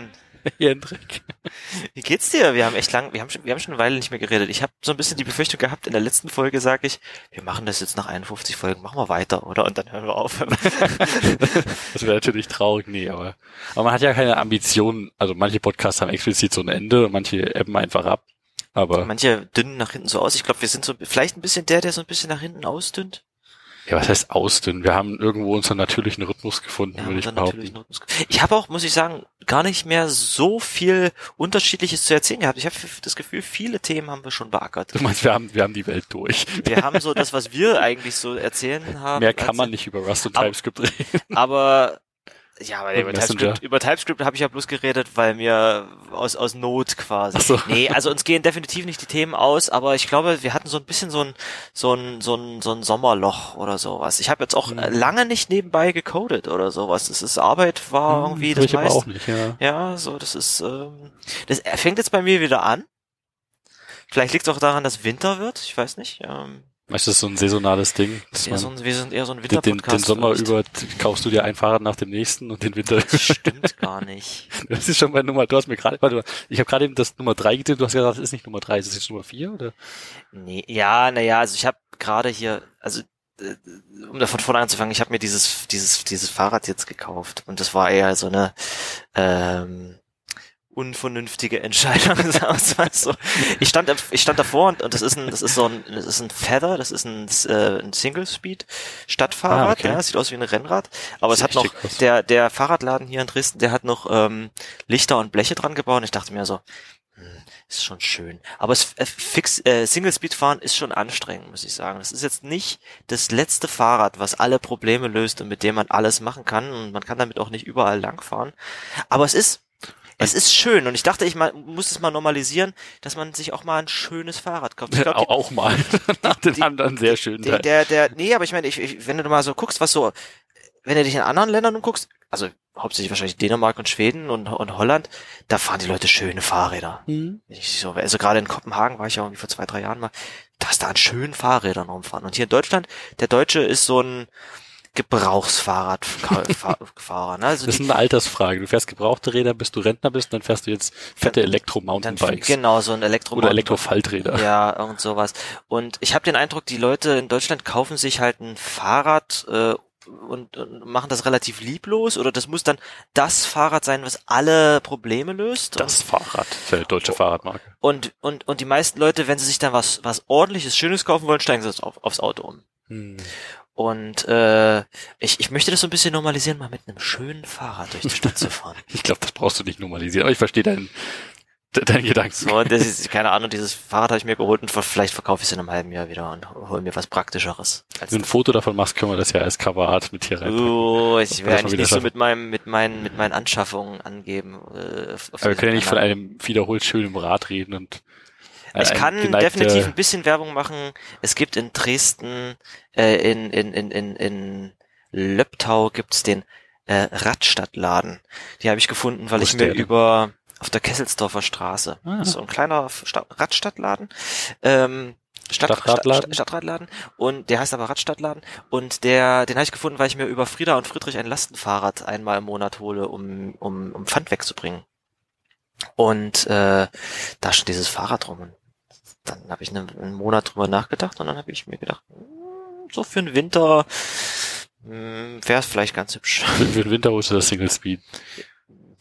Christian. Hendrik. Wie geht's dir? Wir haben schon eine Weile nicht mehr geredet. Ich habe so ein bisschen die Befürchtung gehabt, in der letzten Folge sage ich, wir machen das jetzt nach 51 Folgen, machen wir weiter, oder? Und dann hören wir auf. Das wäre natürlich traurig, nee, aber man hat ja keine Ambitionen. Also manche Podcasts haben explizit so ein Ende, manche ebben einfach ab. Aber manche dünnen nach hinten so aus. Ich glaube, wir sind so vielleicht ein bisschen der so ein bisschen nach hinten ausdünnt. Ja, was heißt ausdünnen? Wir haben irgendwo unseren natürlichen Rhythmus gefunden, ja, würde ich behaupten. Ich habe auch, muss ich sagen, gar nicht mehr so viel Unterschiedliches zu erzählen gehabt. Ich habe das Gefühl, viele Themen haben wir schon beackert. Du meinst, wir haben die Welt durch. Wir haben so das, was wir eigentlich so erzählen haben. Mehr kann man nicht über Rust und TypeScript reden. Aber ja, aber über TypeScript habe ich ja bloß geredet, weil mir aus Not quasi. Ach so. Nee, also uns gehen definitiv nicht die Themen aus, aber ich glaube, wir hatten so ein bisschen so ein Sommerloch oder sowas. Ich habe jetzt auch lange nicht nebenbei gecodet oder sowas. Das ist Arbeit war irgendwie das meiste. Ich aber auch nicht, ja. Ja, so das ist das fängt jetzt bei mir wieder an. Vielleicht liegt es auch daran, dass Winter wird, ich weiß nicht. Weißt du, das ist so ein saisonales Ding. Wir sind eher so ein Winterpodcast. Den Sommer über kaufst du dir ein Fahrrad nach dem nächsten und den Winter... Das stimmt gar nicht. Das ist schon bei Nummer... Du hast mir gerade... Warte mal, ich habe gerade eben das Nummer 3 getippt. Du hast gesagt, das ist nicht Nummer 3. Ist das jetzt Nummer 4, oder? Nee, ja, naja, also ich habe gerade hier... Also, um da von vorne anzufangen, ich habe mir dieses Fahrrad jetzt gekauft. Und das war eher so eine... unvernünftige Entscheidung, sagen wir mal so. Ich stand davor und das ist ein Feather, das ist ein Single-Speed Stadtfahrrad, okay. Ja, das sieht aus wie ein Rennrad, aber es hat noch, der Fahrradladen hier in Dresden, der hat noch Lichter und Bleche dran gebaut und ich dachte mir so, ist schon schön, aber Single-Speed-Fahren ist schon anstrengend, muss ich sagen. Das ist jetzt nicht das letzte Fahrrad, was alle Probleme löst und mit dem man alles machen kann und man kann damit auch nicht überall langfahren, aber es ist schön und ich dachte, muss es mal normalisieren, dass man sich auch mal ein schönes Fahrrad kauft. Ich glaub, auch mal. Nach den anderen sehr schön. Nee, aber ich meine, wenn du mal so guckst, wenn du dich in anderen Ländern umguckst, also hauptsächlich wahrscheinlich Dänemark und Schweden und Holland, da fahren die Leute schöne Fahrräder. Mhm. Also gerade in Kopenhagen war ich ja irgendwie vor 2-3 Jahren mal, dass da an schönen Fahrrädern rumfahren. Und hier in Deutschland, der Deutsche ist so ein Gebrauchsfahrradfahrer. Ne? Also das ist eine Altersfrage. Du fährst gebrauchte Räder, bis du Rentner bist, dann fährst du jetzt fette Elektro-Mountainbikes. Genau, so ein Elektro-Mountainbike. Oder Elektrofalträder. Ja, und sowas. Und ich habe den Eindruck, die Leute in Deutschland kaufen sich halt ein Fahrrad und machen das relativ lieblos oder das muss dann das Fahrrad sein, was alle Probleme löst. Das Fahrrad, die deutsche Fahrradmarke. Und die meisten Leute, wenn sie sich dann was ordentliches, schönes kaufen wollen, steigen sie aufs Auto um. Und ich möchte das so ein bisschen normalisieren, mal mit einem schönen Fahrrad durch die Stadt zu fahren. Ich glaube, das brauchst du nicht normalisieren, aber ich verstehe deinen Gedanken. So, das ist, keine Ahnung, dieses Fahrrad habe ich mir geholt und vielleicht verkaufe ich es in einem halben Jahr wieder und hole mir was Praktischeres. Wenn du ein Foto davon machst, können wir das ja als Coverart mit hier reinpacken. Oh, ich werde eigentlich nicht so mit meinen Anschaffungen angeben. Aber wir können ja nicht von einem wiederholt schönen Rad reden und... Ich kann definitiv ein bisschen Werbung machen. Es gibt in Dresden, in Löbtau gibt's den Radstadtladen. Die habe ich gefunden, weil ich mir auf der Kesselsdorfer Straße, so ein kleiner Radstadtladen, Stadtradladen und der heißt aber Radstadtladen und den habe ich gefunden, weil ich mir über Frieda und Friedrich ein Lastenfahrrad einmal im Monat hole, um Pfand wegzubringen. Und da steht dieses Fahrrad rum. Dann habe ich einen Monat drüber nachgedacht und dann habe ich mir gedacht, so für den Winter wäre es vielleicht ganz hübsch. Für den Winter holst du das Single Speed.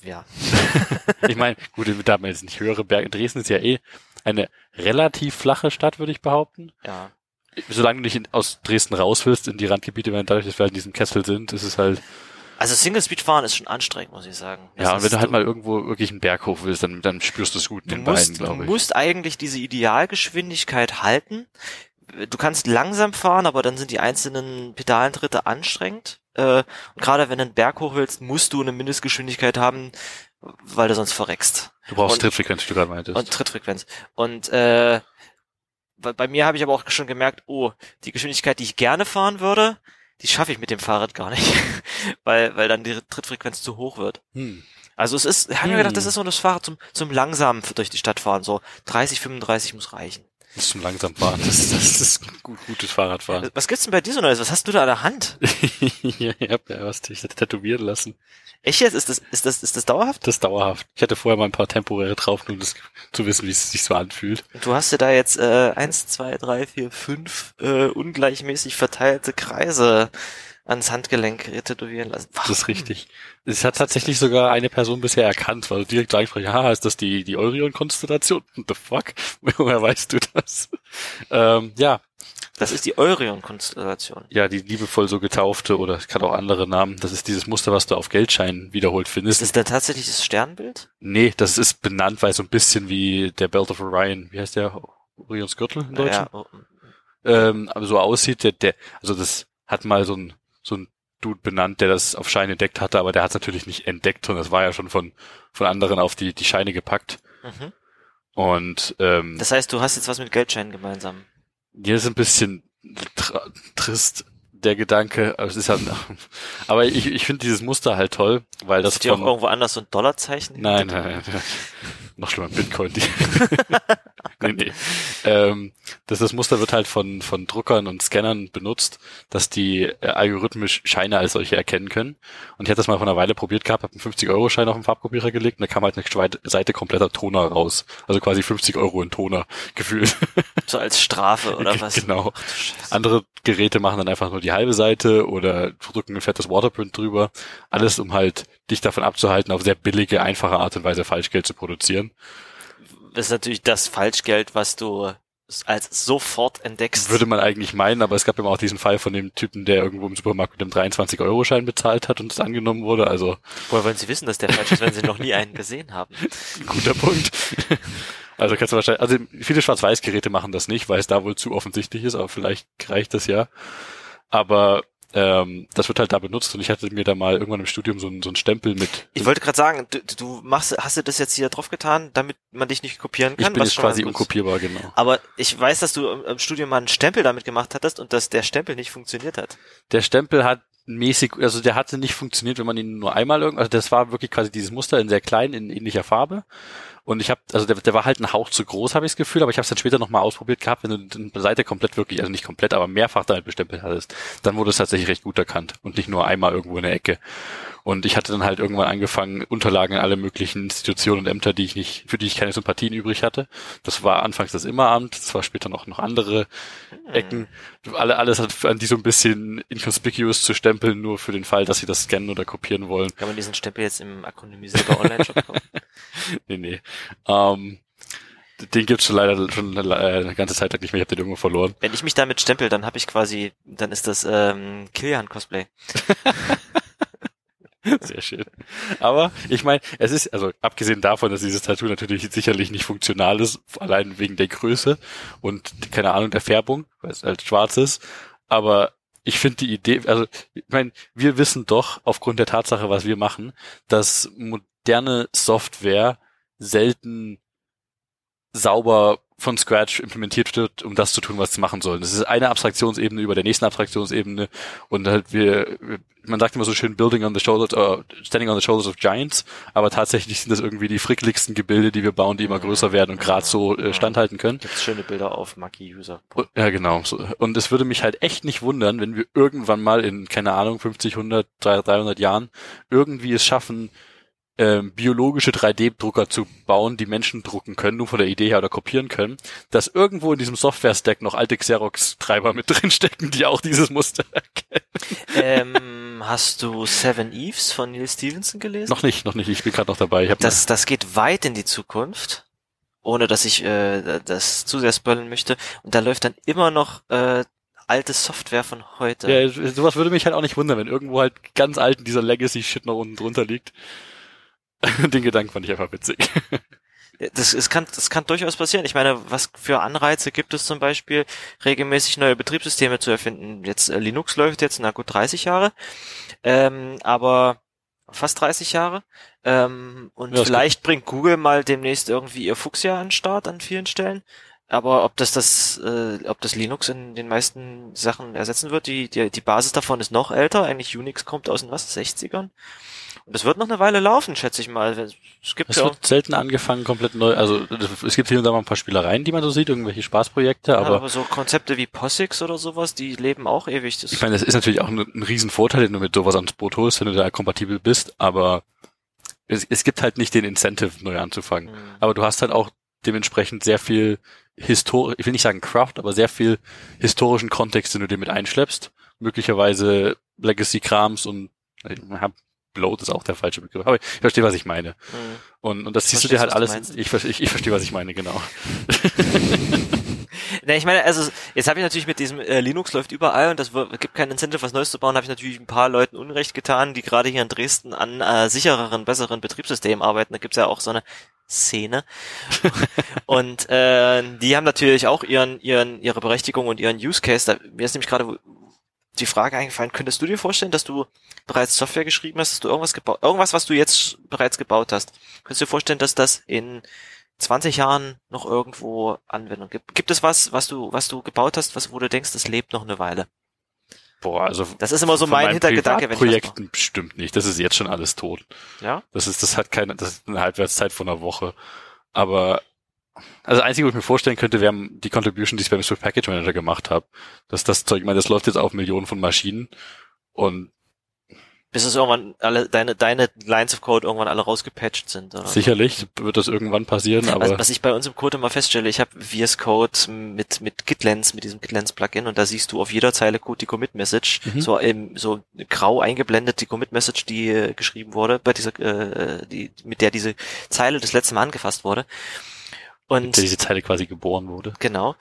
Ja. Ich meine, gut, da haben wir jetzt nicht höhere Berge. Dresden ist ja eine relativ flache Stadt, würde ich behaupten. Ja. Solange du nicht aus Dresden raus willst, in die Randgebiete, weil dadurch, dass wir halt in diesem Kessel sind, ist es halt... Also Single-Speed-Fahren ist schon anstrengend, muss ich sagen. Ja, und wenn du halt mal irgendwo wirklich einen Berg hoch willst, dann spürst du es gut den Beinen, glaube ich. Du musst eigentlich diese Idealgeschwindigkeit halten. Du kannst langsam fahren, aber dann sind die einzelnen Pedalentritte anstrengend. Und gerade wenn du einen Berg hoch willst, musst du eine Mindestgeschwindigkeit haben, weil du sonst verreckst. Du brauchst Trittfrequenz, wie du gerade meintest. Und Trittfrequenz. Und bei mir habe ich aber auch schon gemerkt, die Geschwindigkeit, die ich gerne fahren würde, die schaffe ich mit dem Fahrrad gar nicht, weil dann die Trittfrequenz zu hoch wird. Also ich habe mir gedacht, das ist so das Fahrrad zum langsamen durch die Stadt fahren, so 30, 35 muss reichen. Müssen langsam fahren. Das ist gutes Fahrradfahren. Was gibt's denn bei dir so Neues? Was hast du da an der Hand? Ja, ich hab ja was tätowieren lassen. Echt jetzt? Ist das dauerhaft? Das ist dauerhaft. Ich hatte vorher mal ein paar temporäre drauf, um das zu wissen, wie es sich so anfühlt. Du hast dir da jetzt 1, 2, 3, 4, 5 ungleichmäßig verteilte Kreise ans Handgelenk tätowieren lassen. Warum? Das ist richtig. Es hat tatsächlich sogar eine Person bisher erkannt, weil du direkt gleich ist das die Eurion-Konstellation? What the fuck? Woher weißt du das? Ja. Das ist die Eurion-Konstellation. Ja, die liebevoll so getaufte, oder es kann auch andere Namen. Das ist dieses Muster, was du auf Geldscheinen wiederholt findest. Ist das tatsächlich das Sternbild? Nee, das ist benannt, weil so ein bisschen wie der Belt of Orion, wie heißt der? Orions Gürtel im Deutschen? Ja. Aber so aussieht, also das hat mal so ein Dude benannt, der das auf Schein entdeckt hatte, aber der hat es natürlich nicht entdeckt, sondern das war ja schon von anderen auf die Scheine gepackt. Mhm. Und das heißt, du hast jetzt was mit Geldscheinen gemeinsam. Ja, ist ein bisschen trist, der Gedanke, aber es ist halt, aber ich finde dieses Muster halt toll, weil das ist ja auch irgendwo anders so ein Dollarzeichen. Nein. Noch schlimmer, Bitcoin. Nee. Das Muster wird halt von Druckern und Scannern benutzt, dass die algorithmisch Scheine als solche erkennen können. Und ich hatte das mal vor einer Weile probiert gehabt, habe einen 50-Euro-Schein auf den Farbkopierer gelegt und da kam halt eine Seite kompletter Toner raus. Also quasi 50 Euro in Toner gefühlt. So als Strafe oder was? Genau. Andere Geräte machen dann einfach nur die halbe Seite oder drücken ein fettes Waterprint drüber. Alles, um halt dich davon abzuhalten, auf sehr billige, einfache Art und Weise Falschgeld zu produzieren. Das ist natürlich das Falschgeld, was du als sofort entdeckst. Würde man eigentlich meinen, aber es gab ja auch diesen Fall von dem Typen, der irgendwo im Supermarkt mit einem 23-Euro-Schein bezahlt hat und es angenommen wurde. Also woher wollen Sie wissen, dass der falsch ist, wenn Sie noch nie einen gesehen haben? Guter Punkt. Also kannst du wahrscheinlich, also viele Schwarz-Weiß-Geräte machen das nicht, weil es da wohl zu offensichtlich ist, aber vielleicht reicht das ja. Aber das wird halt da benutzt und ich hatte mir da mal irgendwann im Studium so einen Stempel mit. Ich wollte gerade sagen, du hast du das jetzt hier drauf getan, damit man dich nicht kopieren kann? Ich bin was jetzt schon quasi unkopierbar, genau. Aber ich weiß, dass du im Studium mal einen Stempel damit gemacht hattest und dass der Stempel nicht funktioniert hat. Der Stempel hat mäßig, also der hatte nicht funktioniert, wenn man ihn nur einmal also das war wirklich quasi dieses Muster in sehr klein, in ähnlicher Farbe. Und ich habe, also der war halt ein Hauch zu groß, habe ich das Gefühl, aber ich habe es dann später nochmal ausprobiert gehabt, wenn du eine Seite komplett wirklich, also nicht komplett, aber mehrfach damit bestempelt hattest, dann wurde es tatsächlich recht gut erkannt und nicht nur einmal irgendwo in der Ecke. Und ich hatte dann halt irgendwann angefangen, Unterlagen in alle möglichen Institutionen und Ämter, für die ich keine Sympathien übrig hatte. Das war anfangs das Immeramt, das war später noch andere Ecken. Alles hat an die so ein bisschen inconspicuous zu stempeln, nur für den Fall, dass sie das scannen oder kopieren wollen. Kann man diesen Stempel jetzt im akronymisierten Online-Shop kaufen? Nee. Den gibt's leider schon eine ganze Zeit lang nicht mehr, ich hab den irgendwo verloren. Wenn ich mich damit stempel, dann habe ich quasi, dann ist das Kilian-Cosplay. Sehr schön. Aber ich meine, es ist, also abgesehen davon, dass dieses Tattoo natürlich sicherlich nicht funktional ist, allein wegen der Größe und keine Ahnung der Färbung, weil es halt schwarz ist, aber ich finde die Idee, also ich meine, wir wissen doch aufgrund der Tatsache, was wir machen, dass moderne Software selten sauber von Scratch implementiert wird, um das zu tun, was sie machen sollen. Das ist eine Abstraktionsebene über der nächsten Abstraktionsebene und halt man sagt immer so schön standing on the shoulders of giants, aber tatsächlich sind das irgendwie die frickligsten Gebilde, die wir bauen, die immer größer werden und gerade so standhalten können. Gibt's schöne Bilder auf Maki User. Ja, genau. Und es würde mich halt echt nicht wundern, wenn wir irgendwann mal in, keine Ahnung, 50, 100, 300 Jahren irgendwie es schaffen, biologische 3D-Drucker zu bauen, die Menschen drucken können, nur von der Idee her oder kopieren können, dass irgendwo in diesem Software-Stack noch alte Xerox-Treiber mit drinstecken, die auch dieses Muster erkennen. Hast du Seven Eves von Neil Stephenson gelesen? Noch nicht. Ich bin gerade noch dabei. Das geht weit in die Zukunft, ohne dass ich das zu sehr spoilern möchte. Und da läuft dann immer noch alte Software von heute. Ja, sowas würde mich halt auch nicht wundern, wenn irgendwo halt ganz alten dieser Legacy-Shit noch unten drunter liegt. Den Gedanken fand ich einfach witzig. Das kann durchaus passieren. Ich meine, was für Anreize gibt es zum Beispiel, regelmäßig neue Betriebssysteme zu erfinden? Jetzt Linux läuft jetzt, na gut, 30 Jahre, aber fast 30 Jahre. Und ja, vielleicht bringt Google mal demnächst irgendwie ihr Fuchsjahr an den Start an vielen Stellen. Aber ob das Linux in den meisten Sachen ersetzen wird, die Basis davon ist noch älter. Eigentlich Unix kommt aus den 60ern. Und das wird noch eine Weile laufen, schätze ich mal. Es wird selten angefangen, komplett neu. Also es gibt hier und da mal ein paar Spielereien, die man so sieht, irgendwelche Spaßprojekte. Aber so Konzepte wie POSIX oder sowas, die leben auch ewig. Das, ich meine, das ist natürlich auch ein Riesenvorteil, wenn du mit sowas ans Boot holst, wenn du da kompatibel bist. Aber es gibt halt nicht den Incentive, neu anzufangen. Mhm. Aber du hast halt auch dementsprechend sehr viel ich will nicht sagen Craft, aber sehr viel historischen Kontext, den du dir mit einschleppst. Möglicherweise Legacy-Krams und Bloat ist auch der falsche Begriff, aber ich verstehe, was ich meine. Mhm. Und das ziehst du dir halt alles... Ich verstehe, was ich meine, genau. Ne, ich meine, also jetzt habe ich natürlich mit diesem Linux läuft überall und das gibt keinen Incentive, was Neues zu bauen, habe ich natürlich ein paar Leuten Unrecht getan, die gerade hier in Dresden an sichereren, besseren Betriebssystemen arbeiten. Da gibt's ja auch so eine Szene. Und die haben natürlich auch ihre Berechtigung und ihren Use Case. Mir ist nämlich gerade die Frage eingefallen, könntest du dir vorstellen, dass du bereits Software geschrieben hast, dass du irgendwas, was du jetzt bereits gebaut hast, könntest du dir vorstellen, dass das in 20 Jahren noch irgendwo Anwendung gibt? Gibt es was du gebaut hast, wo du denkst, das lebt noch eine Weile? Boah, also das ist immer so mein Hintergedanke, wenn ich Projekten bestimmt nicht. Das ist jetzt schon alles tot. Ja. Das hat eine Halbwertszeit von einer Woche. Aber also das Einzige, was ich mir vorstellen könnte, wäre die Contribution, die ich beim Swift Package Manager gemacht habe. Dass das Zeug, ich meine, das läuft jetzt auf Millionen von Maschinen und bis es irgendwann alle deine Lines of Code irgendwann alle rausgepatcht sind, oder? Sicherlich wird das irgendwann passieren, aber was ich bei uns im Code immer feststelle, ich habe VS Code mit GitLens, mit diesem GitLens-Plugin und da siehst du auf jeder Zeile Code die Commit-Message, so grau eingeblendet die Commit-Message, die geschrieben wurde, bei dieser mit der diese Zeile das letzte Mal angefasst wurde. Und mit der diese Zeile quasi geboren wurde. Genau.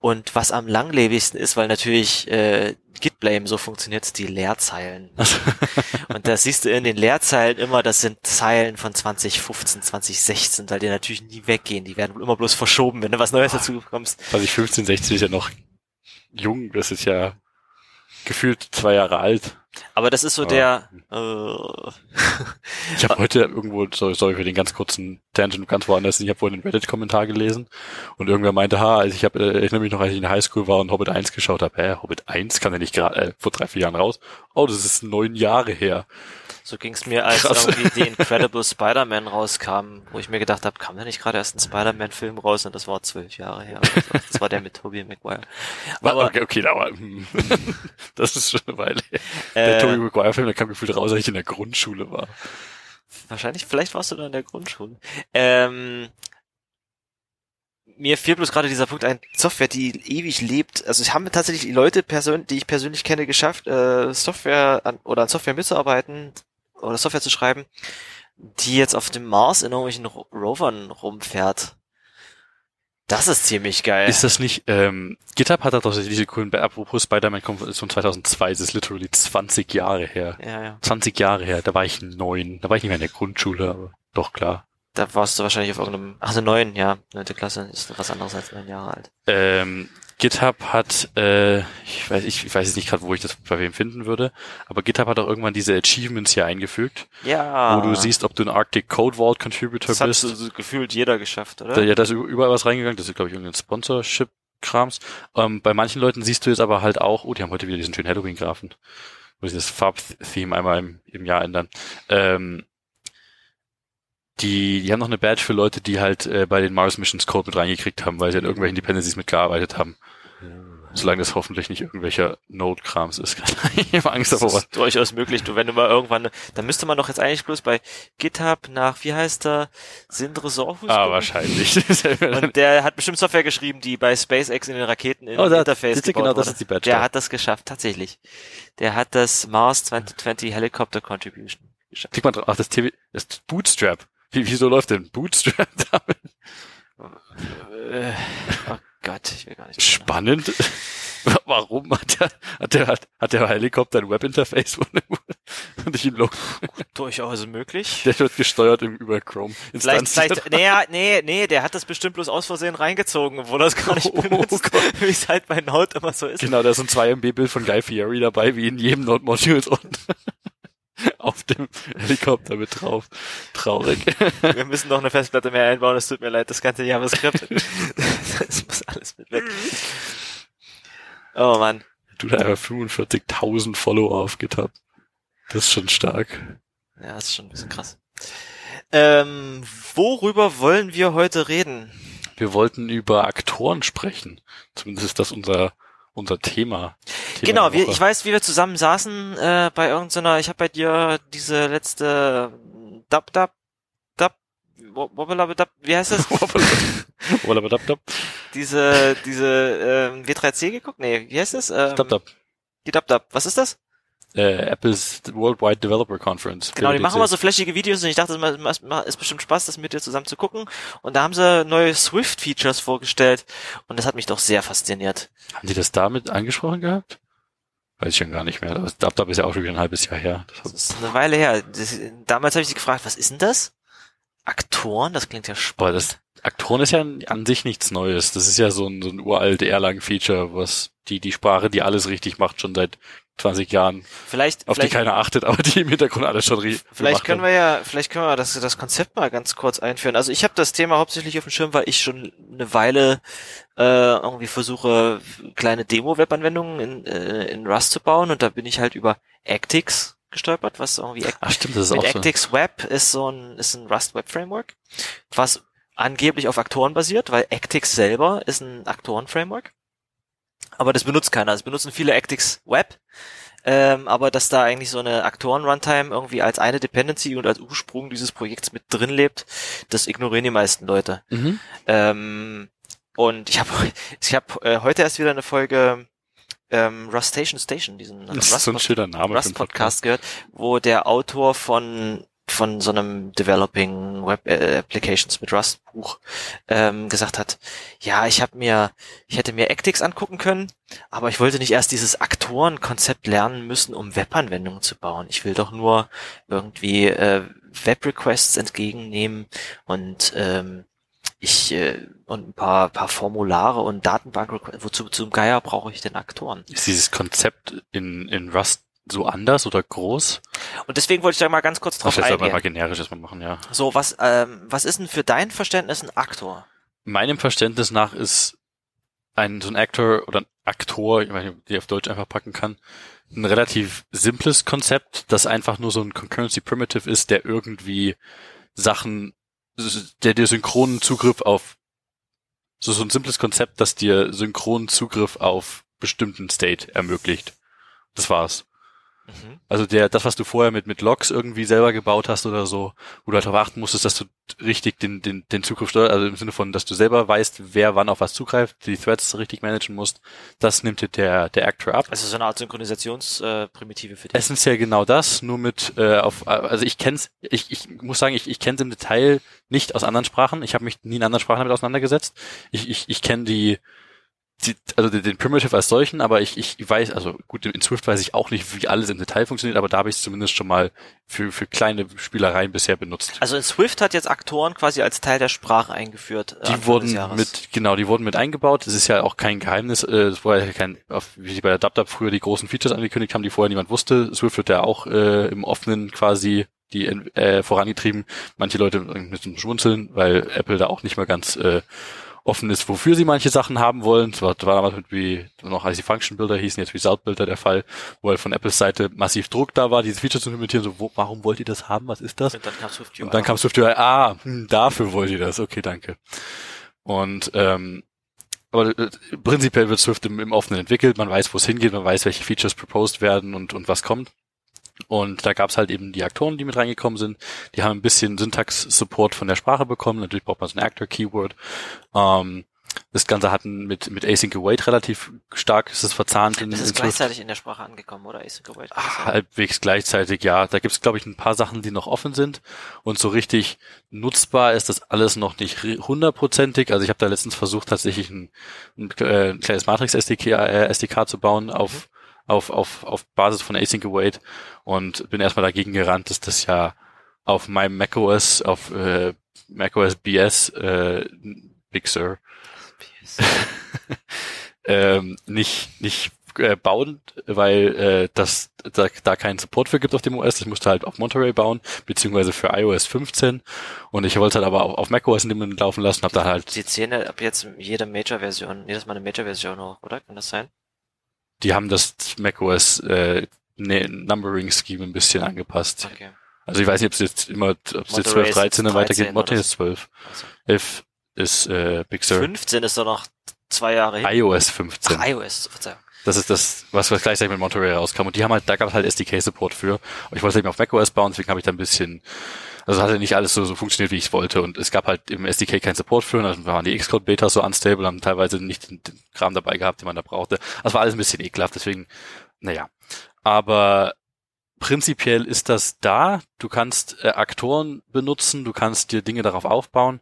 Und was am langlebigsten ist, weil natürlich Gitblame so funktioniert, die Leerzeilen. Und das siehst du in den Leerzeilen immer, das sind Zeilen von 2015, 2016, weil die natürlich nie weggehen. Die werden immer bloß verschoben, wenn du was Neues dazu bekommst. 2015, 16 ist ja noch jung, das ist ja gefühlt 2 Jahre alt. Aber das ist so ich habe heute irgendwo, sorry für den ganz kurzen Tangent, ganz woanders, ich habe vorhin einen Reddit-Kommentar gelesen und irgendwer meinte, ich erinnere mich noch, als ich in Highschool war und Hobbit 1 geschaut habe, Hobbit 1 kann ja nicht gerade vor 3-4 Jahren raus. Oh, das ist 9 Jahre her. So ging's mir, als irgendwie die Incredible Spider-Man rauskam, wo ich mir gedacht habe, kam da nicht gerade erst ein Spider-Man-Film raus und das war 12 Jahre her. Das war der mit Tobey Maguire. Aber okay, das ist schon eine Weile her. Der Tobey Maguire-Film, der kam gefühlt raus, als ich in der Grundschule war. Wahrscheinlich, vielleicht warst du da in der Grundschule. Mir fiel bloß gerade dieser Punkt ein, Software, die ewig lebt. Also es haben tatsächlich Leute, die ich persönlich kenne, geschafft, an Software mitzuarbeiten oder Software zu schreiben, die jetzt auf dem Mars in irgendwelchen Rovern rumfährt. Das ist ziemlich geil. Ist das nicht, GitHub hat doch diese coolen, apropos Spider-Man kommt von 2002, das ist literally 20 Jahre her. Ja. 20 Jahre her, da war ich 9, da war ich nicht mehr in der Grundschule, aber doch klar. Da warst du wahrscheinlich auf irgendeinem... 9, ja. 9. Klasse ist was anderes als 9 Jahre alt. GitHub hat... ich weiß jetzt nicht gerade, wo ich das bei wem finden würde, aber GitHub hat auch irgendwann diese Achievements hier eingefügt. Ja. Wo du siehst, ob du ein Arctic Code Vault Contributor bist. Das hat so gefühlt jeder geschafft, oder? Da ist überall was reingegangen. Das ist, glaube ich, irgendein Sponsorship-Krams. Bei manchen Leuten siehst du jetzt aber halt auch... Oh, die haben heute wieder diesen schönen Halloween-Grafen. Wo sie das Farb-Theme einmal im Jahr ändern. Die haben noch eine Badge für Leute, die halt bei den Mars Missions Code mit reingekriegt haben, weil sie an irgendwelchen Dependencies mitgearbeitet haben. Ja. Solange das hoffentlich nicht irgendwelcher Node-Krams ist. Ich habe Angst davor. Das ist durchaus möglich. Du, wenn du mal irgendwann... Da müsste man doch jetzt eigentlich bloß bei GitHub nach, wie heißt der, Sindre Sorhus? Ah, wahrscheinlich. Und der hat bestimmt Software geschrieben, die bei SpaceX in den Raketen in das Interface gebaut wurde. Das ist die Badge. Der hat das geschafft, tatsächlich. Der hat das Mars 2020 Helicopter Contribution geschafft. Klick mal drauf. Ach, das Bootstrap. Wieso läuft denn Bootstrap damit? Oh Gott, ich will gar nicht. Spannend. Warum hat der Helikopter ein Webinterface und ich ihn lock? Durchaus möglich. Der wird gesteuert über Chrome. Vielleicht, der hat das bestimmt bloß aus Versehen reingezogen, obwohl das gar nicht benutzt, wie es halt bei Node immer so ist. Genau, da ist ein 2 MB Bild von Guy Fieri dabei, wie in jedem Node-Module. auf dem Helikopter mit drauf. Traurig. Wir müssen noch eine Festplatte mehr einbauen, es tut mir leid, das ganze JavaScript. Das muss alles mit weg. Oh Mann. Du da einfach 45.000 Follower auf GitHub. Das ist schon stark. Ja, das ist schon ein bisschen krass. Worüber wollen wir heute reden? Wir wollten über Aktoren sprechen. Zumindest ist das unser Thema genau, ich weiß, wie wir zusammen saßen bei irgendeiner, ich habe bei dir diese letzte wie heißt das? Diese W3C geguckt? Nee, wie heißt das? Die DubDub. Was ist das? Apples Worldwide Developer Conference. Genau, die machen immer so flashige Videos und ich dachte, es ist bestimmt Spaß, das mit dir zusammen zu gucken. Und da haben sie neue Swift-Features vorgestellt und das hat mich doch sehr fasziniert. Haben die das damit angesprochen gehabt? Weiß ich schon gar nicht mehr. Das DubDub ist ja auch schon wieder ein halbes Jahr her. Das ist eine Weile her. Damals habe ich dich gefragt, was ist denn das? Aktoren? Das klingt ja spannend. Aktoren ist ja an sich nichts Neues. Das ist ja so ein uralt Erlang-Feature, was die Sprache, die alles richtig macht, schon seit 20 Jahren, auf die keiner achtet, aber die im Hintergrund alles schon Vielleicht können wir das Konzept mal ganz kurz einführen. Also ich habe das Thema hauptsächlich auf dem Schirm, weil ich schon eine Weile irgendwie versuche, kleine Demo-Web-Anwendungen in Rust zu bauen und da bin ich halt über Actix gestolpert, was irgendwie Actix Web ist ein Rust Web Framework, was angeblich auf Aktoren basiert, weil Actix selber ist ein Aktoren-Framework. Aber das benutzt keiner. Das benutzen viele Actix Web. Aber dass da eigentlich so eine Aktoren-Runtime irgendwie als eine Dependency und als Ursprung dieses Projekts mit drin lebt, das ignorieren die meisten Leute. Mhm. Und ich hab heute erst wieder eine Folge Rust Station, diesen Rust-Podcast gehört, wo der Autor von so einem Developing Web Applications mit Rust Buch gesagt hat, ja, ich hätte mir Actix angucken können, aber ich wollte nicht erst dieses Aktorenkonzept lernen müssen, um Webanwendungen zu bauen. Ich will doch nur irgendwie Web-Requests entgegennehmen und und ein paar Formulare und Datenbank-Requests. Wozu zum Geier brauche ich denn Aktoren? Ist dieses Konzept in Rust so anders oder groß? Und deswegen wollte ich da mal ganz kurz drauf eingehen. Das mal generisch erstmal machen, ja. So, was ist denn für dein Verständnis ein Aktor? Meinem Verständnis nach ist so ein Actor oder ein Aktor, ich weiß nicht, ob ich die auf Deutsch einfach packen kann, ein relativ simples Konzept, das einfach nur so ein Concurrency Primitive ist, der irgendwie der dir synchronen Zugriff auf so ein simples Konzept, das dir synchronen Zugriff auf bestimmten State ermöglicht. Das war's. Also das, was du vorher mit Logs irgendwie selber gebaut hast oder so, wo du halt darauf achten musstest, dass du richtig den Zugriff steuerst, also im Sinne von, dass du selber weißt, wer wann auf was zugreift, die Threads richtig managen musst, das nimmt dir der Actor ab. Also so eine Art Synchronisations-Primitive für dich. Essentiell genau das, nur mit also ich muss sagen, ich kenn's im Detail nicht aus anderen Sprachen, ich habe mich nie in anderen Sprachen damit auseinandergesetzt. Ich kenne also den Primitive als solchen, aber ich weiß, also gut, in Swift weiß ich auch nicht, wie alles im Detail funktioniert, aber da habe ich es zumindest schon mal für kleine Spielereien bisher benutzt. Also in Swift hat jetzt Aktoren quasi als Teil der Sprache eingeführt. Die wurden mit eingebaut. Das ist ja auch kein Geheimnis. Es war ja wie sie bei der DubDub früher die großen Features angekündigt haben, die vorher niemand wusste. Swift wird ja auch im Offenen quasi vorangetrieben. Manche Leute müssen schmunzeln, weil Apple da auch nicht mehr ganz offen ist, wofür sie manche Sachen haben wollen. Das war damals als die Function Builder hießen, jetzt Result Builder der Fall, wo halt von Apples Seite massiv Druck da war, dieses Feature zu implementieren, warum wollt ihr das haben, was ist das? Und dann kam Swift UI. Dafür wollt ihr das, okay, danke. Und aber prinzipiell wird Swift im Offenen entwickelt, man weiß, wo es hingeht, man weiß, welche Features proposed werden und was kommt. Und da gab's halt eben die Aktoren, die mit reingekommen sind. Die haben ein bisschen Syntax-Support von der Sprache bekommen. Natürlich braucht man so ein Actor-Keyword. Das Ganze hatten mit Async Await relativ stark, ist es verzahnt. Das ist gleichzeitig in der Sprache angekommen, oder? Async Await? Halbwegs gleichzeitig, ja. Da gibt's, glaube ich, ein paar Sachen, die noch offen sind. Und so richtig nutzbar ist das alles noch nicht hundertprozentig. Also ich habe da letztens versucht, tatsächlich ein kleines Matrix-SDK zu bauen auf Basis von Async Await und bin erstmal dagegen gerannt, dass das ja auf meinem macOS, auf macOS BS, Big Sur, nicht bauen, weil da keinen Support für gibt auf dem OS. Ich musste halt auf Monterey bauen, beziehungsweise für iOS 15. Und ich wollte es halt aber auf macOS in dem Moment laufen lassen. Hab da halt Sie ziehen ja ab jetzt jedes Mal eine Major-Version hoch, oder? Kann das sein? Die haben das macOS Numbering-Scheme ein bisschen angepasst. Okay. Also ich weiß nicht, ob es jetzt immer 12, 13 weitergeht. Monterey ist 12. Also. 11 ist Big Sur. 15 ist doch noch 2 Jahre hin. iOS 15. Ach, iOS, Verzeihung. Das ist das, was gleichzeitig mit Monterey rauskam. Und die haben halt, da gab es halt SDK-Support für. Und ich wollte eben auf macOS bauen, deswegen habe ich da ein bisschen, also hatte nicht alles so funktioniert, wie ich es wollte. Und es gab halt im SDK keinen Support für. Und dann waren die Xcode-Betas so unstable, haben teilweise nicht den Kram dabei gehabt, den man da brauchte. Das war alles ein bisschen ekelhaft, deswegen, naja. Aber prinzipiell ist das da. Du kannst Aktoren benutzen, du kannst dir Dinge darauf aufbauen.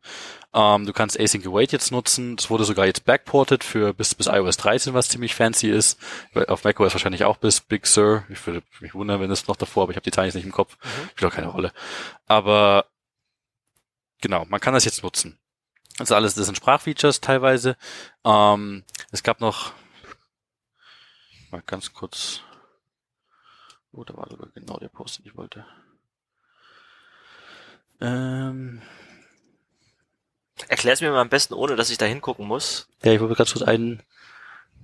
Du kannst Async Await jetzt nutzen. Es wurde sogar jetzt backported für bis iOS 13, was ziemlich fancy ist. Auf macOS wahrscheinlich auch bis Big Sur. Ich würde mich wundern, wenn es noch davor, aber ich habe die Zahlen jetzt nicht im Kopf. Spielt auch keine Rolle. Aber genau, man kann das jetzt nutzen. Also alles, das sind Sprachfeatures teilweise. Es gab noch mal ganz kurz. Oh, da war sogar genau der Post, den ich wollte. Erklär's mir mal am besten, ohne dass ich da hingucken muss. Ja, ich wollte ganz kurz ein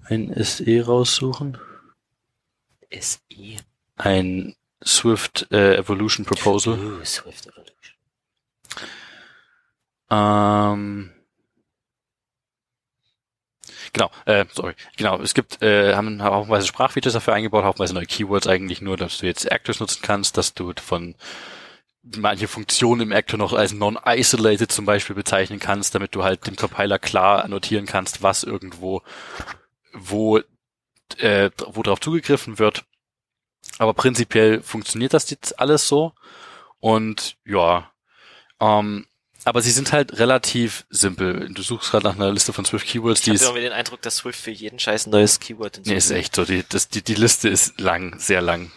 SE raussuchen. SE? Ein Swift Evolution Proposal. Swift Evolution. Genau, es gibt, haben haufenweise Sprachfeatures dafür eingebaut, haufenweise neue Keywords eigentlich nur, dass du jetzt Actors nutzen kannst, dass du von manche Funktionen im Actor noch als non-isolated zum Beispiel bezeichnen kannst, damit du halt dem Compiler klar annotieren kannst, was irgendwo, wo drauf zugegriffen wird. Aber prinzipiell funktioniert das jetzt alles so und ja, aber sie sind halt relativ simpel. Du suchst gerade nach einer Liste von Swift-Keywords. Ich habe irgendwie den Eindruck, dass Swift für jeden Scheiß ein neues Keyword hinzufügt. Nee, ist echt so. Die Liste ist lang, sehr lang.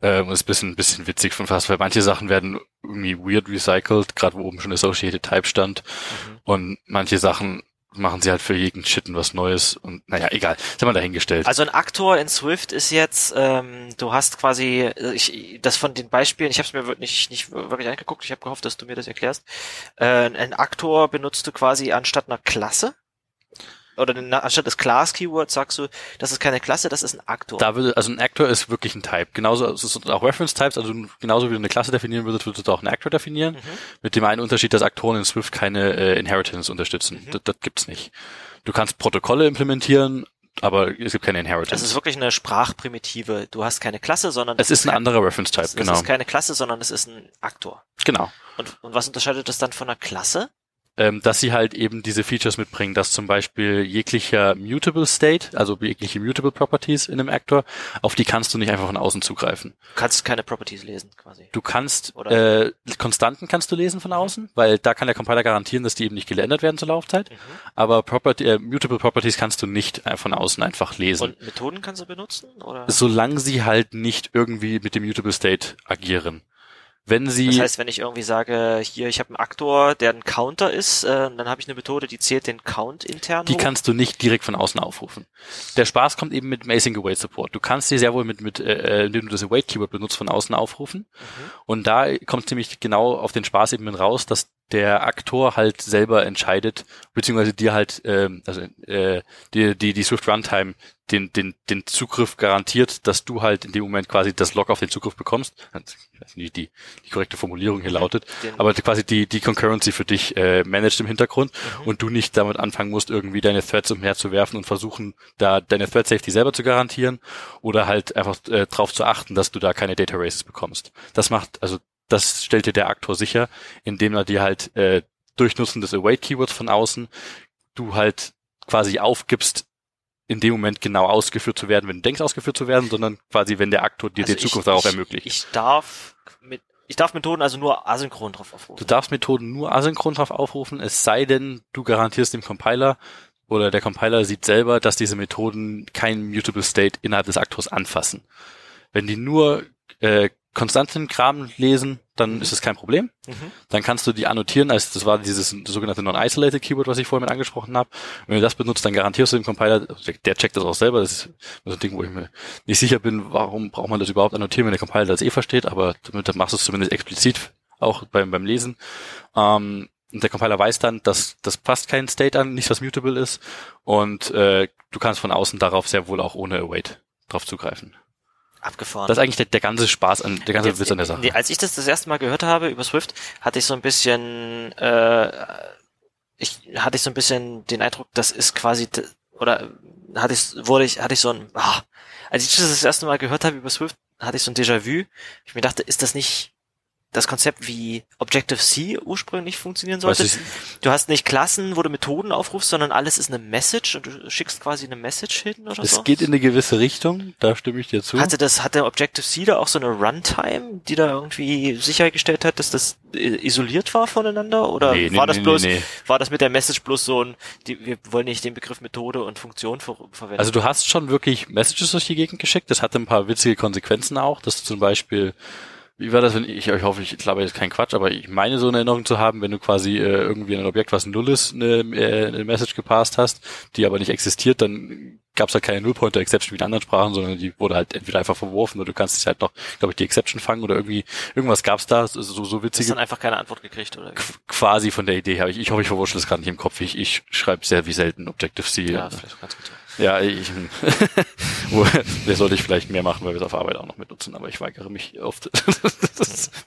Und ist ein bisschen witzig von fast, weil manche Sachen werden irgendwie weird recycelt, gerade wo oben schon Associated Type stand. Mhm. Und manche Sachen machen sie halt für jeden Shitten was Neues. Und naja, egal. Das haben wir dahingestellt. Also ein Aktor in Swift ist jetzt, du hast quasi, das von den Beispielen, ich habe es mir nicht wirklich angeguckt, ich habe gehofft, dass du mir das erklärst. Ein Aktor benutzt du quasi anstatt einer Klasse? Oder anstatt des Class-Keywords sagst du, das ist keine Klasse, das ist ein Aktor. Also ein Aktor ist wirklich ein Type. Genauso, es sind auch Reference-Types, also genauso wie du eine Klasse definieren würdest, würdest du auch einen Aktor definieren. Mhm. Mit dem einen Unterschied, dass Aktoren in Swift keine Inheritance unterstützen. Mhm. Das gibt's nicht. Du kannst Protokolle implementieren, aber es gibt keine Inheritance. Das ist wirklich eine Sprachprimitive. Du hast keine Klasse, sondern... Es ist ein anderer Reference-Type, genau. Es ist keine Klasse, sondern es ist ein Aktor. Genau. Und was unterscheidet das dann von einer Klasse? Dass sie halt eben diese Features mitbringen, dass zum Beispiel jeglicher Mutable State, also jegliche Mutable Properties in einem Actor, auf die kannst du nicht einfach von außen zugreifen. Du kannst keine Properties lesen quasi. Du kannst Konstanten kannst du lesen von außen, weil da kann der Compiler garantieren, dass die eben nicht geändert werden zur Laufzeit. Mhm. Aber Mutable Properties kannst du nicht von außen einfach lesen. Und Methoden kannst du benutzen? Oder? Solange sie halt nicht irgendwie mit dem Mutable State agieren. Das heißt, wenn ich irgendwie sage, hier, ich habe einen Aktor, der ein Counter ist, dann habe ich eine Methode, die zählt den Count intern. Die kannst du nicht direkt von außen aufrufen. Der Spaß kommt eben mit Async Await Support. Du kannst sie sehr wohl indem du das Await Keyword benutzt, von außen aufrufen. Mhm. Und da kommt ziemlich genau auf den Spaß eben raus, dass der Aktor halt selber entscheidet, beziehungsweise dir halt, die Swift Runtime den Zugriff garantiert, dass du halt in dem Moment quasi das Log auf den Zugriff bekommst. Ich weiß nicht, die korrekte Formulierung hier lautet, aber quasi die Concurrency für dich managt im Hintergrund, mhm, und du nicht damit anfangen musst, irgendwie deine Threads umherzuwerfen und versuchen, da deine Thread Safety selber zu garantieren oder halt einfach drauf zu achten, dass du da keine Data Races bekommst. Das stellt dir der Aktor sicher, indem er dir halt durch Nutzen des Await-Keywords von außen du halt quasi aufgibst, in dem Moment genau ausgeführt zu werden, wenn du denkst, ausgeführt zu werden, sondern quasi, wenn der Aktor dir die Zukunft darauf ermöglicht. Ich darf Methoden also nur asynchron drauf aufrufen. Du darfst Methoden nur asynchron drauf aufrufen, es sei denn, du garantierst dem Compiler oder der Compiler sieht selber, dass diese Methoden keinen Mutable State innerhalb des Aktors anfassen. Wenn die nur konstanten Kram lesen, dann ist das kein Problem. Dann kannst du die annotieren, als das war dieses sogenannte Non-Isolated Keyword, was ich vorhin mit angesprochen habe. Wenn du das benutzt, dann garantierst du dem Compiler, der checkt das auch selber, das ist so ein Ding, wo ich mir nicht sicher bin, warum braucht man das überhaupt annotieren, wenn der Compiler das eh versteht, aber damit machst du es zumindest explizit, auch beim Lesen. Und der Compiler weiß dann, dass das passt kein State an, nichts, was mutable ist, und du kannst von außen darauf sehr wohl auch ohne Await drauf zugreifen. Abgefahren. Das ist eigentlich der ganze Spaß, der ganze Witz an der Sache. Nee, als ich das erste Mal gehört habe über Swift, hatte ich so ein bisschen den Eindruck, das ist quasi, oder als ich das erste Mal gehört habe über Swift, hatte ich so ein Déjà-vu. Ich mir dachte, ist das nicht das Konzept, wie Objective-C ursprünglich funktionieren sollte? Du hast nicht Klassen, wo du Methoden aufrufst, sondern alles ist eine Message und du schickst quasi eine Message hin oder so? Es geht in eine gewisse Richtung, da stimme ich dir zu. Hatte Objective-C da auch so eine Runtime, die da irgendwie sichergestellt hat, dass das isoliert war voneinander? Oder war das mit der Message bloß so ein, wir wollen nicht den Begriff Methode und Funktion verwenden? Also du hast schon wirklich Messages durch die Gegend geschickt, das hatte ein paar witzige Konsequenzen auch, dass du zum Beispiel... Wie war das, wenn ich hoffe, ich glaube jetzt kein Quatsch, aber ich meine so eine Erinnerung zu haben, wenn du quasi irgendwie in ein Objekt, was null ist, eine Message gepasst hast, die aber nicht existiert, dann gab es halt keine Null-Pointer-Exception wie in anderen Sprachen, sondern die wurde halt entweder einfach verworfen oder du kannst dich halt noch, glaube ich, die Exception fangen oder irgendwie, irgendwas gab's da, so witzig. Hast du dann einfach keine Antwort gekriegt, oder? Quasi von der Idee her. Ich hoffe, ich verwurschtel das gerade nicht im Kopf. Ich schreibe sehr wie selten Objective-C. Ja, vielleicht ganz gut. Ja, das sollte ich vielleicht mehr machen, weil wir es auf Arbeit auch noch mit nutzen, aber ich weigere mich oft,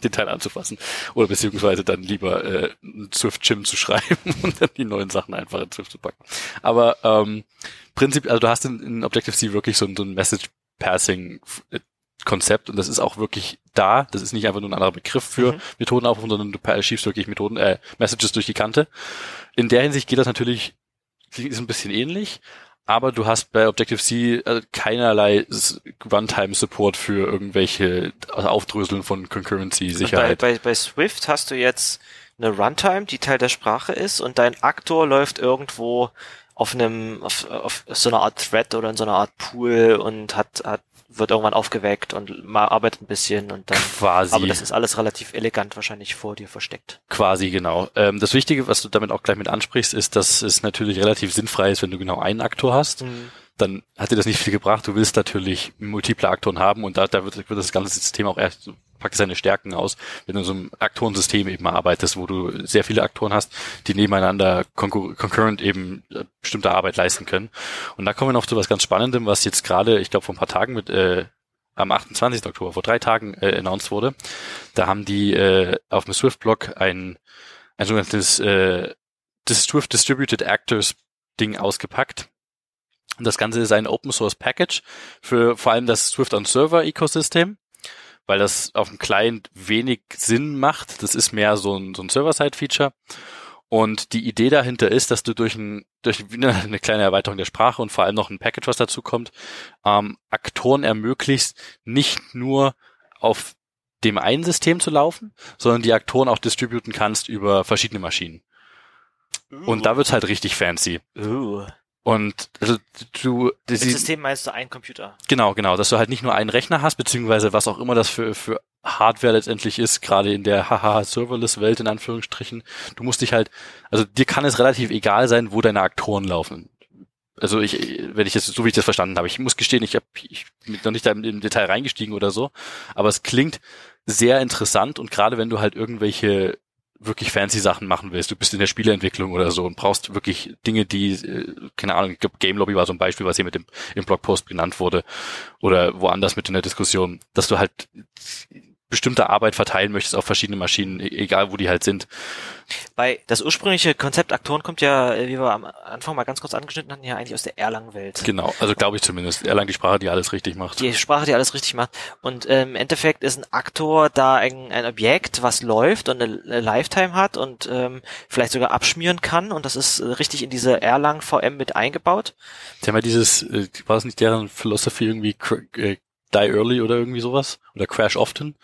den Teil anzufassen. Oder beziehungsweise dann lieber Swift-Chim zu schreiben und dann die neuen Sachen einfach in Swift zu packen. Aber Prinzip, also du hast in Objective-C wirklich so ein Message-Passing-Konzept und das ist auch wirklich da. Das ist nicht einfach nur ein anderer Begriff für Methoden aufrufen, sondern du schiebst wirklich Messages durch die Kante. In der Hinsicht geht das natürlich, ist ein bisschen ähnlich, aber du hast bei Objective-C keinerlei Runtime-Support für irgendwelche Aufdröseln von Concurrency-Sicherheit. Bei Swift hast du jetzt eine Runtime, die Teil der Sprache ist und dein Aktor läuft irgendwo auf so einer Art Thread oder in so einer Art Pool und wird irgendwann aufgeweckt und mal arbeitet ein bisschen und dann quasi. Aber das ist alles relativ elegant wahrscheinlich vor dir versteckt. Quasi, genau. Das Wichtige, was du damit auch gleich mit ansprichst, ist, dass es natürlich relativ sinnfrei ist, wenn du genau einen Aktor hast. Dann hat dir das nicht viel gebracht. Du willst natürlich multiple Aktoren haben und da wird das ganze System auch erst, packt seine Stärken aus, wenn du in so einem Aktorensystem eben arbeitest, wo du sehr viele Aktoren hast, die nebeneinander concurrent eben bestimmte Arbeit leisten können. Und da kommen wir noch zu was ganz Spannendem, was jetzt gerade, ich glaube vor ein paar Tagen am 28. Oktober, vor 3 Tagen announced wurde. Da haben die auf dem Swift-Blog ein sogenanntes Swift Distributed Actors Ding ausgepackt. Und das Ganze ist ein Open-Source-Package für vor allem das Swift-on-Server-Ecosystem, weil das auf dem Client wenig Sinn macht. Das ist mehr so ein Server-Side-Feature. Und die Idee dahinter ist, dass du durch eine kleine Erweiterung der Sprache und vor allem noch ein Package, was dazu kommt, Aktoren ermöglichst, nicht nur auf dem einen System zu laufen, sondern die Aktoren auch distributen kannst über verschiedene Maschinen. Und da wird's halt richtig fancy. Und also das System meinst du einen Computer? Genau, dass du halt nicht nur einen Rechner hast, beziehungsweise was auch immer das für Hardware letztendlich ist, gerade in der Serverless-Welt in Anführungsstrichen. Du musst dich halt, also dir kann es relativ egal sein, wo deine Aktoren laufen. Also so wie ich das verstanden habe, ich muss gestehen, ich bin noch nicht da im Detail reingestiegen oder so, aber es klingt sehr interessant und gerade wenn du halt irgendwelche wirklich fancy Sachen machen willst, du bist in der Spieleentwicklung oder so und brauchst wirklich Dinge, die, keine Ahnung, ich glaube Game Lobby war so ein Beispiel, was hier mit im Blogpost genannt wurde oder woanders mit in der Diskussion, dass du halt bestimmte Arbeit verteilen möchtest auf verschiedene Maschinen, egal wo die halt sind. Bei das ursprüngliche Konzept Aktoren kommt ja, wie wir am Anfang mal ganz kurz angeschnitten hatten, ja eigentlich aus der Erlang-Welt. Genau, also glaube ich zumindest. Erlang, die Sprache, die alles richtig macht. Und im Endeffekt ist ein Aktor da ein Objekt, was läuft und eine Lifetime hat und vielleicht sogar abschmieren kann und das ist richtig in diese Erlang-VM mit eingebaut. Sie haben ja war es nicht deren Philosophie irgendwie Die Early oder irgendwie sowas? Oder Crash Often?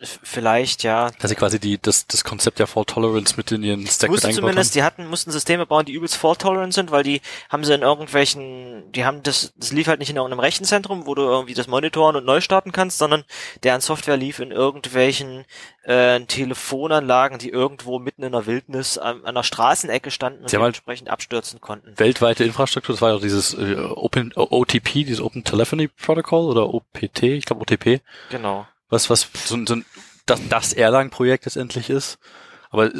Vielleicht, ja. Also quasi das Konzept der Fault Tolerance mit in ihren Stack mit eingebaut zumindest, haben. Die mussten Systeme bauen, die übelst Fault Tolerant sind, weil die haben sie in irgendwelchen, das lief halt nicht in irgendeinem Rechenzentrum, wo du irgendwie das monitoren und neu starten kannst, sondern deren Software lief in irgendwelchen Telefonanlagen, die irgendwo mitten in der Wildnis an einer Straßenecke standen und dementsprechend abstürzen konnten. Weltweite Infrastruktur, das war ja dieses OTP, dieses Open Telephony Protocol oder OPT, ich glaube OTP. Genau. Was so ein das Erlang-Projekt letztendlich ist. Aber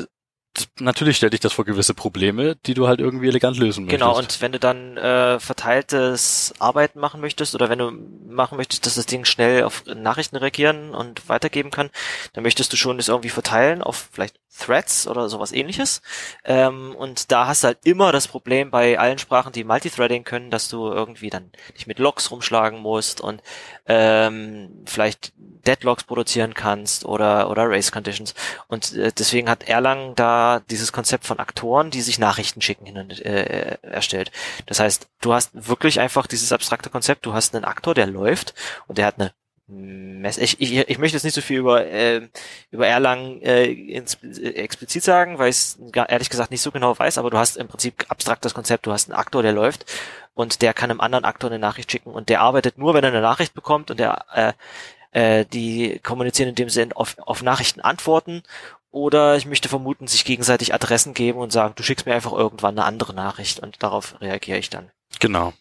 natürlich stelle ich das vor gewisse Probleme, die du halt irgendwie elegant lösen möchtest. Genau, und wenn du dann verteiltes Arbeiten machen möchtest oder wenn du machen möchtest, dass das Ding schnell auf Nachrichten reagieren und weitergeben kann, dann möchtest du schon das irgendwie verteilen auf vielleicht Threads oder sowas ähnliches. Und da hast du halt immer das Problem bei allen Sprachen, die Multithreading können, dass du irgendwie dann nicht mit Logs rumschlagen musst und vielleicht Deadlocks produzieren kannst oder Race Conditions. Und deswegen hat Erlang da dieses Konzept von Aktoren, die sich Nachrichten schicken, erstellt. Das heißt, du hast wirklich einfach dieses abstrakte Konzept, du hast einen Aktor, der läuft und der hat eine ich möchte jetzt nicht so viel über Erlang explizit sagen, weil ich es ehrlich gesagt nicht so genau weiß, aber du hast im Prinzip abstraktes Konzept, du hast einen Aktor, der läuft und der kann einem anderen Aktor eine Nachricht schicken und der arbeitet nur, wenn er eine Nachricht bekommt und der die kommunizieren, indem sie auf Nachrichten antworten oder ich möchte vermuten, sich gegenseitig Adressen geben und sagen, du schickst mir einfach irgendwann eine andere Nachricht und darauf reagiere ich dann. Genau.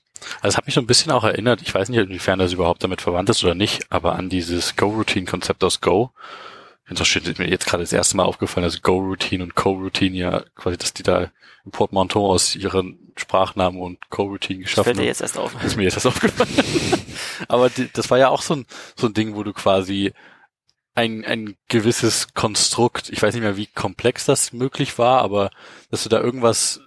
Also es hat mich so ein bisschen auch erinnert, ich weiß nicht, inwiefern das überhaupt damit verwandt ist oder nicht, aber an dieses Go-Routine-Konzept aus Go. Das ist mir jetzt gerade das erste Mal aufgefallen, dass Go-Routine und Co-Routine ja quasi, dass die da im Portmanteau aus ihren Sprachnamen und Co-Routine geschaffen haben. Das fällt dir jetzt erst auf. Das ist mir jetzt erst aufgefallen. Aber das war ja auch so ein Ding, wo du quasi ein gewisses Konstrukt, ich weiß nicht mehr, wie komplex das möglich war, aber dass du da irgendwas,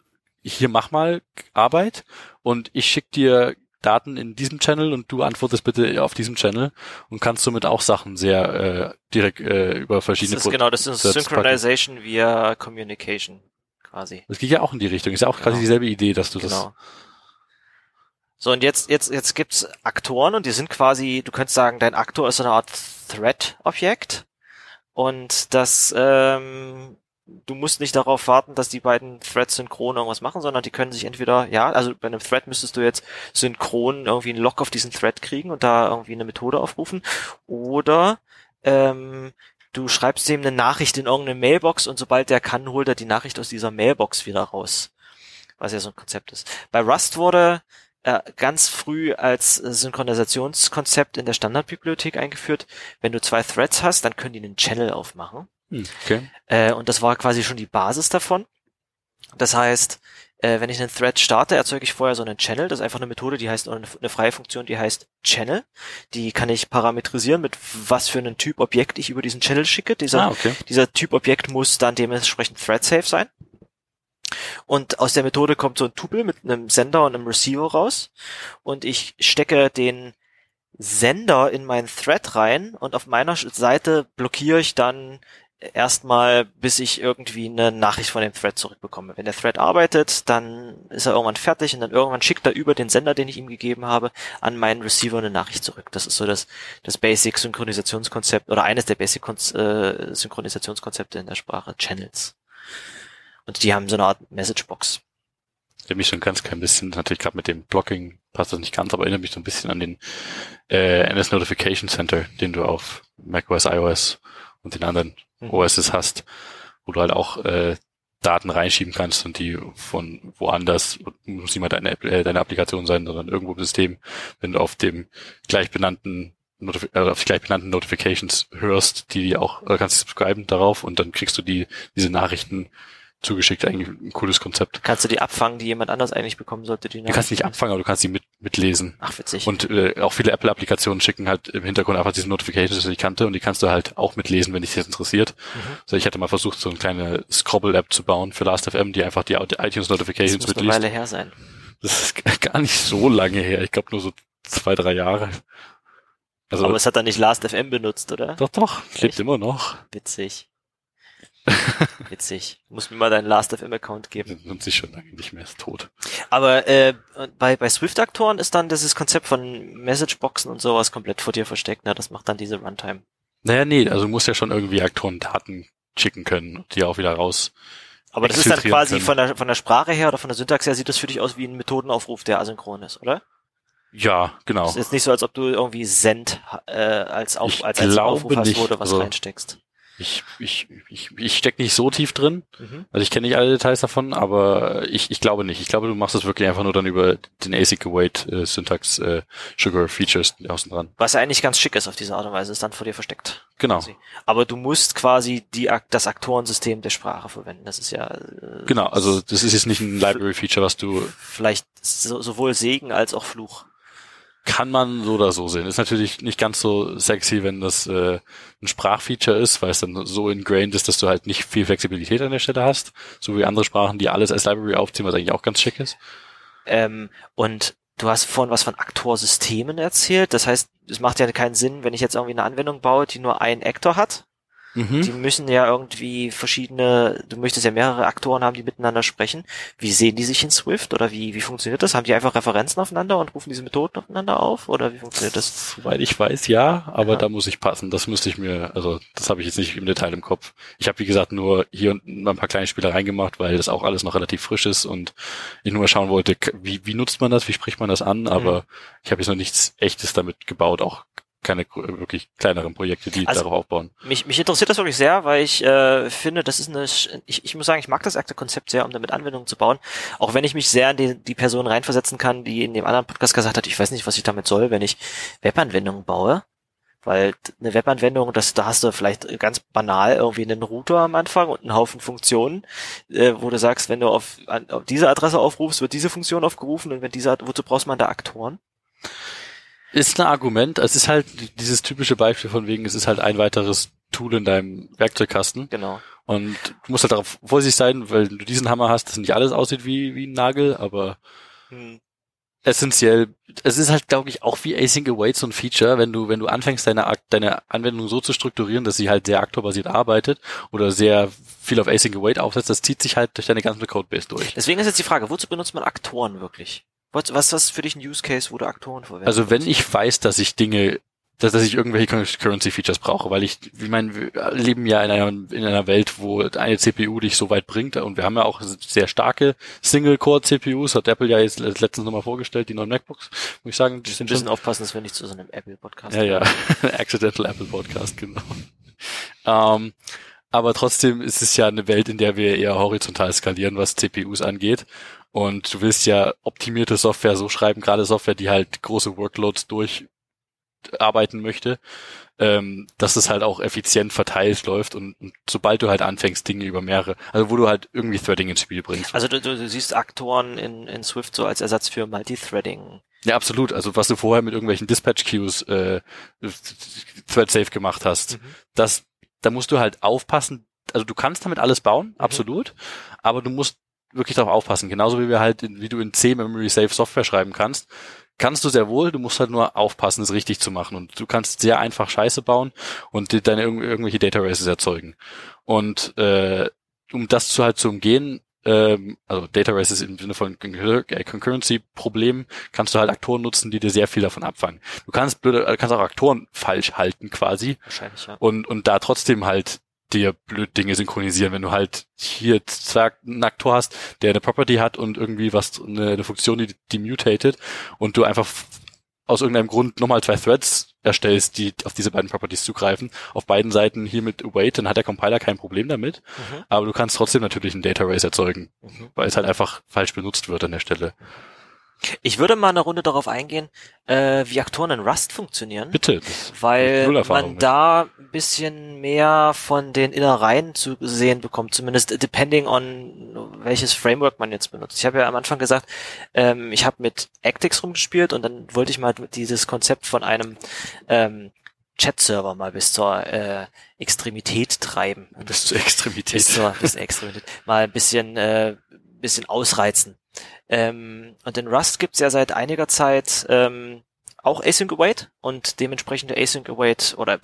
hier mach mal Arbeit und ich schick dir Daten in diesem Channel und du antwortest bitte auf diesem Channel und kannst somit auch Sachen sehr direkt über verschiedene Prozesse. Genau, das ist Synchronization via Communication quasi. Das geht ja auch in die Richtung. Ist ja auch genau. Quasi dieselbe Idee, dass du genau. So, und jetzt gibt's Aktoren und die sind quasi, du könntest sagen, dein Aktor ist so eine Art Thread-Objekt und das du musst nicht darauf warten, dass die beiden Threads synchron irgendwas machen, sondern die können sich entweder, ja, also bei einem Thread müsstest du jetzt synchron irgendwie einen Log auf diesen Thread kriegen und da irgendwie eine Methode aufrufen oder du schreibst dem eine Nachricht in irgendeine Mailbox und sobald der kann, holt er die Nachricht aus dieser Mailbox wieder raus, was ja so ein Konzept ist. Bei Rust wurde ganz früh als Synchronisationskonzept in der Standardbibliothek eingeführt. Wenn du zwei Threads hast, dann können die einen Channel aufmachen. Okay. Und das war quasi schon die Basis davon. Das heißt, wenn ich einen Thread starte, erzeuge ich vorher so einen Channel. Das ist einfach eine Methode, die heißt, eine freie Funktion, die heißt Channel. Die kann ich parametrisieren, mit was für einen Typ Objekt ich über diesen Channel schicke. Dieser Typ Objekt muss dann dementsprechend Thread-safe sein. Und aus der Methode kommt so ein Tupel mit einem Sender und einem Receiver raus. Und ich stecke den Sender in meinen Thread rein und auf meiner Seite blockiere ich dann erstmal, bis ich irgendwie eine Nachricht von dem Thread zurückbekomme. Wenn der Thread arbeitet, dann ist er irgendwann fertig und dann irgendwann schickt er über den Sender, den ich ihm gegeben habe, an meinen Receiver eine Nachricht zurück. Das ist so das Basic-Synchronisationskonzept oder eines der Basic-Synchronisationskonzepte in der Sprache, Channels. Und die haben so eine Art Messagebox. Erinnert mich so ein ganz klein bisschen, natürlich gerade mit dem Blocking passt das nicht ganz, aber erinnert mich so ein bisschen an den NS Notification Center, den du auf macOS, iOS und den anderen OSs hast, wo du halt auch Daten reinschieben kannst und die von woanders, muss nicht mal deine Applikation sein, sondern irgendwo im System, wenn du auf dem gleich benannten auf die gleich benannten Notifications hörst, die auch kannst du subscriben darauf und dann kriegst du diese Nachrichten zugeschickt. Eigentlich ein cooles Konzept. Kannst du die abfangen, die jemand anders eigentlich bekommen sollte? Du kannst die nicht abfangen, aber du kannst die mitlesen. Ach, witzig. Und auch viele Apple-Applikationen schicken halt im Hintergrund einfach diese Notifications, die ich kannte, und die kannst du halt auch mitlesen, wenn dich das interessiert. So, ich hatte mal versucht, so eine kleine Scrabble-App zu bauen für Last.fm, die einfach die iTunes-Notifications mitliest. Das muss eine Weile her sein. Das ist gar nicht so lange her. Ich glaube nur so 2-3 Jahre. Also, aber es hat dann nicht Last.fm benutzt, oder? Doch. Es lebt immer noch. Witzig. Du musst mir mal deinen Last.fm-Account geben. Nutzt sich schon lange nicht mehr, ist tot. Aber bei Swift-Aktoren ist dann dieses Konzept von Messageboxen und sowas komplett vor dir versteckt. Das macht dann diese Runtime. Naja, nee, also du musst ja schon irgendwie Aktoren Daten schicken können, die auch wieder raus. Aber das ist dann quasi können. von der Sprache her oder von der Syntax her sieht das für dich aus wie ein Methodenaufruf, der asynchron ist, oder? Ja, genau. Es ist nicht so, als ob du irgendwie Send als Aufruf hast, wo du was reinsteckst. Ich stecke nicht so tief drin. Mhm. Also ich kenne nicht alle Details davon, aber ich glaube nicht. Ich glaube, du machst das wirklich einfach nur dann über den Async Await Syntax Sugar Features außen dran. Was ja eigentlich ganz schick ist auf diese Art und Weise, ist dann vor dir versteckt. Genau. Quasi. Aber du musst quasi das Aktorensystem der Sprache verwenden. Das ist ja... genau, also das ist jetzt nicht ein Library Feature, was du... Vielleicht sowohl Segen als auch Fluch. Kann man so oder so sehen. Ist natürlich nicht ganz so sexy, wenn das ein Sprachfeature ist, weil es dann so ingrained ist, dass du halt nicht viel Flexibilität an der Stelle hast, so wie andere Sprachen, die alles als Library aufziehen, was eigentlich auch ganz schick ist. Und du hast vorhin was von Aktorsystemen erzählt, das heißt, es macht ja keinen Sinn, wenn ich jetzt irgendwie eine Anwendung baue, die nur einen Actor hat. Mhm. Die müssen ja irgendwie verschiedene, du möchtest ja mehrere Aktoren haben, die miteinander sprechen. Wie sehen die sich in Swift oder wie funktioniert das? Haben die einfach Referenzen aufeinander und rufen diese Methoden aufeinander auf oder wie funktioniert das? Soweit ich weiß, ja, aber da muss ich passen. Das müsste ich mir, also das habe ich jetzt nicht im Detail im Kopf. Ich habe, wie gesagt, nur hier und ein paar kleine Spielereien gemacht, weil das auch alles noch relativ frisch ist und ich nur mal schauen wollte, wie nutzt man das, wie spricht man das an, aber ich habe jetzt noch nichts Echtes damit gebaut, auch keine wirklich kleineren Projekte, die also darauf aufbauen. Mich interessiert das wirklich sehr, weil ich finde, das ist ich muss sagen, ich mag das Actor-Konzept sehr, um damit Anwendungen zu bauen, auch wenn ich mich sehr in die Person reinversetzen kann, die in dem anderen Podcast gesagt hat, ich weiß nicht, was ich damit soll, wenn ich Webanwendungen baue, weil eine Webanwendung, da hast du vielleicht ganz banal irgendwie einen Router am Anfang und einen Haufen Funktionen, wo du sagst, wenn du auf diese Adresse aufrufst, wird diese Funktion aufgerufen und wozu brauchst man da Aktoren? Ist ein Argument, es ist halt dieses typische Beispiel von wegen, es ist halt ein weiteres Tool in deinem Werkzeugkasten. Genau. Und du musst halt darauf vorsichtig sein, weil du diesen Hammer hast, dass nicht alles aussieht wie ein Nagel, aber essentiell, es ist halt, glaube ich, auch wie Async Await so ein Feature, wenn du anfängst, deine Anwendung so zu strukturieren, dass sie halt sehr aktorbasiert arbeitet oder sehr viel auf Async Await aufsetzt, das zieht sich halt durch deine ganze Codebase durch. Deswegen ist jetzt die Frage, wozu benutzt man Aktoren wirklich? Was ist für dich ein Use Case, wo du Aktoren verwendest? Also wenn ich weiß, dass ich dass ich irgendwelche Concurrency-Features brauche, weil ich meine, wir leben ja in einer Welt, wo eine CPU dich so weit bringt und wir haben ja auch sehr starke Single-Core-CPUs, hat Apple ja jetzt letztens nochmal vorgestellt, die neuen MacBooks, muss ich sagen. Die sind ein bisschen aufpassen, dass wir nicht zu so einem Apple-Podcast kommen. Ja, Accidental Apple-Podcast, genau. Aber trotzdem ist es ja eine Welt, in der wir eher horizontal skalieren, was CPUs angeht. Und du willst ja optimierte Software so schreiben, gerade Software, die halt große Workloads durcharbeiten möchte, dass es halt auch effizient verteilt läuft und sobald du halt anfängst, Dinge über mehrere, also wo du halt irgendwie Threading ins Spiel bringst. Also du siehst Aktoren in Swift so als Ersatz für Multithreading. Ja, absolut. Also was du vorher mit irgendwelchen Dispatch-Queues Thread-Safe gemacht hast, da musst du halt aufpassen, also du kannst damit alles bauen, absolut, aber du musst wirklich darauf aufpassen. Genauso wie du in C Memory Safe Software schreiben kannst, kannst du sehr wohl, du musst halt nur aufpassen, es richtig zu machen. Und du kannst sehr einfach Scheiße bauen und deine irgendwelche Data Races erzeugen. Und um das zu umgehen, also Data Races im Sinne von Concurrency-Problemen, kannst du halt Aktoren nutzen, die dir sehr viel davon abfangen. Du kannst auch Aktoren falsch halten quasi. Wahrscheinlich, ja. Und da trotzdem halt dir blöd Dinge synchronisieren, wenn du halt hier einen Aktor hast, der eine Property hat und irgendwie eine Funktion, die mutated und du einfach aus irgendeinem Grund nochmal zwei Threads erstellst, die auf diese beiden Properties zugreifen, auf beiden Seiten hier mit await, dann hat der Compiler kein Problem damit, aber du kannst trotzdem natürlich einen Data Race erzeugen, weil es halt einfach falsch benutzt wird an der Stelle. Ich würde mal eine Runde darauf eingehen, wie Aktoren in Rust funktionieren. Bitte. Weil man da ein bisschen mehr von den Innereien zu sehen bekommt, zumindest depending on welches Framework man jetzt benutzt. Ich habe ja am Anfang gesagt, ich habe mit Actix rumgespielt und dann wollte ich mal dieses Konzept von einem Chat-Server mal bis zur Extremität treiben. Bis zur Extremität. Bis zur Extremität. Mal ein bisschen ausreizen. Und in Rust gibt's ja seit einiger Zeit auch Async Await und dementsprechende Async Await oder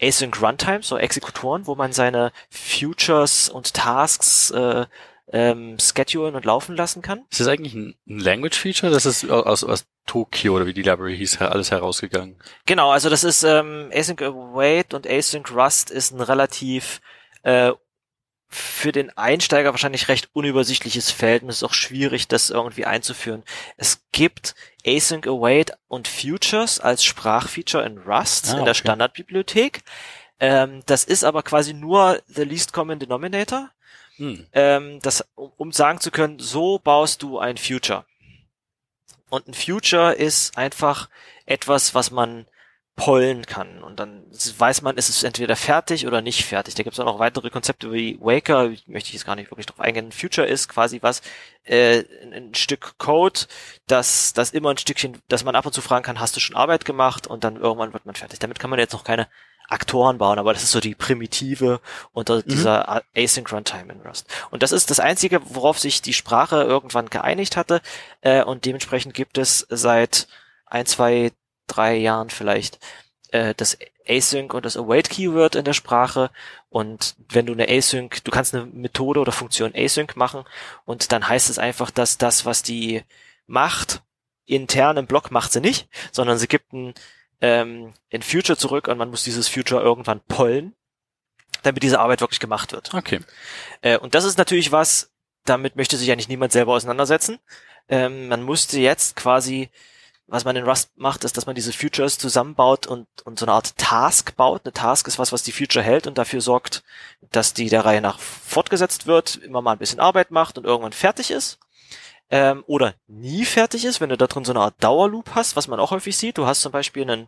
Async Runtime, so Exekutoren, wo man seine Futures und Tasks schedulen und laufen lassen kann. Ist das eigentlich ein Language-Feature? Das ist aus Tokio oder wie die Library hieß, alles herausgegangen. Genau, also das ist Async Await und Async Rust ist ein relativ für den Einsteiger wahrscheinlich recht unübersichtliches Feld und es ist auch schwierig, das irgendwie einzuführen. Es gibt Async Await und Futures als Sprachfeature in Rust in der Standardbibliothek. Das ist aber quasi nur the least common denominator. Das, um sagen zu können, so baust du ein Future. Und ein Future ist einfach etwas, was man pollen kann. Und dann weiß man, ist es entweder fertig oder nicht fertig. Da gibt es auch noch weitere Konzepte wie Waker, möchte ich jetzt gar nicht wirklich drauf eingehen. Ein Future ist quasi was, ein Stück Code, das immer ein Stückchen, das man ab und zu fragen kann, hast du schon Arbeit gemacht? Und dann irgendwann wird man fertig. Damit kann man jetzt noch keine Aktoren bauen, aber das ist so die Primitive unter dieser Async Runtime in Rust. Und das ist das Einzige, worauf sich die Sprache irgendwann geeinigt hatte und dementsprechend gibt es seit 1, 2, 3 Jahren vielleicht das Async und das Await Keyword in der Sprache und wenn du eine Async, du kannst eine Methode oder Funktion Async machen und dann heißt es einfach, dass das, was die macht, intern im Block macht sie nicht, sondern sie gibt ein Future zurück und man muss dieses Future irgendwann pollen, damit diese Arbeit wirklich gemacht wird. Okay. Und das ist natürlich was, damit möchte sich eigentlich niemand selber auseinandersetzen. Man musste jetzt quasi, was man in Rust macht, ist, dass man diese Futures zusammenbaut und so eine Art Task baut. Eine Task ist was die Future hält und dafür sorgt, dass die der Reihe nach fortgesetzt wird, immer mal ein bisschen Arbeit macht und irgendwann fertig ist. Oder nie fertig ist, wenn du da drin so eine Art Dauerloop hast, was man auch häufig sieht. Du hast zum Beispiel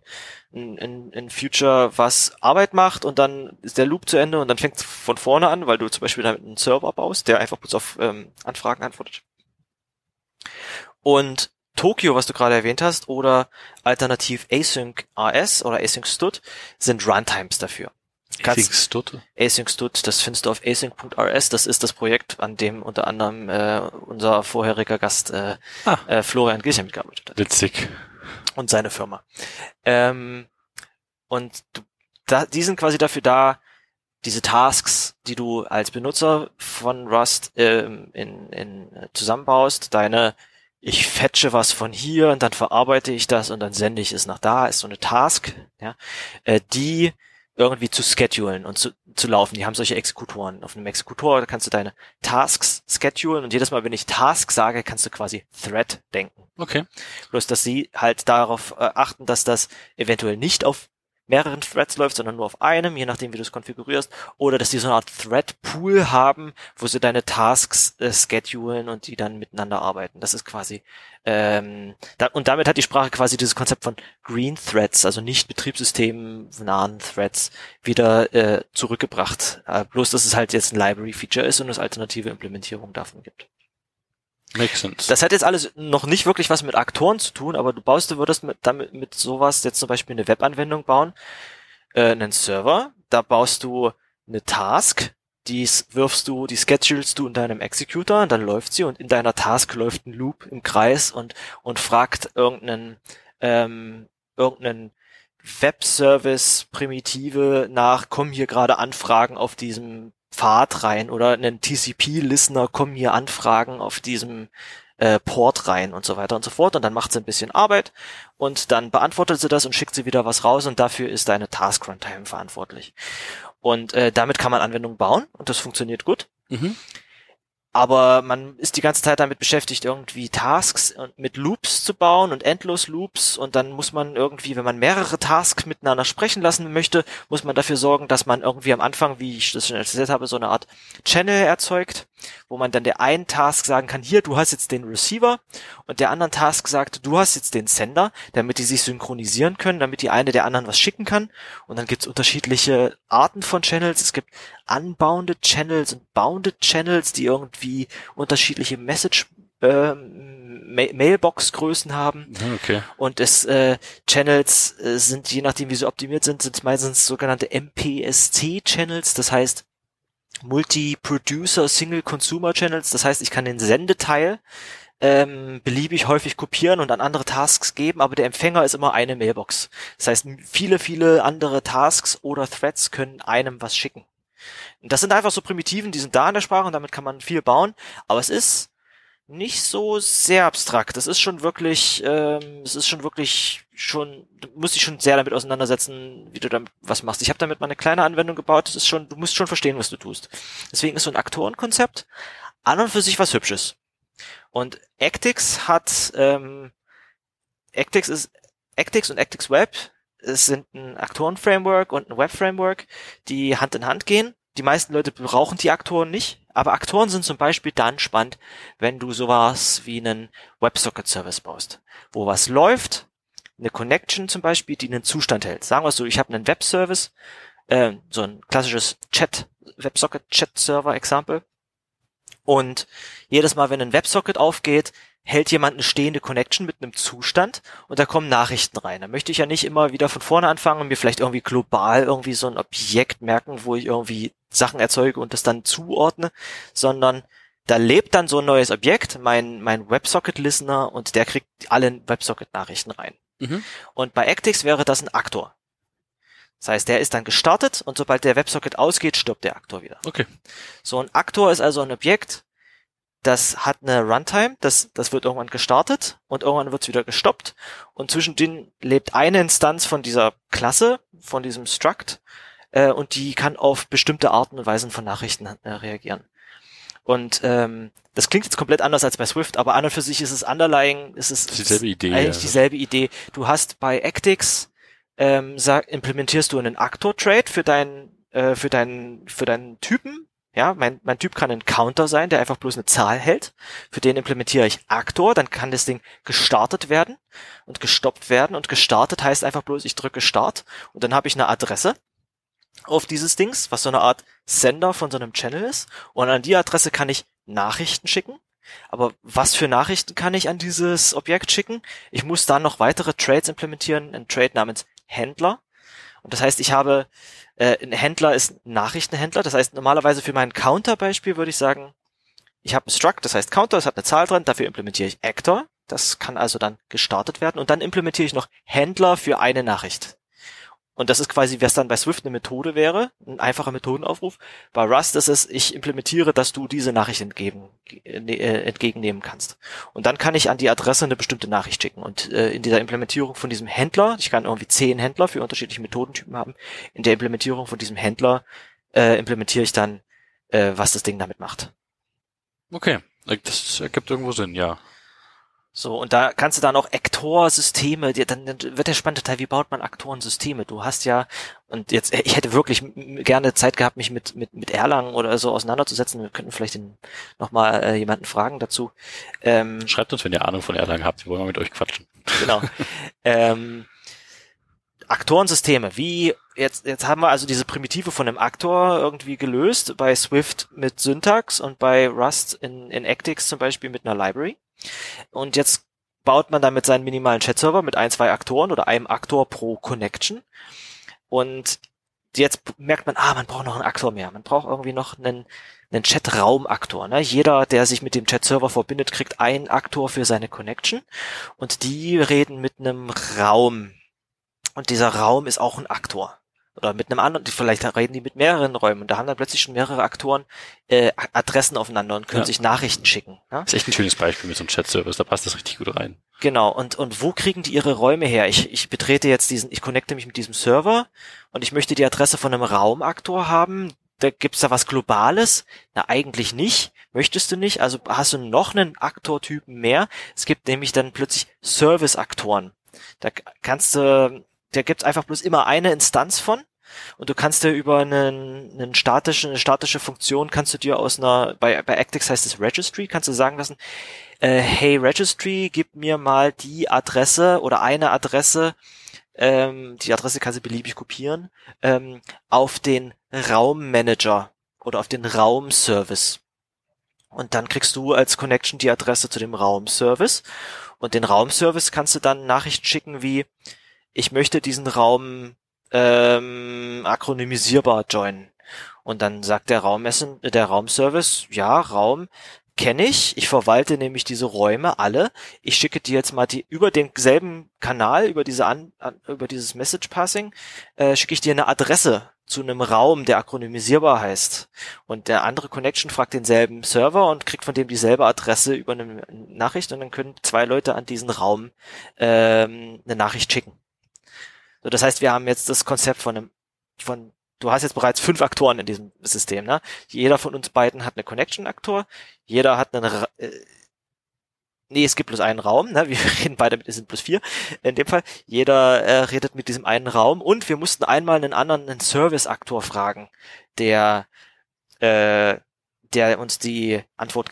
ein Future, was Arbeit macht und dann ist der Loop zu Ende und dann fängt es von vorne an, weil du zum Beispiel damit einen Server baust, der einfach bloß auf Anfragen antwortet. Und Tokio, was du gerade erwähnt hast, oder alternativ Async RS oder Async Stud sind Runtimes dafür. Async-std, das findest du auf async.rs, das ist das Projekt, an dem unter anderem unser vorheriger Gast Florian Gilchen mitgearbeitet hat. Witzig. Und seine Firma. Die sind quasi dafür da, diese Tasks, die du als Benutzer von Rust zusammenbaust, ich fetche was von hier und dann verarbeite ich das und dann sende ich es nach da, ist so eine Task, ja, die irgendwie zu schedulen und zu laufen. Die haben solche Exekutoren. Auf einem Exekutor kannst du deine Tasks schedulen und jedes Mal, wenn ich Task sage, kannst du quasi Thread denken. Okay. Bloß, dass sie halt darauf achten, dass das eventuell nicht auf mehreren Threads läuft, sondern nur auf einem, je nachdem, wie du es konfigurierst, oder dass die so eine Art Thread-Pool haben, wo sie deine Tasks schedulen und die dann miteinander arbeiten. Das ist quasi und damit hat die Sprache quasi dieses Konzept von Green Threads, also nicht betriebssystemnahen Threads, wieder zurückgebracht. Bloß, dass es halt jetzt ein Library-Feature ist und es alternative Implementierung davon gibt. Makes sense. Das hat jetzt alles noch nicht wirklich was mit Aktoren zu tun, aber du würdest mit sowas jetzt zum Beispiel eine Webanwendung bauen, einen Server, da baust du eine Task, die schedulst du in deinem Executor und dann läuft sie und in deiner Task läuft ein Loop im Kreis und fragt irgendeinen Webservice Primitive nach, kommen hier gerade Anfragen auf diesem Pfad rein oder einen TCP-Listener, kommen hier Anfragen auf diesem Port rein und so weiter und so fort und dann macht sie ein bisschen Arbeit und dann beantwortet sie das und schickt sie wieder was raus und dafür ist deine Task-Runtime verantwortlich. Und damit kann man Anwendungen bauen und das funktioniert gut. Mhm. Aber man ist die ganze Zeit damit beschäftigt, irgendwie Tasks und mit Loops zu bauen und Endlos-Loops und dann muss man irgendwie, wenn man mehrere Tasks miteinander sprechen lassen möchte, muss man dafür sorgen, dass man irgendwie am Anfang, wie ich das schon erzählt habe, so eine Art Channel erzeugt, wo man dann der einen Task sagen kann, hier, du hast jetzt den Receiver und der anderen Task sagt, du hast jetzt den Sender, damit die sich synchronisieren können, damit die eine der anderen was schicken kann und dann gibt's unterschiedliche Arten von Channels, es gibt unbounded Channels und bounded Channels, die irgendwie unterschiedliche Mailbox-Größen haben. Okay. Und Channels sind, je nachdem wie sie optimiert sind, sind meistens sogenannte MPSC-Channels, das heißt Multi-Producer Single-Consumer-Channels, das heißt, ich kann den Sendeteil beliebig häufig kopieren und an andere Tasks geben, aber der Empfänger ist immer eine Mailbox. Das heißt, viele, viele andere Tasks oder Threads können einem was schicken. Das sind einfach so Primitiven, die sind da in der Sprache und damit kann man viel bauen, aber es ist nicht so sehr abstrakt. Das ist schon wirklich, du musst dich schon sehr damit auseinandersetzen, wie du damit was machst. Ich habe damit mal eine kleine Anwendung gebaut, das ist schon, du musst schon verstehen, was du tust. Deswegen ist so ein Aktorenkonzept an und für sich was Hübsches. Und Actix hat, Actix und Actix Web, es sind ein Aktoren-Framework und ein Web-Framework, die Hand in Hand gehen. Die meisten Leute brauchen die Aktoren nicht, aber Aktoren sind zum Beispiel dann spannend, wenn du sowas wie einen WebSocket-Service baust, wo was läuft, eine Connection zum Beispiel, die einen Zustand hält. Sagen wir es so, ich habe einen Web-Service, so ein klassisches Chat, WebSocket-Chat-Server-Example, und jedes Mal, wenn ein WebSocket aufgeht, hält jemand eine stehende Connection mit einem Zustand und da kommen Nachrichten rein. Da möchte ich ja nicht immer wieder von vorne anfangen und mir vielleicht irgendwie global irgendwie so ein Objekt merken, wo ich irgendwie Sachen erzeuge und das dann zuordne, sondern da lebt dann so ein neues Objekt, mein WebSocket-Listener, und der kriegt alle WebSocket-Nachrichten rein. Mhm. Und bei Actix wäre das ein Aktor. Das heißt, der ist dann gestartet und sobald der WebSocket ausgeht, stirbt der Aktor wieder. Okay. So ein Aktor ist also ein Objekt, das hat eine Runtime, das wird irgendwann gestartet und irgendwann wird's wieder gestoppt und zwischen denen lebt eine Instanz von dieser Klasse, von diesem Struct, und die kann auf bestimmte Arten und Weisen von Nachrichten reagieren. Und das klingt jetzt komplett anders als bei Swift, aber an und für sich ist es Underlying, dieselbe Idee. Du hast bei Actix implementierst du einen Actor-Trait für deinen Typen. Ja, mein Typ kann ein Counter sein, der einfach bloß eine Zahl hält. Für den implementiere ich Actor, dann kann das Ding gestartet werden und gestoppt werden. Und gestartet heißt einfach bloß, ich drücke Start und dann habe ich eine Adresse auf dieses Dings, was so eine Art Sender von so einem Channel ist. Und an die Adresse kann ich Nachrichten schicken. Aber was für Nachrichten kann ich an dieses Objekt schicken? Ich muss dann noch weitere Trades implementieren, einen Trade namens Händler. Und das heißt, ich habe ein Händler ist ein Nachrichtenhändler. Das heißt, normalerweise für mein Counter-Beispiel würde ich sagen, ich habe ein Struct, das heißt Counter, es hat eine Zahl drin, dafür implementiere ich Actor. Das kann also dann gestartet werden. Und dann implementiere ich noch Händler für eine Nachricht. Und das ist quasi, was dann bei Swift eine Methode wäre, ein einfacher Methodenaufruf. Bei Rust ist es, ich implementiere, dass du diese Nachricht entgegennehmen kannst. Und dann kann ich an die Adresse eine bestimmte Nachricht schicken. Und in dieser Implementierung von diesem Händler, ich kann irgendwie 10 Händler für unterschiedliche Methodentypen haben, in der Implementierung von diesem Händler implementiere ich dann, was das Ding damit macht. Okay, das ergibt irgendwo Sinn, ja. So, und da kannst du dann auch Aktorsysteme, dann wird der spannende Teil, wie baut man Aktorensysteme? Du hast ja, und jetzt, ich hätte wirklich gerne Zeit gehabt, mich mit Erlang oder so auseinanderzusetzen. Wir könnten vielleicht nochmal jemanden fragen dazu. Schreibt uns, wenn ihr Ahnung von Erlang habt, wir wollen mal mit euch quatschen. Genau. Aktorensysteme, wie, jetzt haben wir also diese Primitive von einem Aktor irgendwie gelöst, bei Swift mit Syntax und bei Rust in Actix zum Beispiel mit einer Library. Und jetzt baut man damit seinen minimalen Chat-Server mit 1, 2 Aktoren oder einem Aktor pro Connection. Und jetzt merkt man, man braucht noch einen Aktor mehr. Man braucht irgendwie noch einen Chat-Raum-Aktor. Ne? Jeder, der sich mit dem Chat-Server verbindet, kriegt einen Aktor für seine Connection. Und die reden mit einem Raum. Und dieser Raum ist auch ein Aktor. Oder mit einem anderen, vielleicht reden die mit mehreren Räumen und da haben dann plötzlich schon mehrere Aktoren Adressen aufeinander und können sich Nachrichten schicken. Ja? Das ist echt ein schönes Beispiel mit so einem Chat-Service, da passt das richtig gut rein. Genau, und wo kriegen die ihre Räume her? Ich betrete jetzt ich connecte mich mit diesem Server und ich möchte die Adresse von einem Raumaktor haben. Da gibt's da was Globales? Na, eigentlich nicht. Möchtest du nicht? Also hast du noch einen Aktortypen mehr? Es gibt nämlich dann plötzlich Service-Aktoren. Da kannst du... Da gibt's einfach bloß immer eine Instanz von und du kannst dir über eine statische Funktion kannst du dir aus einer, bei Actix heißt es Registry, kannst du sagen lassen, hey Registry, gib mir mal die Adresse oder eine Adresse, die Adresse kannst du beliebig kopieren, auf den Raummanager oder auf den Raumservice. Und dann kriegst du als Connection die Adresse zu dem Raumservice und den Raumservice kannst du dann Nachrichten schicken wie: Ich möchte diesen Raum akronymisierbar joinen. Und dann sagt der Raumservice, ja, Raum kenne ich. Ich verwalte nämlich diese Räume alle. Ich schicke dir jetzt mal über denselben Kanal, über dieses Message Passing, schicke ich dir eine Adresse zu einem Raum, der akronymisierbar heißt. Und der andere Connection fragt denselben Server und kriegt von dem dieselbe Adresse über eine Nachricht, und dann können zwei Leute an diesen Raum eine Nachricht schicken. So, das heißt, wir haben jetzt das Konzept von du hast jetzt bereits 5 Aktoren in diesem System, ne? Jeder von uns beiden hat eine Connection-Aktor, jeder hat einen es gibt bloß einen Raum, ne? Wir reden beide mit, es sind bloß 4 in dem Fall. Jeder redet mit diesem einen Raum, und wir mussten einmal einen Service-Aktor fragen, der uns die Antwort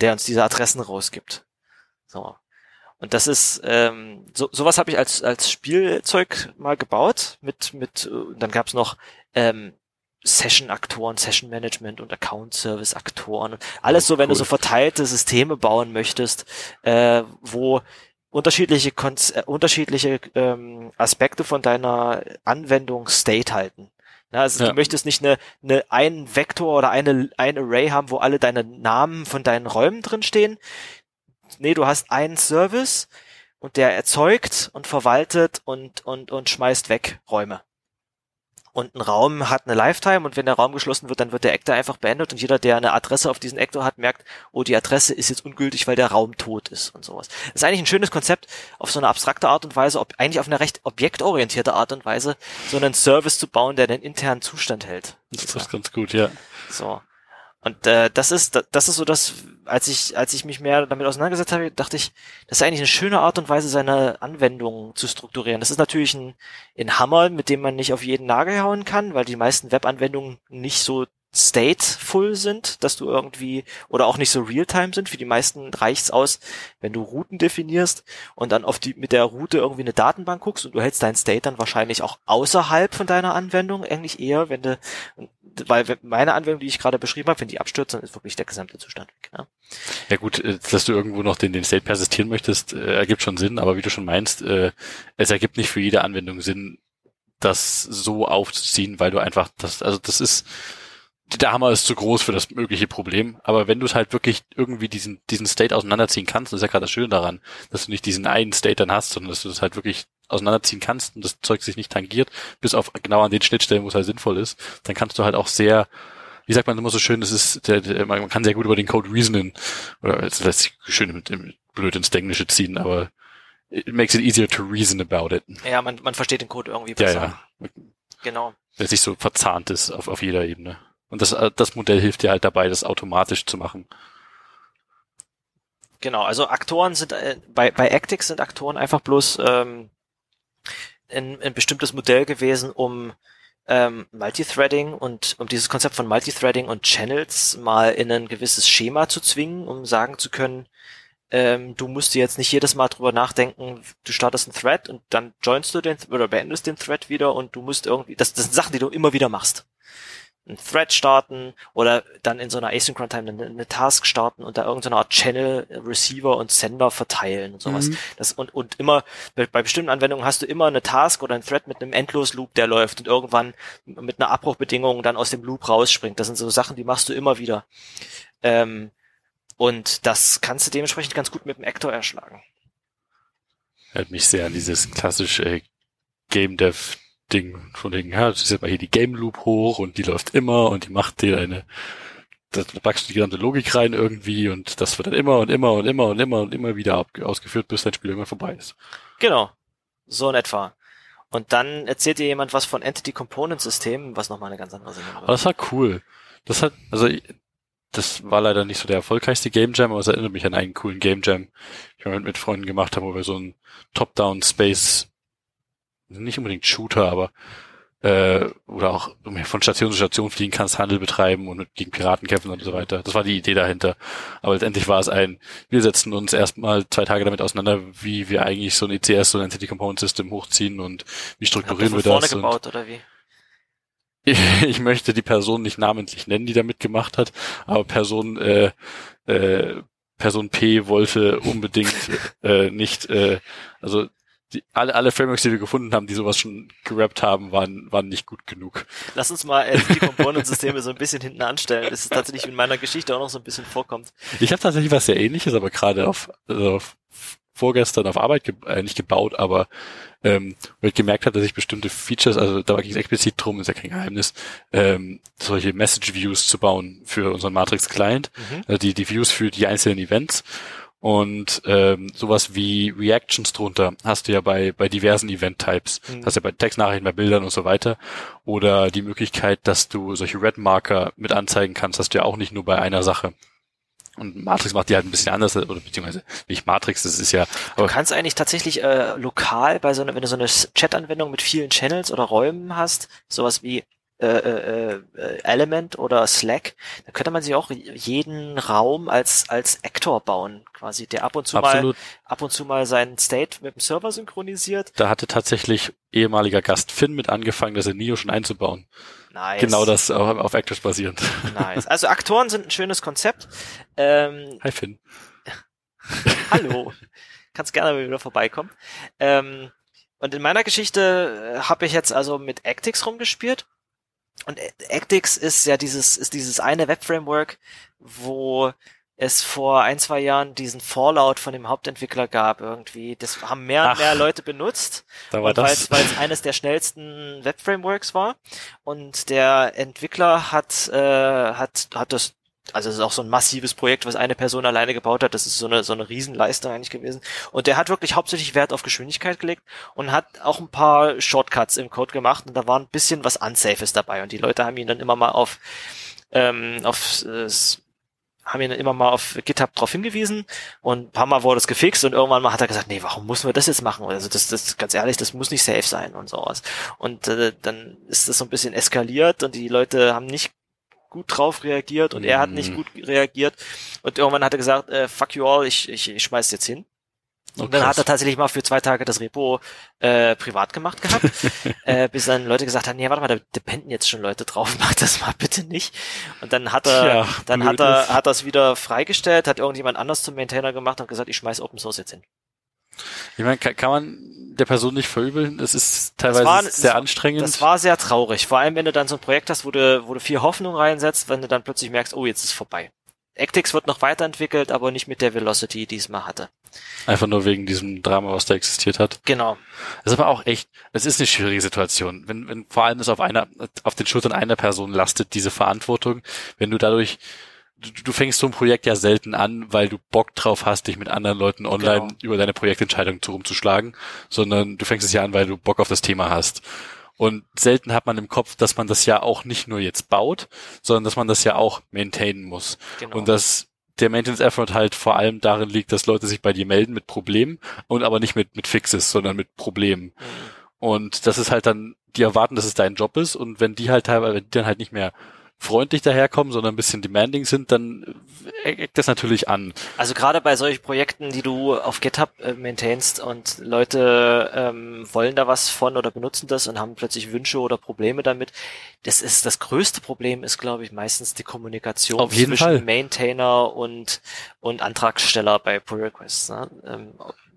der uns diese Adressen rausgibt. So. Und das ist sowas habe ich als Spielzeug mal gebaut mit dann gab's noch Session-Aktoren, Session-Management und Account-Service-Aktoren. Alles so, wenn du so verteilte Systeme bauen möchtest, wo unterschiedliche Aspekte von deiner Anwendung State halten. Na, also ja. Du möchtest nicht einen Vektor oder ein Array haben, wo alle deine Namen von deinen Räumen drinstehen. Nee, du hast einen Service, und der erzeugt und verwaltet und schmeißt weg Räume. Und ein Raum hat eine Lifetime, und wenn der Raum geschlossen wird, dann wird der Actor einfach beendet, und jeder, der eine Adresse auf diesen Actor hat, merkt, oh, die Adresse ist jetzt ungültig, weil der Raum tot ist und sowas. Das ist eigentlich ein schönes Konzept, auf so eine abstrakte Art und Weise, eigentlich auf eine recht objektorientierte Art und Weise, so einen Service zu bauen, der den internen Zustand hält. Das ist ganz gut, ja. So. Und das ist so, dass als ich mich mehr damit auseinandergesetzt habe, dachte ich, das ist eigentlich eine schöne Art und Weise, seine Anwendungen zu strukturieren. Das ist natürlich ein Hammer, mit dem man nicht auf jeden Nagel hauen kann, weil die meisten Webanwendungen nicht so stateful sind, dass du irgendwie, oder auch nicht so real-time sind. Für die meisten reicht's aus, wenn du Routen definierst und dann mit der Route irgendwie eine Datenbank guckst, und du hältst deinen State dann wahrscheinlich auch außerhalb von deiner Anwendung, eigentlich eher, weil meine Anwendung, die ich gerade beschrieben habe, wenn die abstürzt, dann ist wirklich der gesamte Zustand weg. Ne? Ja gut, dass du irgendwo noch den State persistieren möchtest, ergibt schon Sinn, aber wie du schon meinst, es ergibt nicht für jede Anwendung Sinn, das so aufzuziehen, weil du einfach der Hammer ist zu groß für das mögliche Problem, aber wenn du es halt wirklich irgendwie diesen State auseinanderziehen kannst, das ist ja gerade das Schöne daran, dass du nicht diesen einen State dann hast, sondern dass du das halt wirklich auseinanderziehen kannst und das Zeug sich nicht tangiert, bis auf genau an den Schnittstellen, wo es halt sinnvoll ist, dann kannst du halt auch sehr, wie sagt man immer so schön, man kann sehr gut über den Code reasonen, oder das lässt sich schön blöd ins Englische ziehen, aber it makes it easier to reason about it. Ja, man versteht den Code irgendwie besser. Ja. Genau. Wenn es nicht so verzahnt ist auf jeder Ebene. Und das Modell hilft dir halt dabei, das automatisch zu machen. Genau, also Aktoren sind bei Actix sind Aktoren einfach bloß ein bestimmtes Modell gewesen, um Multithreading und um dieses Konzept von Multithreading und Channels mal in ein gewisses Schema zu zwingen, um sagen zu können, du musst dir jetzt nicht jedes Mal drüber nachdenken, du startest einen Thread und dann joinst du den oder beendest den Thread wieder, und du musst irgendwie, das sind Sachen, die du immer wieder machst. Ein Thread starten oder dann in so einer Asynchron Time eine Task starten und da irgendeine Art Channel, Receiver und Sender verteilen und sowas. Mhm. Das, und immer, bei bestimmten Anwendungen hast du immer eine Task oder einen Thread mit einem Endlos-Loop, der läuft und irgendwann mit einer Abbruchbedingung dann aus dem Loop rausspringt. Das sind so Sachen, die machst du immer wieder. Und das kannst du dementsprechend ganz gut mit dem Actor erschlagen. Hört mich sehr an dieses klassische Game Dev Ding von wegen, ja, das ist jetzt mal hier die Game Loop hoch und die läuft immer und die macht dir da packst du die gesamte Logik rein irgendwie und das wird dann immer und immer und immer und immer und immer wieder ausgeführt, bis dein Spiel irgendwann vorbei ist. Genau. So in etwa. Und dann erzählt dir jemand was von Entity Component Systemen, was nochmal eine ganz andere Sinn hat. Das war cool. Das war leider nicht so der erfolgreichste Game Jam, aber es erinnert mich an einen coolen Game Jam, den wir mit Freunden gemacht haben, wo wir so einen Top-Down Space nicht unbedingt Shooter, aber oder auch von Station zu Station fliegen kannst, Handel betreiben und gegen Piraten kämpfen und so weiter. Das war die Idee dahinter. Aber letztendlich war es wir setzen uns erstmal 2 Tage damit auseinander, wie wir eigentlich so ein ECS, so ein Entity Component System hochziehen und wie strukturieren wir das. Vorne gebaut oder wie? Ich möchte die Person nicht namentlich nennen, die da mitgemacht hat, aber Person P wollte unbedingt alle Frameworks, die wir gefunden haben, die sowas schon gerappt haben, waren nicht gut genug. Lass uns mal die Komponentensysteme so ein bisschen hinten anstellen. Das ist tatsächlich in meiner Geschichte auch noch so ein bisschen vorkommt. Ich habe tatsächlich was sehr Ähnliches, aber gerade auf vorgestern auf Arbeit nicht gebaut, aber wird gemerkt hat, dass ich bestimmte Features, also da ging es explizit drum, ist ja kein Geheimnis, solche Message-Views zu bauen für unseren Matrix-Client, also die Views für die einzelnen Events. Und sowas wie Reactions drunter hast du ja bei diversen Event-Types. Hast ja bei Textnachrichten, bei Bildern und so weiter. Oder die Möglichkeit, dass du solche Red-Marker mit anzeigen kannst, hast du ja auch nicht nur bei einer Sache. Und Matrix macht die halt ein bisschen anders, oder beziehungsweise nicht Matrix, das ist ja... Aber du kannst eigentlich tatsächlich lokal, bei so einer, wenn du so eine Chat-Anwendung mit vielen Channels oder Räumen hast, sowas wie Element oder Slack, dann könnte man sich auch jeden Raum als Actor bauen, quasi, der ab und zu mal seinen State mit dem Server synchronisiert. Da hatte tatsächlich ehemaliger Gast Finn mit angefangen, das in Neo schon einzubauen. Nice. Genau das, auf Actors basierend. Nice. Also Aktoren sind ein schönes Konzept. Hi Finn. Hallo. Kannst gerne wieder vorbeikommen. Und in meiner Geschichte habe ich jetzt also mit Actix rumgespielt. Und Actix ist ja dieses eine Web-Framework, wo es vor 1-2 Jahren diesen Fallout von dem Hauptentwickler gab irgendwie. Das haben mehr und mehr Leute benutzt, weil es eines der schnellsten Web-Frameworks war. Und der Entwickler hat das, also es ist auch so ein massives Projekt, was eine Person alleine gebaut hat. Das ist so eine Riesenleistung eigentlich gewesen. Und der hat wirklich hauptsächlich Wert auf Geschwindigkeit gelegt und hat auch ein paar Shortcuts im Code gemacht. Und da war ein bisschen was Unsafes dabei. Und die Leute haben ihn dann immer mal auf GitHub drauf hingewiesen. Und ein paar Mal wurde es gefixt. Und irgendwann mal hat er gesagt, nee, warum müssen wir das jetzt machen? Also das ganz ehrlich, das muss nicht safe sein und sowas. Und dann ist das so ein bisschen eskaliert. Und die Leute haben nicht gut drauf reagiert und er hat nicht gut reagiert und irgendwann hat er gesagt, fuck you all, ich schmeiß jetzt hin. Und dann hat er tatsächlich mal für 2 Tage das Repo privat gemacht gehabt, bis dann Leute gesagt haben, nee, warte mal, da dependen jetzt schon Leute drauf, mach das mal bitte nicht. Und dann hat er es wieder freigestellt, hat irgendjemand anders zum Maintainer gemacht und gesagt, ich schmeiß Open Source jetzt hin. Ich meine, kann man der Person nicht verübeln, es ist teilweise sehr anstrengend. Das war sehr traurig, vor allem wenn du dann so ein Projekt hast, wo du viel Hoffnung reinsetzt, wenn du dann plötzlich merkst, oh, jetzt ist es vorbei. Actix wird noch weiterentwickelt, aber nicht mit der Velocity, die es mal hatte. Einfach nur wegen diesem Drama, was da existiert hat. Genau. Das ist aber auch echt, es ist eine schwierige Situation, wenn vor allem es auf den Schultern einer Person lastet, diese Verantwortung, wenn du dadurch... Du fängst so ein Projekt ja selten an, weil du Bock drauf hast, dich mit anderen Leuten online über deine Projektentscheidung rumzuschlagen, sondern du fängst es ja an, weil du Bock auf das Thema hast. Und selten hat man im Kopf, dass man das ja auch nicht nur jetzt baut, sondern dass man das ja auch maintainen muss. Genau. Und dass der Maintenance-Effort halt vor allem darin liegt, dass Leute sich bei dir melden mit Problemen und aber nicht mit Fixes, sondern mit Problemen. Mhm. Und das ist halt dann, die erwarten, dass es dein Job ist und wenn die halt teilweise, wenn die dann halt nicht mehr freundlich daherkommen, sondern ein bisschen demanding sind, dann eckt das natürlich an. Also gerade bei solchen Projekten, die du auf GitHub maintainst und Leute wollen da was von oder benutzen das und haben plötzlich Wünsche oder Probleme damit, das größte Problem ist, glaube ich, meistens die Kommunikation zwischen Maintainer und Antragsteller bei Pull Requests. Ne?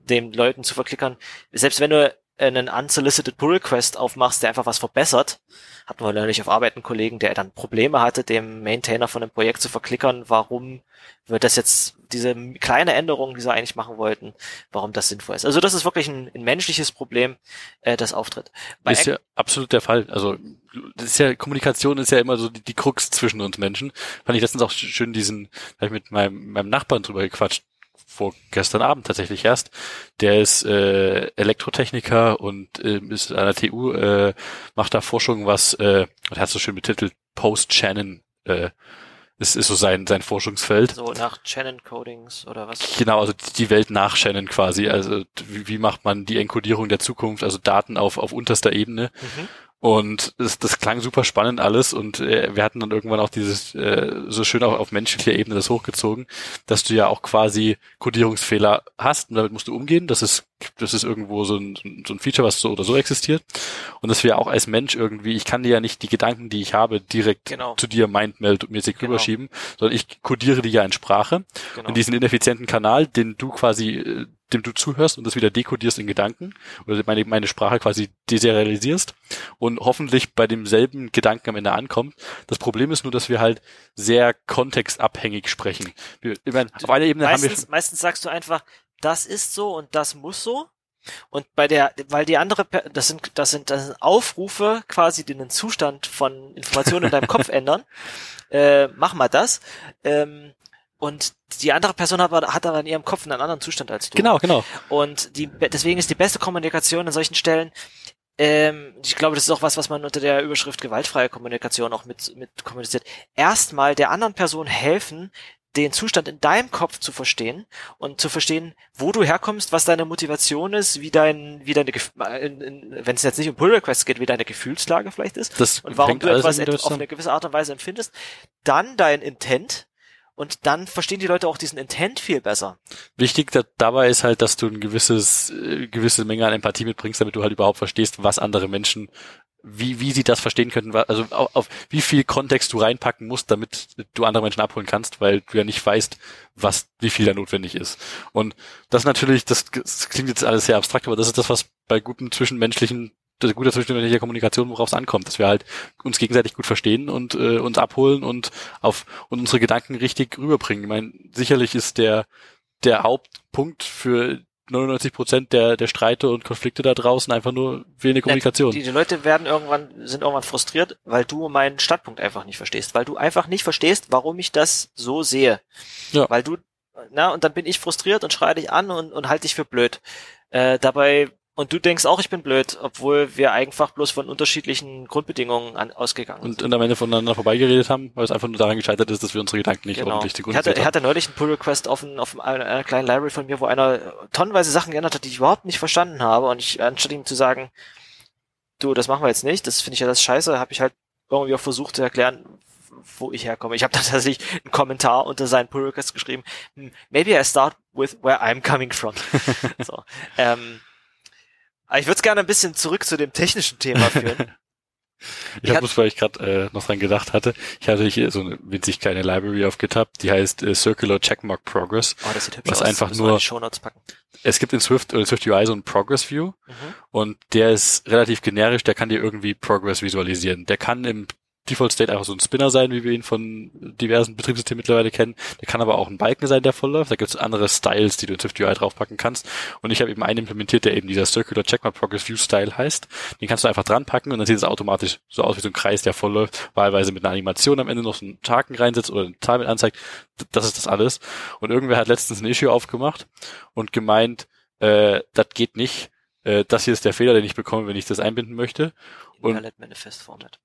Den Leuten zu verklickern, selbst wenn du einen unsolicited Pull Request aufmachst, der einfach was verbessert. Hatten wir neulich auf Arbeit einen Kollegen, der dann Probleme hatte, dem Maintainer von einem Projekt zu verklickern, warum wird das jetzt diese kleine Änderung, die sie eigentlich machen wollten, warum das sinnvoll ist. Also das ist wirklich ein menschliches Problem, das auftritt. Ist ja absolut der Fall. Also das ist ja, Kommunikation ist ja immer so die Krux zwischen uns Menschen. Fand ich letztens auch schön da hab ich mit meinem Nachbarn drüber gequatscht, vorgestern Abend tatsächlich erst. Der ist Elektrotechniker und ist an der TU, macht da Forschung, was, er hat so schön betitelt, Post-Shannon, ist so sein Forschungsfeld. So nach Shannon-Codings oder was? Genau, also die Welt nach Shannon quasi. Also wie macht man die Enkodierung der Zukunft, also Daten auf unterster Ebene. Mhm. Und das klang super spannend alles und wir hatten dann irgendwann auch dieses so schön auch auf menschlicher Ebene das hochgezogen, dass du ja auch quasi Codierungsfehler hast und damit musst du umgehen. Das ist irgendwo so ein Feature, was so oder so existiert und dass wir auch als Mensch irgendwie, ich kann dir ja nicht die Gedanken, die ich habe, direkt zu dir mindmeld-mäßig rüberschieben, sondern ich codiere die ja in Sprache in diesen ineffizienten Kanal, den du quasi, dem du zuhörst und das wieder dekodierst in Gedanken oder meine Sprache quasi deserialisierst und hoffentlich bei demselben Gedanken am Ende ankommt. Das Problem ist nur, dass wir halt sehr kontextabhängig sprechen. Ich meine, auf einer Ebene meistens sagst du einfach, das ist so und das muss so. Und bei der, weil die andere, das sind Aufrufe quasi, die den Zustand von Informationen in deinem Kopf ändern. Mach mal das. Und die andere Person hat aber in ihrem Kopf einen anderen Zustand als du. Genau. Und deswegen ist die beste Kommunikation an solchen Stellen, ich glaube, das ist auch was man unter der Überschrift gewaltfreie Kommunikation auch mit kommuniziert. Erstmal der anderen Person helfen, den Zustand in deinem Kopf zu verstehen und zu verstehen, wo du herkommst, was deine Motivation ist, wie deine, wenn es jetzt nicht um Pull Requests geht, wie deine Gefühlslage vielleicht ist das und warum du etwas auf eine gewisse Art und Weise empfindest, dann dein Intent. Und dann verstehen die Leute auch diesen Intent viel besser. Wichtig dabei ist halt, dass du eine gewisse Menge an Empathie mitbringst, damit du halt überhaupt verstehst, was andere Menschen, wie sie das verstehen könnten, also auf wie viel Kontext du reinpacken musst, damit du andere Menschen abholen kannst, weil du ja nicht weißt, wie viel da notwendig ist. Und das natürlich, das klingt jetzt alles sehr abstrakt, aber das ist das, was bei guter zwischenmenschlicher Kommunikation, worauf es ankommt, dass wir halt uns gegenseitig gut verstehen und uns abholen und unsere Gedanken richtig rüberbringen. Ich meine, sicherlich ist der Hauptpunkt für 99% der Streite und Konflikte da draußen einfach nur wenig Kommunikation. Die Leute sind irgendwann frustriert, weil du meinen Standpunkt einfach nicht verstehst, weil du einfach nicht verstehst, warum ich das so sehe. Ja. Weil und dann bin ich frustriert und schreie dich an und halte dich für blöd. Und du denkst auch, ich bin blöd, obwohl wir einfach bloß von unterschiedlichen Grundbedingungen ausgegangen sind. Und am Ende voneinander vorbeigeredet haben, weil es einfach nur daran gescheitert ist, dass wir unsere Gedanken nicht ordentlich zugrunde gesetzt haben. Ich hatte neulich einen Pull-Request offen auf einer kleinen Library von mir, wo einer tonnenweise Sachen geändert hat, die ich überhaupt nicht verstanden habe. Und anstatt ihm zu sagen, du, das machen wir jetzt nicht, das finde ich ja das Scheiße, habe ich halt irgendwie auch versucht zu erklären, wo ich herkomme. Ich habe tatsächlich einen Kommentar unter seinen Pull-Request geschrieben, maybe I start with where I'm coming from. So, ich würde es gerne ein bisschen zurück zu dem technischen Thema führen. Weil ich gerade noch dran gedacht hatte. Ich hatte hier so eine winzig kleine Library auf GitHub, die heißt Circular Checkmark Progress. Oh, das sieht hübsch aus. Einfach nur Shownotes packen. Es gibt in Swift oder Swift UI so einen Progress View und der ist relativ generisch, der kann dir irgendwie Progress visualisieren. Der kann im Default State einfach so ein Spinner sein, wie wir ihn von diversen Betriebssystemen mittlerweile kennen. Der kann aber auch ein Balken sein, der voll läuft. Da gibt es andere Styles, die du in Swift UI draufpacken kannst. Und ich habe eben einen implementiert, der eben dieser Circular Checkmark Progress View Style heißt. Den kannst du einfach dran packen und dann sieht es automatisch so aus wie so ein Kreis, der voll läuft. Wahlweise mit einer Animation am Ende noch so einen Haken reinsetzt oder eine Zahl mit anzeigt. Das ist das alles. Und irgendwer hat letztens ein Issue aufgemacht und gemeint, das geht nicht. Das hier ist der Fehler, den ich bekomme, wenn ich das einbinden möchte. Invalid Manifest Format.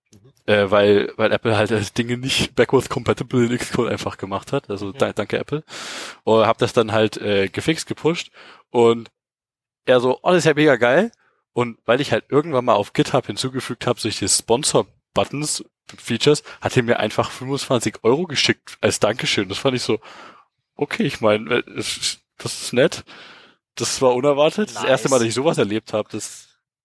Weil Apple halt Dinge nicht backwards compatible in Xcode einfach gemacht hat. Also danke Apple. Und hab das dann halt gefixt, gepusht und er so, oh, das ist ja mega geil. Und weil ich halt irgendwann mal auf GitHub hinzugefügt habe, solche Sponsor-Buttons, Features, hat er mir einfach 25 Euro geschickt als Dankeschön. Das fand ich so, okay, ich meine, das ist nett. Das war unerwartet. Nice. Das erste Mal, dass ich sowas erlebt habe.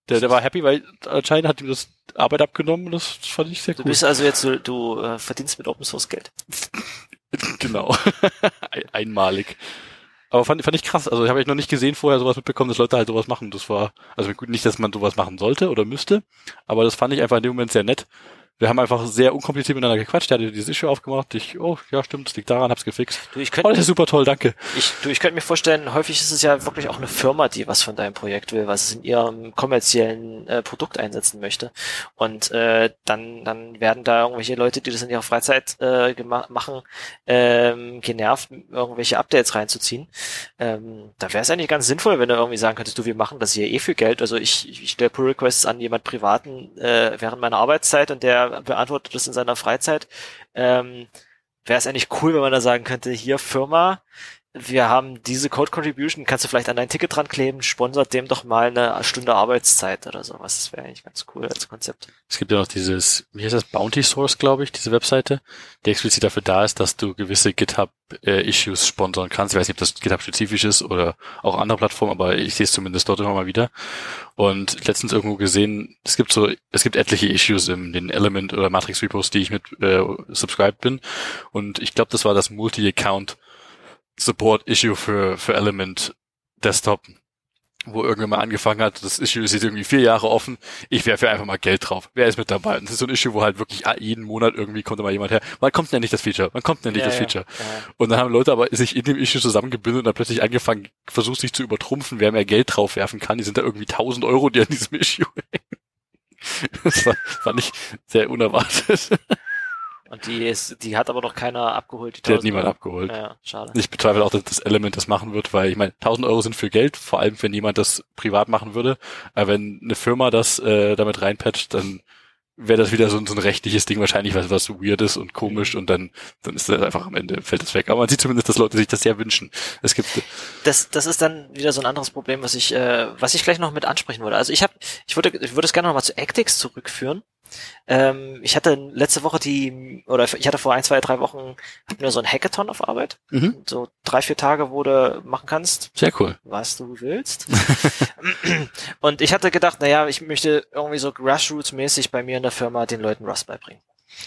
Der war happy, weil anscheinend hat ihm das Arbeit abgenommen und das fand ich sehr cool. Du bist also jetzt so, du verdienst mit Open Source Geld. Genau. Einmalig. Aber fand ich krass. Also habe ich noch nicht gesehen vorher sowas mitbekommen, dass Leute halt sowas machen. Das war, also gut, nicht, dass man sowas machen sollte oder müsste, aber das fand ich einfach in dem Moment sehr nett. Wir haben einfach sehr unkompliziert miteinander gequatscht. Der hatte dieses Issue aufgemacht. Stimmt, es liegt daran, hab's gefixt. Das ist super toll, danke. Ich könnte mir vorstellen, häufig ist es ja wirklich auch eine Firma, die was von deinem Projekt will, was es in ihrem kommerziellen Produkt einsetzen möchte. Und dann werden da irgendwelche Leute, die das in ihrer Freizeit machen, genervt, irgendwelche Updates reinzuziehen. Da wäre es eigentlich ganz sinnvoll, wenn du irgendwie sagen könntest, wir machen das hier für Geld. Also ich stelle Pull-Requests an jemand Privaten während meiner Arbeitszeit und der beantwortet das in seiner Freizeit. Wäre es eigentlich cool, wenn man da sagen könnte, hier Firma, wir haben diese Code-Contribution, kannst du vielleicht an dein Ticket dran kleben, sponsert dem doch mal eine Stunde Arbeitszeit oder sowas. Das wäre eigentlich ganz cool als Konzept. Es gibt ja noch dieses, wie heißt das, Bounty Source, glaube ich, diese Webseite, die explizit dafür da ist, dass du gewisse GitHub-Issues sponsern kannst. Ich weiß nicht, ob das GitHub-spezifisch ist oder auch andere Plattformen, aber ich sehe es zumindest dort immer mal wieder. Und letztens irgendwo gesehen, es gibt etliche Issues in den Element- oder Matrix-Repos, die ich mit subscribed bin. Und ich glaube, das war das Multi-Account Support Issue für Element Desktop. wo irgendwann mal angefangen hat, das Issue ist jetzt irgendwie 4 Jahre offen, ich werfe einfach mal Geld drauf. Wer ist mit dabei? Und das ist so ein Issue, wo halt wirklich jeden Monat irgendwie kommt da mal jemand her, wann kommt denn nicht das Feature? Ja. Und dann haben Leute aber sich in dem Issue zusammengebündelt und dann plötzlich angefangen, versucht sich zu übertrumpfen, wer mehr Geld drauf werfen kann. Die sind da irgendwie 1.000 Euro, die an diesem Issue hängen. Das fand ich sehr unerwartet. Und die hat aber noch keiner abgeholt. Die hat niemand abgeholt. Ja, schade. Ich bezweifle auch, dass das Element das machen wird, weil ich meine, 1.000 Euro sind viel Geld, vor allem wenn jemand das privat machen würde. Aber wenn eine Firma das damit reinpatcht, dann wäre das wieder so ein rechtliches Ding wahrscheinlich, was so weird ist und komisch und dann ist das einfach am Ende, fällt das weg. Aber man sieht zumindest, dass Leute sich das sehr wünschen. Es gibt das ist dann wieder so ein anderes Problem, was ich gleich noch mit ansprechen wollte. Also ich würde es gerne nochmal zu Actix zurückführen. Ich hatte letzte Woche vor 1, 2, 3 Wochen hatten wir so ein Hackathon auf Arbeit. Mhm. So 3, 4 Tage, wo du machen kannst. Sehr cool. Was du willst. Und ich hatte gedacht, ich möchte irgendwie so Grassroots-mäßig bei mir in der Firma den Leuten Rust beibringen.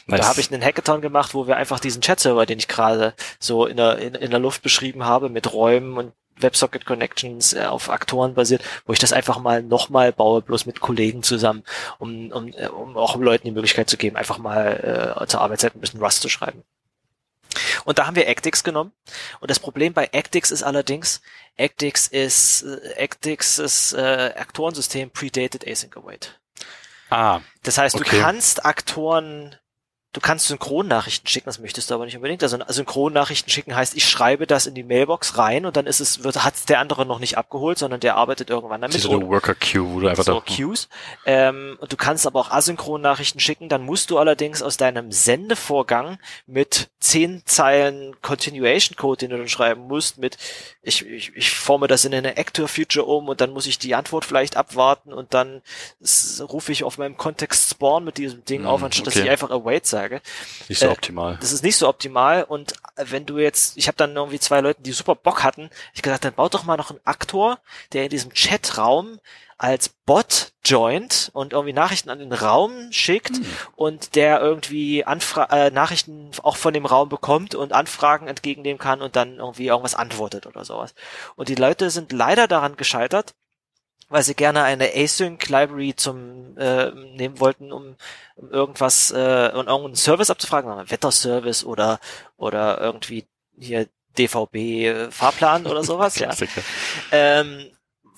Nice. Da habe ich einen Hackathon gemacht, wo wir einfach diesen Chat-Server, den ich gerade so in der Luft beschrieben habe, mit Räumen und WebSocket-Connections auf Aktoren basiert, wo ich das einfach mal nochmal baue, bloß mit Kollegen zusammen, um auch Leuten die Möglichkeit zu geben, einfach mal zur Arbeitszeit ein bisschen Rust zu schreiben. Und da haben wir Actix genommen. Und das Problem bei Actix ist allerdings, Actix ist Aktorensystem predated Async Await. Das heißt, okay. Du kannst Aktoren... Du kannst Synchronnachrichten schicken, das möchtest du aber nicht unbedingt. Also Synchronnachrichten schicken heißt, ich schreibe das in die Mailbox rein und dann ist hat's der andere noch nicht abgeholt, sondern der arbeitet irgendwann damit. Das ist so eine Worker Queue, wo du einfach so Queues. Und du kannst aber auch Asynchron-Nachrichten schicken. Dann musst du allerdings aus deinem Sendevorgang mit 10 Zeilen Continuation-Code, den du dann schreiben musst, mit ich forme das in eine Actor-Future um und dann muss ich die Antwort vielleicht abwarten und dann rufe ich auf meinem Kontext Spawn mit diesem Ding auf, anstatt dass ich einfach Await sage. Nicht so optimal. Das ist nicht so optimal und wenn du jetzt, ich habe dann irgendwie 2 Leute, die super Bock hatten, ich gesagt, dann baut doch mal noch einen Aktor, der in diesem Chatraum als Bot joint und irgendwie Nachrichten an den Raum schickt und der irgendwie Nachrichten auch von dem Raum bekommt und Anfragen entgegennehmen kann und dann irgendwie irgendwas antwortet oder sowas. Und die Leute sind leider daran gescheitert, weil sie gerne eine Async-Library nehmen wollten, um irgendwas und irgendeinen Service abzufragen, einen Wetterservice oder irgendwie hier DVB Fahrplan oder sowas, ja.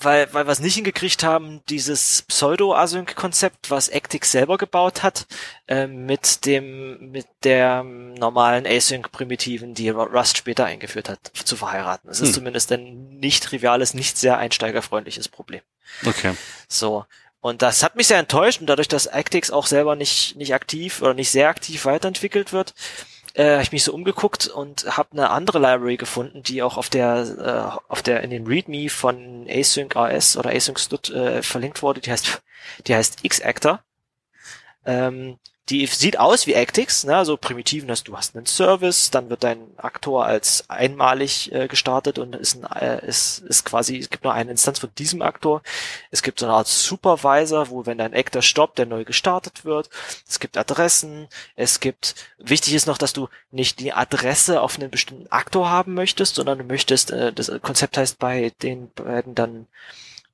Weil wir es nicht hingekriegt haben, dieses Pseudo-Async-Konzept, was Actix selber gebaut hat, mit der normalen Async-Primitiven, die Rust später eingeführt hat, zu verheiraten. Es ist zumindest ein nicht triviales, nicht sehr einsteigerfreundliches Problem. Okay. So. Und das hat mich sehr enttäuscht und dadurch, dass Actix auch selber nicht aktiv oder nicht sehr aktiv weiterentwickelt wird, habe ich mich so umgeguckt und habe eine andere Library gefunden, die auch auf der in dem README von Async AS oder Async-std verlinkt wurde. Die heißt XActor. Die sieht aus wie Actix, ne? So primitiven, dass du hast einen Service, dann wird dein Aktor als einmalig gestartet und ist quasi, es gibt nur eine Instanz von diesem Aktor. Es gibt so eine Art Supervisor, wo wenn dein Actor stoppt, der neu gestartet wird. Es gibt Adressen. Wichtig ist noch, dass du nicht die Adresse auf einen bestimmten Aktor haben möchtest, sondern du möchtest, das Konzept heißt bei den beiden dann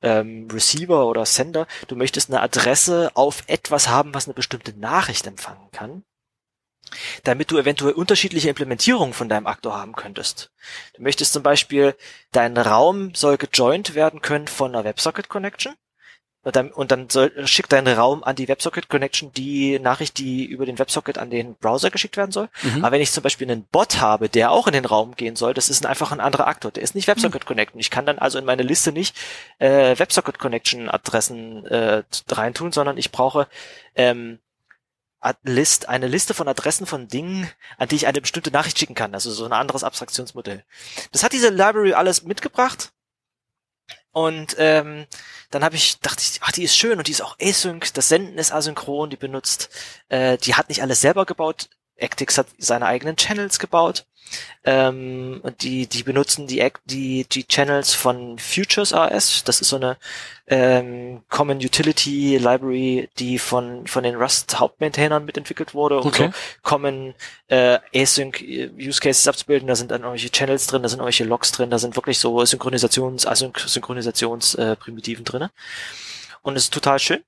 Receiver oder Sender, du möchtest eine Adresse auf etwas haben, was eine bestimmte Nachricht empfangen kann, damit du eventuell unterschiedliche Implementierungen von deinem Aktor haben könntest. Du möchtest zum Beispiel, dein Raum soll gejoint werden können von einer WebSocket-Connection und dann schickt dein Raum an die WebSocket-Connection die Nachricht, die über den WebSocket an den Browser geschickt werden soll. Mhm. Aber wenn ich zum Beispiel einen Bot habe, der auch in den Raum gehen soll, das ist einfach ein anderer Aktor, der ist nicht WebSocket-Connection. Ich kann dann also in meine Liste nicht WebSocket-Connection-Adressen reintun, sondern ich brauche eine Liste von Adressen von Dingen, an die ich eine bestimmte Nachricht schicken kann. Also so ein anderes Abstraktionsmodell. Das hat diese Library alles mitgebracht. Und dann dachte ich, ach, die ist schön und die ist auch async, das Senden ist asynchron, die benutzt, die hat nicht alles selber gebaut, Actix hat seine eigenen Channels gebaut. Und die benutzen die Channels von Futures.rs. Das ist so eine Common Utility Library, die von den Rust Hauptmaintainern mitentwickelt wurde, um so Common Async Use Cases abzubilden. Da sind dann irgendwelche Channels drin, da sind irgendwelche Logs drin, da sind wirklich so Synchronisations-Primitiven drin. Und es ist total schön.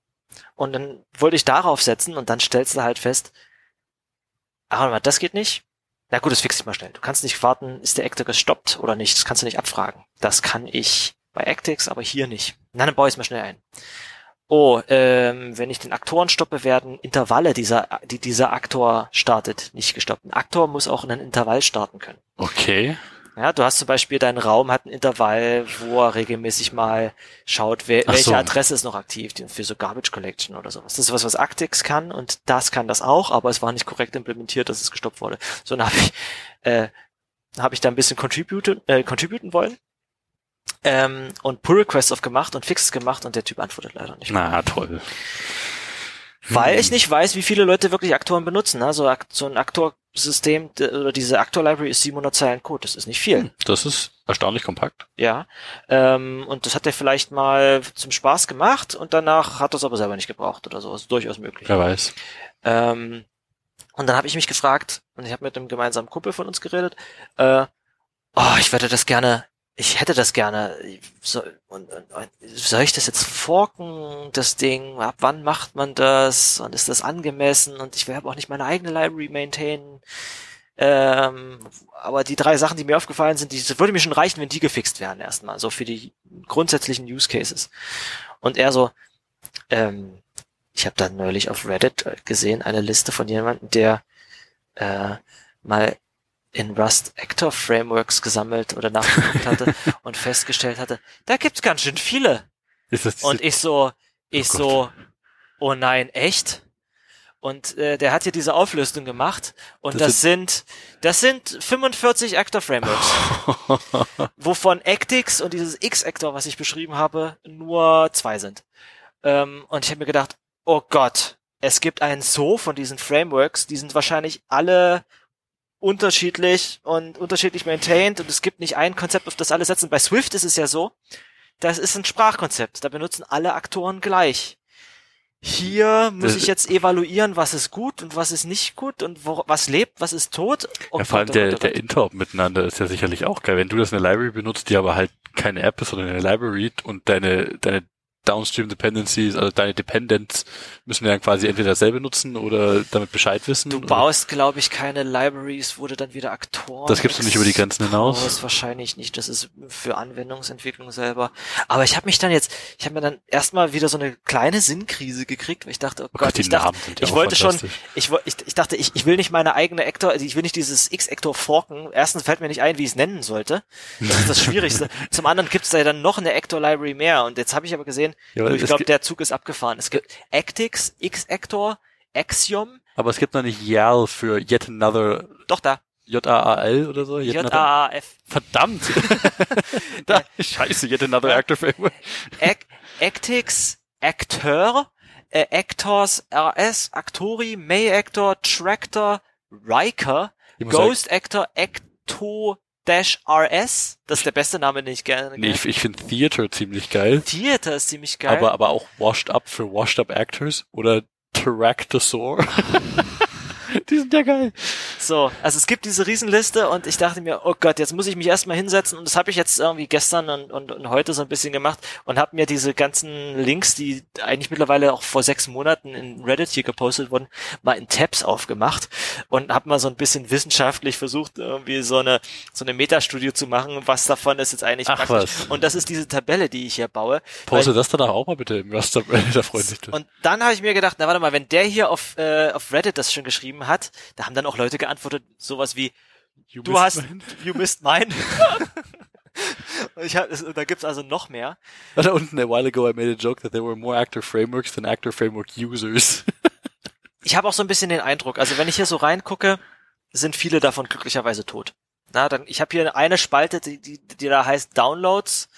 Und dann wollte ich darauf setzen und dann stellst du halt fest, aber das geht nicht. Na gut, das fixe ich mal schnell. Du kannst nicht warten, ist der Actor gestoppt oder nicht. Das kannst du nicht abfragen. Das kann ich bei Actix, aber hier nicht. Na, dann baue ich es mal schnell ein. Oh, wenn ich den Aktoren stoppe, werden Intervalle, die dieser Aktor startet, nicht gestoppt. Ein Aktor muss auch in einem Intervall starten können. Okay. Ja, du hast zum Beispiel, dein Raum hat ein Intervall, wo er regelmäßig mal schaut, welche Adresse ist noch aktiv, für so Garbage Collection oder sowas. Das ist was Actix kann und das kann das auch, aber es war nicht korrekt implementiert, dass es gestoppt wurde. So, dann hab ich da ein bisschen contributen wollen und Pull-Requests aufgemacht und Fixes gemacht und der Typ antwortet leider nicht. Na, toll. Weil ich nicht weiß, wie viele Leute wirklich Aktoren benutzen. Also so ein Aktorsystem oder diese Aktor-Library ist 700 Zeilen Code. Das ist nicht viel. Das ist erstaunlich kompakt. Ja, und das hat er vielleicht mal zum Spaß gemacht und danach hat er es aber selber nicht gebraucht oder so. Das ist durchaus möglich. Wer weiß. Und dann habe ich mich gefragt, und ich habe mit einem gemeinsamen Kumpel von uns geredet, ich hätte das gerne. Soll ich das jetzt forken, das Ding? Ab wann macht man das? Und ist das angemessen? Und ich will aber auch nicht meine eigene Library maintainen. Aber die drei Sachen, die mir aufgefallen sind, das würde mir schon reichen, wenn die gefixt wären erstmal. So für die grundsätzlichen Use Cases. Und er so, ich habe da neulich auf Reddit gesehen, eine Liste von jemandem, der mal in Rust Actor Frameworks gesammelt oder nachgeguckt hatte und festgestellt hatte, da gibt's ganz schön viele. Und ich so, oh nein, echt? Und der hat hier diese Auflistung gemacht und das sind 45 Actor Frameworks, wovon Actix und dieses XActor, was ich beschrieben habe, nur 2 sind. Und ich habe mir gedacht, oh Gott, es gibt einen Zoo von diesen Frameworks, die sind wahrscheinlich alle unterschiedlich und unterschiedlich maintained und es gibt nicht ein Konzept, auf das alle setzen. Bei Swift ist es ja so, das ist ein Sprachkonzept, da benutzen alle Aktoren gleich. Hier muss ich jetzt evaluieren, was ist gut und was ist nicht gut und was lebt, was ist tot. Ja, vor allem der Interop miteinander ist ja sicherlich auch geil. Wenn du das in der Library benutzt, die aber halt keine App ist, sondern eine Library und deine Downstream Dependencies, also deine Dependents müssen wir dann quasi entweder selber nutzen oder damit Bescheid wissen. Du baust, glaube ich, keine Libraries, wo du dann wieder Aktoren... Das gibst du nicht über die Grenzen hinaus. Das wahrscheinlich nicht, das ist für Anwendungsentwicklung selber. Aber ich habe mir dann erstmal wieder so eine kleine Sinnkrise gekriegt, weil ich dachte, ich will nicht meine eigene Actor, also ich will nicht dieses X-Actor forken. Erstens fällt mir nicht ein, wie ich es nennen sollte. Das ist das Schwierigste. Zum anderen gibt es da ja dann noch eine Actor-Library mehr und jetzt habe ich aber gesehen, ja, ich glaube, der Zug ist abgefahren. Es gibt Actix, XActor, Axiom. Aber es gibt noch nicht YAL für Yet Another. Doch, da. JAAL oder so? JAAF. Verdammt! Da, scheiße, Yet Another Actor Framework. Actix, Actor, Actors, RS, Actori, May Actor, Tractor, Riker, Ghost Actor, Acto, -RS, das ist der beste Name, den ich gerne kenne. Nee, ich finde Theater ziemlich geil. Theater ist ziemlich geil. Aber auch Washed Up für Washed Up Actors oder Tractosaur. Die sind ja geil. So, also es gibt diese Riesenliste und ich dachte mir, oh Gott, jetzt muss ich mich erstmal hinsetzen und das habe ich jetzt irgendwie gestern und heute so ein bisschen gemacht und habe mir diese ganzen Links, die eigentlich mittlerweile auch vor 6 Monaten in Reddit hier gepostet wurden, mal in Tabs aufgemacht und habe mal so ein bisschen wissenschaftlich versucht, irgendwie so eine Metastudie zu machen, was davon ist jetzt eigentlich praktisch. Was. Und das ist diese Tabelle, die ich hier baue. Poste das danach auch mal bitte im Raster-Reddit, freut mich. Und dann habe ich mir gedacht, na warte mal, wenn der hier auf Reddit das schon geschrieben hat, da haben dann auch Leute geantwortet, sowas wie, you missed mine. Da gibt's also noch mehr. Da unten, a while ago I made a joke that there were more actor frameworks than actor framework users. Ich habe auch so ein bisschen den Eindruck, also wenn ich hier so reingucke, sind viele davon glücklicherweise tot. Ich habe hier eine Spalte, die da heißt Downloads,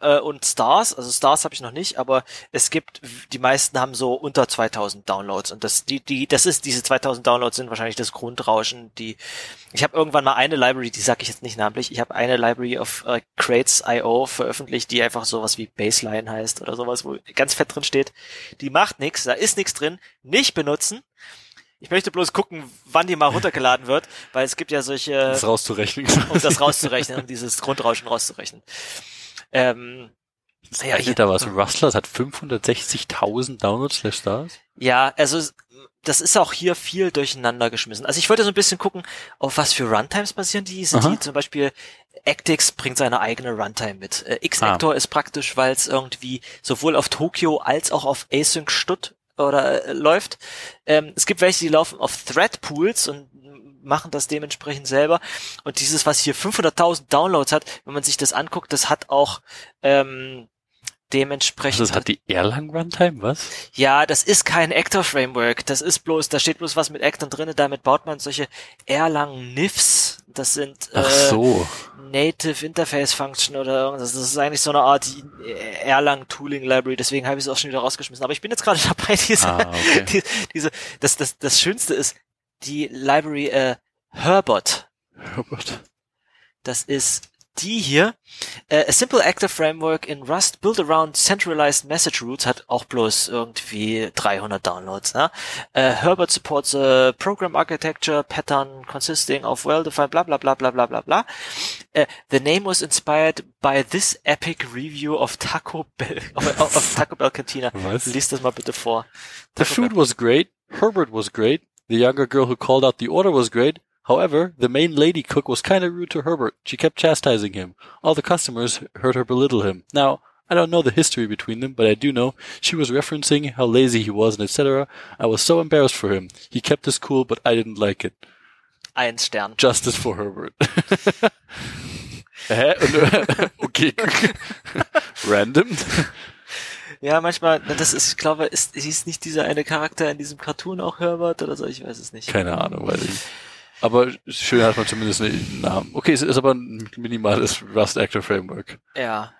und Stars, also Stars habe ich noch nicht, aber es gibt, die meisten haben so unter 2000 Downloads und das das ist, diese 2000 Downloads sind wahrscheinlich das Grundrauschen, ich habe irgendwann mal eine Library, die sage ich jetzt nicht namentlich, ich habe eine Library auf Crates.io veröffentlicht, die einfach sowas wie Baseline heißt oder sowas, wo ganz fett drin steht, die macht nichts, da ist nichts drin, nicht benutzen. Ich möchte bloß gucken, wann die mal runtergeladen wird, weil es gibt ja solche... Um das rauszurechnen. Um dieses Grundrauschen rauszurechnen. Das ja, hier, da was. Rustlers hat 560.000 Downloads/Stars. Ja, also das ist auch hier viel durcheinander geschmissen. Also ich wollte so ein bisschen gucken, auf was für Runtimes basieren die. Zum Beispiel Actix bringt seine eigene Runtime mit. XActor ist praktisch, weil es irgendwie sowohl auf Tokio als auch auf Async-std oder läuft. Es gibt welche, die laufen auf Thread-Pools und machen das dementsprechend selber. Und dieses, was hier 500.000 Downloads hat, wenn man sich das anguckt, das hat auch dementsprechend... Also das hat die Erlang-Runtime, was? Ja, das ist kein Actor-Framework. Das ist bloß, da steht bloß was mit Actor drin. Damit baut man solche Erlang-NIFs. Das sind Native Interface Function oder irgendwas. Das ist eigentlich so eine Art Erlang Tooling Library. Deswegen habe ich es auch schon wieder rausgeschmissen. Aber ich bin jetzt gerade dabei, das Schönste ist die Library Herbert. Das ist die hier. A simple actor framework in Rust built around centralized message routes hat auch bloß irgendwie 300 Downloads. Ne? Herbert supports a program architecture pattern consisting of well-defined bla bla bla bla bla bla bla. The name was inspired by this epic review of Taco Bell, of Taco Bell Cantina. Was? Lies das mal bitte vor. The food was great. Herbert was great. The younger girl who called out the order was great. However, the main lady cook was kind of rude to Herbert. She kept chastising him. All the customers heard her belittle him. Now, I don't know the history between them, but I do know she was referencing how lazy he was and etc. I was so embarrassed for him. He kept his cool, but I didn't like it. Ein Stern. Justice for Herbert. Hä? Okay. Random. Ja, manchmal, ich glaube, ist nicht dieser eine Charakter in diesem Cartoon auch Herbert oder so? Ich weiß es nicht. Keine Ahnung, weiß ich. Aber schön hat man zumindest einen Namen. Okay, es ist aber ein minimales Rust Actor Framework. Ja.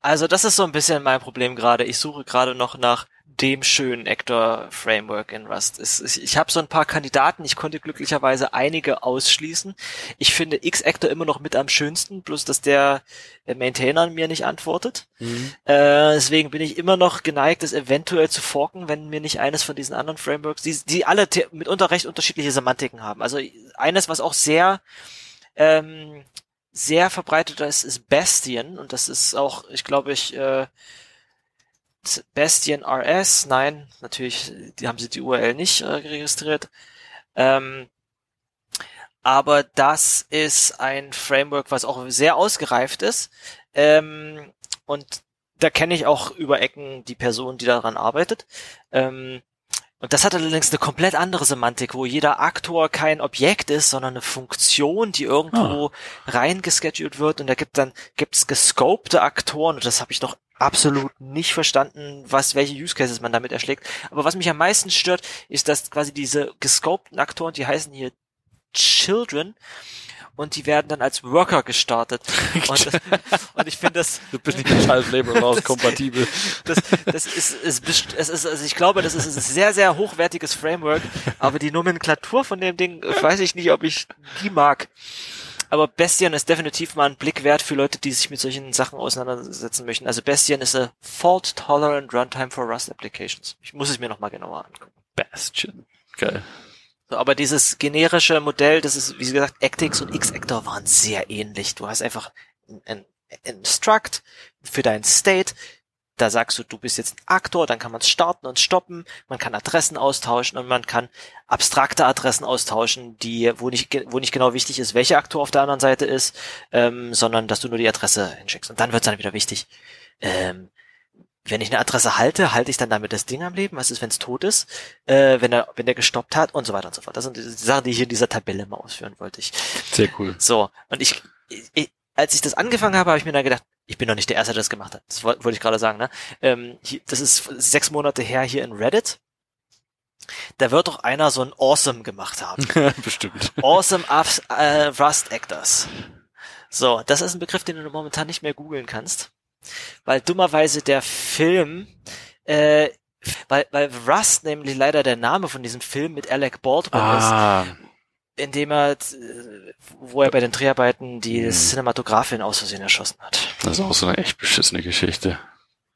Also das ist so ein bisschen mein Problem gerade. Ich suche gerade noch nach dem schönen Actor Framework in Rust. Ich habe so ein paar Kandidaten. Ich konnte glücklicherweise einige ausschließen. Ich finde XActor immer noch mit am schönsten, bloß dass der Maintainer mir nicht antwortet. Mhm. Deswegen bin ich immer noch geneigt, es eventuell zu forken, wenn mir nicht eines von diesen anderen Frameworks, die alle mitunter recht unterschiedliche Semantiken haben. Also eines, was auch sehr sehr verbreitet ist Bastion. Und das ist auch, Bastion RS, nein, natürlich, die haben sie die URL nicht registriert. Aber das ist ein Framework, was auch sehr ausgereift ist. Und da kenne ich auch über Ecken die Person, die daran arbeitet. Und das hat allerdings eine komplett andere Semantik, wo jeder Aktor kein Objekt ist, sondern eine Funktion, die irgendwo reingescheduled wird. Und da gibt's gescopte Aktoren. Und das habe ich noch absolut nicht verstanden, welche Use Cases man damit erschlägt. Aber was mich am meisten stört, ist, dass quasi diese gescopten Aktoren, die heißen hier Children, und die werden dann als Worker gestartet. Und ich finde das... Du bist nicht als Labor Laws kompatibel. Ich glaube, das ist ein sehr, sehr hochwertiges Framework, aber die Nomenklatur von dem Ding, weiß ich nicht, ob ich die mag. Aber Bastion ist definitiv mal ein Blick wert für Leute, die sich mit solchen Sachen auseinandersetzen möchten. Also Bastion ist a fault-tolerant runtime for Rust applications. Ich muss es mir nochmal genauer angucken. Bastion. Geil. So, aber dieses generische Modell, das ist, wie gesagt, Actix und XActor waren sehr ähnlich. Du hast einfach ein Struct für deinen State. Da sagst du bist jetzt ein Aktor, dann kann man es starten und stoppen, man kann Adressen austauschen und man kann abstrakte Adressen austauschen, wo nicht genau wichtig ist, welcher Aktor auf der anderen Seite ist, sondern dass du nur die Adresse hinschickst. Und dann wird es dann wieder wichtig. Wenn ich eine Adresse halte ich dann damit das Ding am Leben? Was ist, wenn es tot ist? Wenn der gestoppt hat und so weiter und so fort. Das sind die Sachen, die ich hier in dieser Tabelle mal ausführen wollte. Sehr cool. So, und als ich das angefangen habe, habe ich mir dann gedacht, ich bin doch nicht der Erste, der das gemacht hat. Das wollte ich gerade sagen, ne? Das ist 6 Monate her hier in Reddit. Da wird doch einer so ein Awesome gemacht haben. Bestimmt. Awesome Rust Actors. So, das ist ein Begriff, den du momentan nicht mehr googeln kannst. Weil dummerweise der Film, weil Rust nämlich leider der Name von diesem Film mit Alec Baldwin ist, indem er, wo er bei den Dreharbeiten die Cinematografin aus Versehen erschossen hat. Das ist auch so eine echt beschissene Geschichte.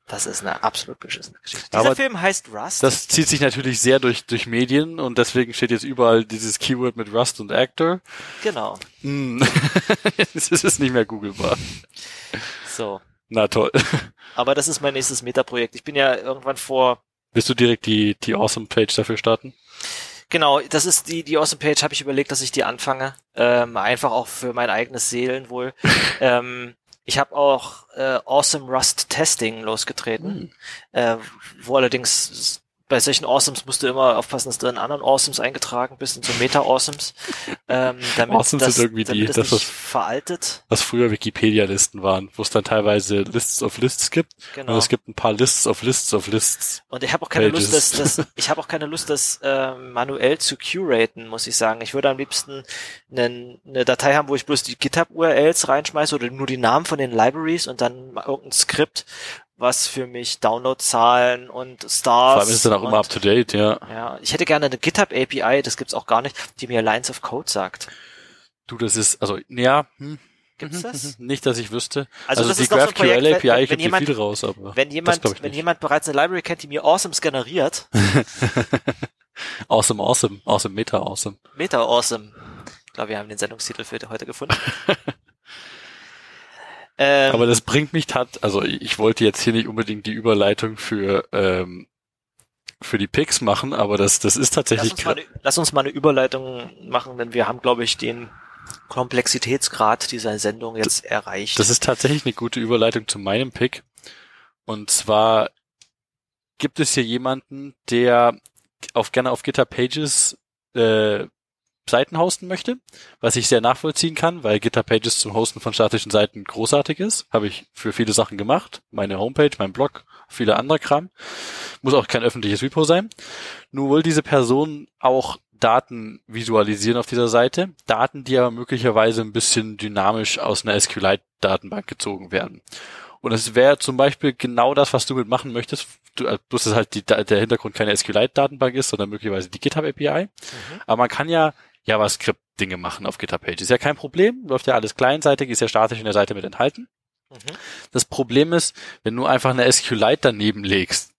Das ist eine absolut beschissene Geschichte. Dieser Film heißt Rust. Das zieht sich natürlich sehr durch Medien und deswegen steht jetzt überall dieses Keyword mit Rust und Actor. Genau. Jetzt ist es nicht mehr googlebar. So. Na toll. Aber das ist mein nächstes Meta-Projekt. Ich bin ja irgendwann vor... Willst du direkt die Awesome-Page dafür starten? Genau, das ist die Awesome-Page, habe ich überlegt, dass ich die anfange. Einfach auch für mein eigenes Seelenwohl. Ich habe auch Awesome Rust Testing losgetreten, wo allerdings bei solchen Awesomes musst du immer aufpassen, dass du in anderen Awesomes eingetragen bist, in so Meta-Awesomes. Damit Awesomes das, sind irgendwie damit die, das nicht veraltet. Was früher Wikipedia-Listen waren, wo es dann teilweise Lists of Lists gibt. Genau. Und es gibt ein paar Lists of Lists of Lists. Und ich habe auch keine Pages. Lust, das manuell zu curaten, muss ich sagen. Ich würde am liebsten eine Datei haben, wo ich bloß die GitHub-URLs reinschmeiße oder nur die Namen von den Libraries und dann irgendein Skript, was für mich Downloadzahlen und Stars... Vor allem ist es dann auch immer up-to-date, ja. Ja, ich hätte gerne eine GitHub-API, das gibt's auch gar nicht, die mir Lines of Code sagt. Du, das ist, also, ja... Gibt's das? Nicht, dass ich wüsste. Also das die GraphQL-API, ich gebe viel raus, aber... Wenn jemand bereits eine Library kennt, die mir Awesomes generiert... Awesome, Meta-Awesome. Meta-Awesome. Ich glaube, wir haben den Sendungstitel für heute gefunden. Aber das bringt mich also ich wollte jetzt hier nicht unbedingt die Überleitung für die Picks machen, aber das ist tatsächlich... Lass uns mal eine Überleitung machen, denn wir haben, glaube ich, den Komplexitätsgrad dieser Sendung jetzt erreicht. Das ist tatsächlich eine gute Überleitung zu meinem Pick. Und zwar gibt es hier jemanden, der gerne auf GitHub Pages Seiten hosten möchte, was ich sehr nachvollziehen kann, weil GitHub Pages zum Hosten von statischen Seiten großartig ist. Habe ich für viele Sachen gemacht. Meine Homepage, mein Blog, viele andere Kram. Muss auch kein öffentliches Repo sein. Nur will diese Person auch Daten visualisieren auf dieser Seite. Daten, die aber möglicherweise ein bisschen dynamisch aus einer SQLite-Datenbank gezogen werden. Und es wäre zum Beispiel genau das, was du mitmachen möchtest. Bloß, dass halt der Hintergrund keine SQLite-Datenbank ist, sondern möglicherweise die GitHub-API. Aber man kann ja JavaScript-Dinge machen auf GitHub Pages. Ist ja kein Problem, läuft ja alles kleinseitig, ist ja statisch in der Seite mit enthalten. Das Problem ist, wenn du einfach eine SQLite daneben legst,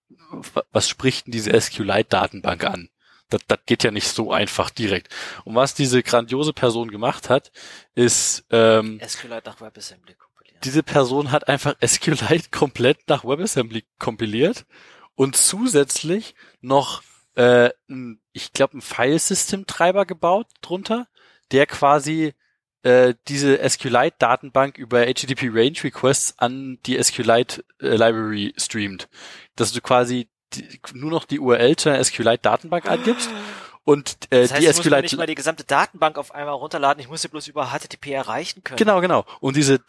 was spricht denn diese SQLite-Datenbank an? Das geht ja nicht so einfach direkt. Und was diese grandiose Person gemacht hat, ist... SQLite nach WebAssembly kompilieren. Diese Person hat einfach SQLite komplett nach WebAssembly kompiliert und zusätzlich noch... ich glaube, ein File-System-Treiber gebaut drunter, der quasi diese SQLite-Datenbank über HTTP-Range-Requests an die SQLite-Library streamt. Dass du quasi nur noch die URL zu einer SQLite-Datenbank angibst und das heißt, die SQLite... Ich muss nicht mal die gesamte Datenbank auf einmal runterladen, ich muss sie bloß über HTTP erreichen können. Genau. Und diese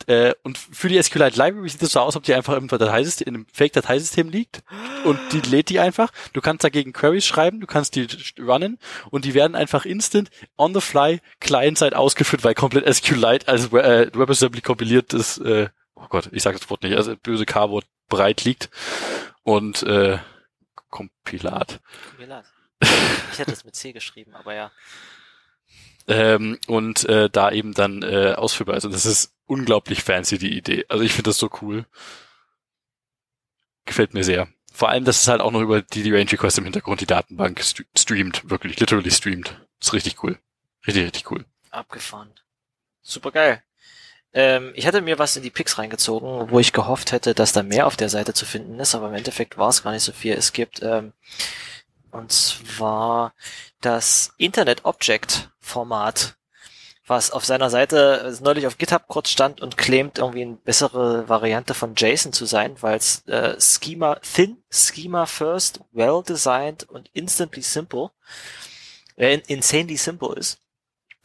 und für die SQLite-Library sieht es so aus, ob die einfach in einem Fake-Dateisystem liegt und die lädt die einfach. Du kannst dagegen Queries schreiben, du kannst die runnen und die werden einfach instant on the fly client-side ausgeführt, weil komplett SQLite als WebAssembly kompiliert ist. Oh Gott, ich sag das Wort nicht. Also böse K-Wort breit liegt und Kompilat. Ich hätte es mit C geschrieben, aber ja. Da eben dann ausführbar ist. Und das ist unglaublich fancy, die Idee. Also ich finde das so cool. Gefällt mir sehr. Vor allem, dass es halt auch noch über die Range Request im Hintergrund die Datenbank streamt. Wirklich, literally streamt. Ist richtig cool. Richtig, richtig cool. Abgefahren. Super geil. Ich hatte mir was in die Picks reingezogen, wo ich gehofft hätte, dass da mehr auf der Seite zu finden ist, aber im Endeffekt war es gar nicht so viel. Es gibt... Und zwar das Internet-Object-Format, was auf seiner Seite neulich auf GitHub kurz stand und claimt, irgendwie eine bessere Variante von JSON zu sein, weil es Schema thin, Schema first, well-designed und insanely simple ist.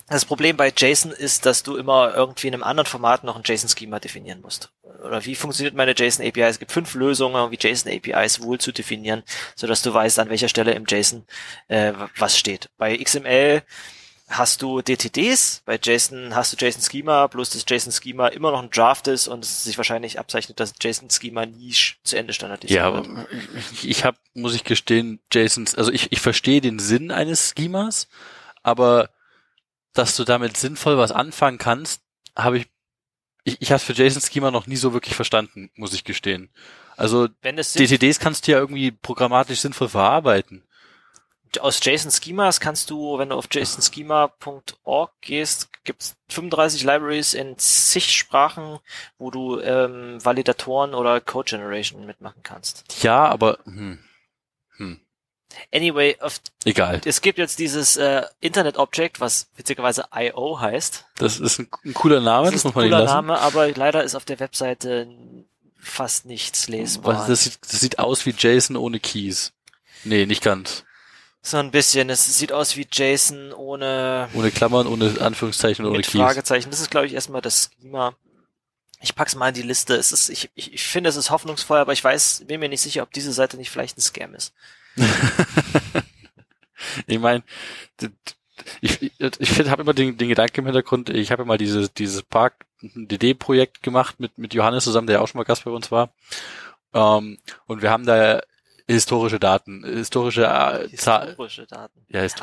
Das Problem bei JSON ist, dass du immer irgendwie in einem anderen Format noch ein JSON-Schema definieren musst. Oder wie funktioniert meine JSON-API? Es gibt 5 Lösungen, wie JSON-APIs wohl zu definieren, sodass du weißt, an welcher Stelle im JSON was steht. Bei XML hast du DTDs, bei JSON hast du JSON Schema, bloß das JSON Schema immer noch ein Draft ist und es sich wahrscheinlich abzeichnet, dass JSON Schema nie zu Ende standardisiert wird. Ja, aber ich habe, muss ich gestehen, ich verstehe den Sinn eines Schemas, aber dass du damit sinnvoll was anfangen kannst, habe ich habe es für JSON Schema noch nie so wirklich verstanden, muss ich gestehen. Also DTDs kannst du ja irgendwie programmatisch sinnvoll verarbeiten. Aus JSON Schemas kannst du, wenn du auf jsonschema.org gehst, gibt's 35 Libraries in zig Sprachen, wo du Validatoren oder Code Generation mitmachen kannst. Ja, aber anyway, egal. Es gibt jetzt dieses Internet Object, was witzigerweise I.O. heißt. Das ist ein cooler Name, das muss man nicht lassen. Ein cooler Name, aber leider ist auf der Webseite fast nichts lesbar. Das sieht aus wie JSON ohne Keys. Nee, nicht ganz. So ein bisschen. Es sieht aus wie JSON ohne Klammern, ohne Anführungszeichen, ohne Keys. Fragezeichen. Das ist, glaube ich, erstmal das Schema. Ich pack's mal in die Liste. Es ist, ich finde, es ist hoffnungsvoll, aber ich bin mir nicht sicher, ob diese Seite nicht vielleicht ein Scam ist. Ich meine, ich habe immer den Gedanken im Hintergrund. Ich habe immer dieses Park-DD-Projekt gemacht mit Johannes zusammen, der ja auch schon mal Gast bei uns war. Und wir haben da historische Daten. Ja, historisch. Ach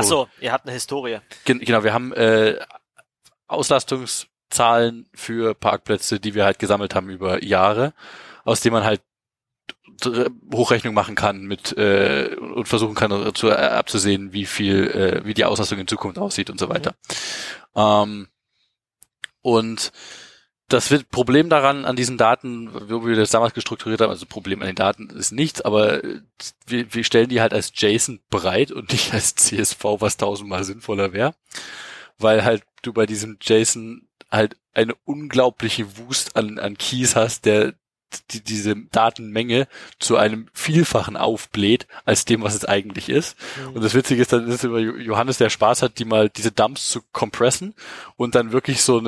so, ihr habt eine Historie. Genau, wir haben Auslastungszahlen für Parkplätze, die wir halt gesammelt haben über Jahre, aus denen man halt Hochrechnung machen kann mit und versuchen kann abzusehen, wie die Auslastung in Zukunft aussieht und so weiter. Und das Problem daran, an diesen Daten, wie wir das damals gestrukturiert haben, also Problem an den Daten ist nichts, aber wir stellen die halt als JSON bereit und nicht als CSV, was 1000-mal sinnvoller wäre, weil halt du bei diesem JSON halt eine unglaubliche Wust an Keys hast, der diese Datenmenge zu einem Vielfachen aufbläht, als dem, was es eigentlich ist. Mhm. Und das Witzige ist, dann ist immer Johannes, der Spaß hat, die mal diese Dumps zu compressen und dann wirklich dann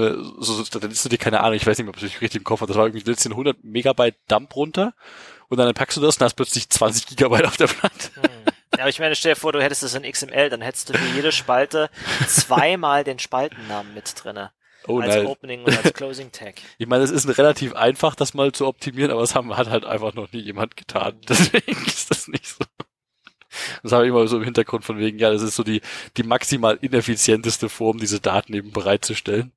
ist dir keine Ahnung, ich weiß nicht mehr, ob ich richtig im Kopf habe, das war irgendwie, du lädst den 100 Megabyte Dump runter und dann packst du das und hast plötzlich 20 Gigabyte auf der Platte. Mhm. Ja, aber ich meine, stell dir vor, du hättest das in XML, dann hättest du für jede Spalte zweimal den Spaltennamen mit drinne. Oh, als nein. Opening und als Closing Tag. Ich meine, es ist relativ einfach, das mal zu optimieren, aber das hat halt einfach noch nie jemand getan. Deswegen ist das nicht so. Das habe ich immer so im Hintergrund von wegen, ja, das ist so die maximal ineffizienteste Form, diese Daten eben bereitzustellen.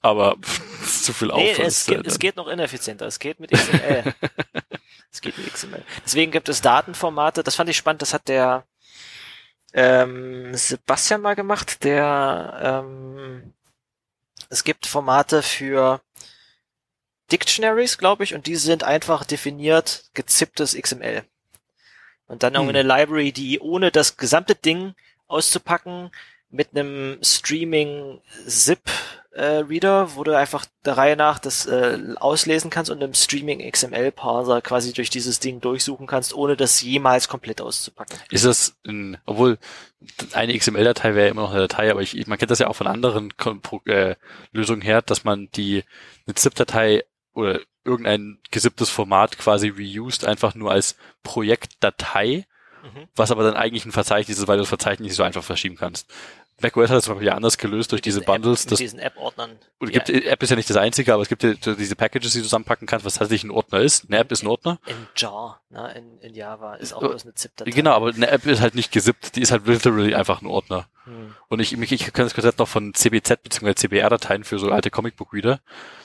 Aber es ist zu viel Aufwand. Nee, es geht noch ineffizienter. Es geht mit XML. Deswegen gibt es Datenformate. Das fand ich spannend. Das hat der Sebastian mal gemacht, der es gibt Formate für Dictionaries, glaube ich, und die sind einfach definiert gezipptes XML. Und dann irgendeine Library, die ohne das gesamte Ding auszupacken, mit einem Streaming-Zip-Reader, wo du einfach der Reihe nach das auslesen kannst und einem Streaming-XML-Parser quasi durch dieses Ding durchsuchen kannst, ohne das jemals komplett auszupacken. Ist das, obwohl eine XML-Datei wäre immer noch eine Datei, aber man kennt das ja auch von anderen Lösungen her, dass man eine ZIP-Datei oder irgendein gesipptes Format quasi reused, einfach nur als Projektdatei, was aber dann eigentlich ein Verzeichnis ist, weil du das Verzeichnis nicht so einfach verschieben kannst. macOS hat das zum Beispiel ja anders gelöst durch diese Bundles. Mit diesen App-Ordnern. App ist ja nicht das Einzige, aber es gibt ja diese Packages, die du zusammenpacken kannst, was tatsächlich ein Ordner ist. Eine App ist ein Ordner. In Jar, ne? In Java ist auch bloß eine ZIP-Datei. Genau, aber eine App ist halt nicht gesippt, die ist halt literally einfach ein Ordner. Und ich kenne das Konzept noch von CBZ bzw. CBR-Dateien für so alte Comicbook-Reader.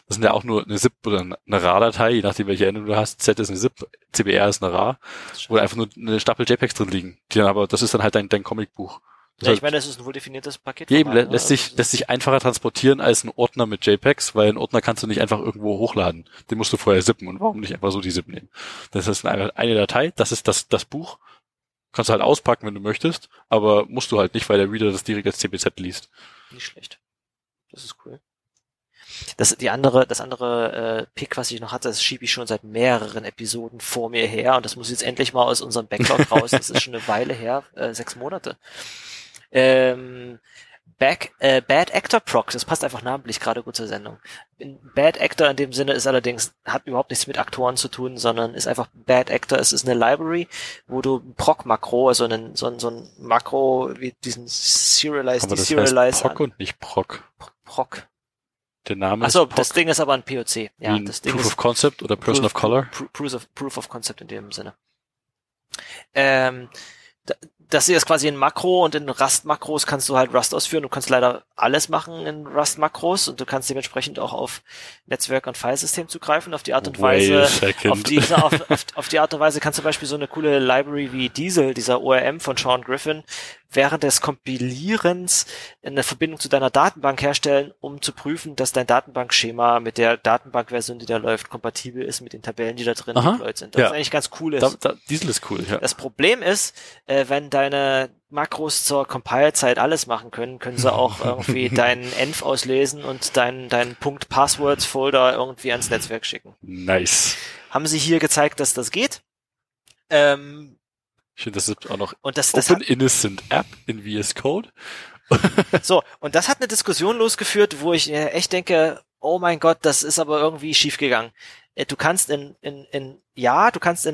Das sind ja auch nur eine ZIP oder eine RAR-Datei, je nachdem welche Endung du hast. Z ist eine ZIP, CBR ist eine RAR, wo einfach nur eine Stapel JPEGs drin liegen. Das ist dann halt dein Comicbuch. Ja, ich meine, das ist ein wohl definiertes Paket. Ja, eben, lässt sich einfacher transportieren als ein Ordner mit JPEGs, weil einen Ordner kannst du nicht einfach irgendwo hochladen. Den musst du vorher zippen und warum nicht einfach so die ZIP nehmen? Das ist eine Datei, das ist das Buch. Kannst du halt auspacken, wenn du möchtest, aber musst du halt nicht, weil der Reader das direkt als CBZ liest. Nicht schlecht. Das ist cool. Das andere Pick, was ich noch hatte, das schiebe ich schon seit mehreren Episoden vor mir her und das muss jetzt endlich mal aus unserem Backlog raus. Das ist schon eine Weile her, 6 Monate. Bad Actor Proc, das passt einfach namentlich gerade gut zur Sendung. Bad Actor in dem Sinne ist allerdings, hat überhaupt nichts mit Aktoren zu tun, sondern ist einfach Bad Actor. Es ist eine Library, wo du ein Proc-Makro, also so ein Makro wie diesen Serialize, aber das heißt Proc und nicht Proc. Proc. Der Name ist Proc. Das Ding ist aber ein POC. Ja, das Ding Proof of Concept oder Person of Color? Proof of Concept in dem Sinne. Das hier ist quasi ein Makro und in Rust-Makros kannst du halt Rust ausführen. Du kannst leider alles machen in Rust-Makros und du kannst dementsprechend auch auf Netzwerk- und Filesystem zugreifen. Auf die Art und Weise, kannst du zum Beispiel so eine coole Library wie Diesel, dieser ORM von Sean Griffin, während des Kompilierens eine Verbindung zu deiner Datenbank herstellen, um zu prüfen, dass dein Datenbankschema mit der Datenbankversion, die da läuft, kompatibel ist mit den Tabellen, die da drin deployed sind. Das ist eigentlich ganz cool. Diesel ist cool, ja. Das Problem ist, wenn deine Makros zur Compile-Zeit alles machen können, können sie auch irgendwie deinen Env auslesen und deinen Punkt-Passwords-Folder irgendwie ans Netzwerk schicken. Nice. Haben sie hier gezeigt, dass das geht? Schön, das ist auch noch und das Open Innocent App in VS Code. So, und das hat eine Diskussion losgeführt, wo ich echt denke, oh mein Gott, das ist aber irgendwie schiefgegangen. Du kannst in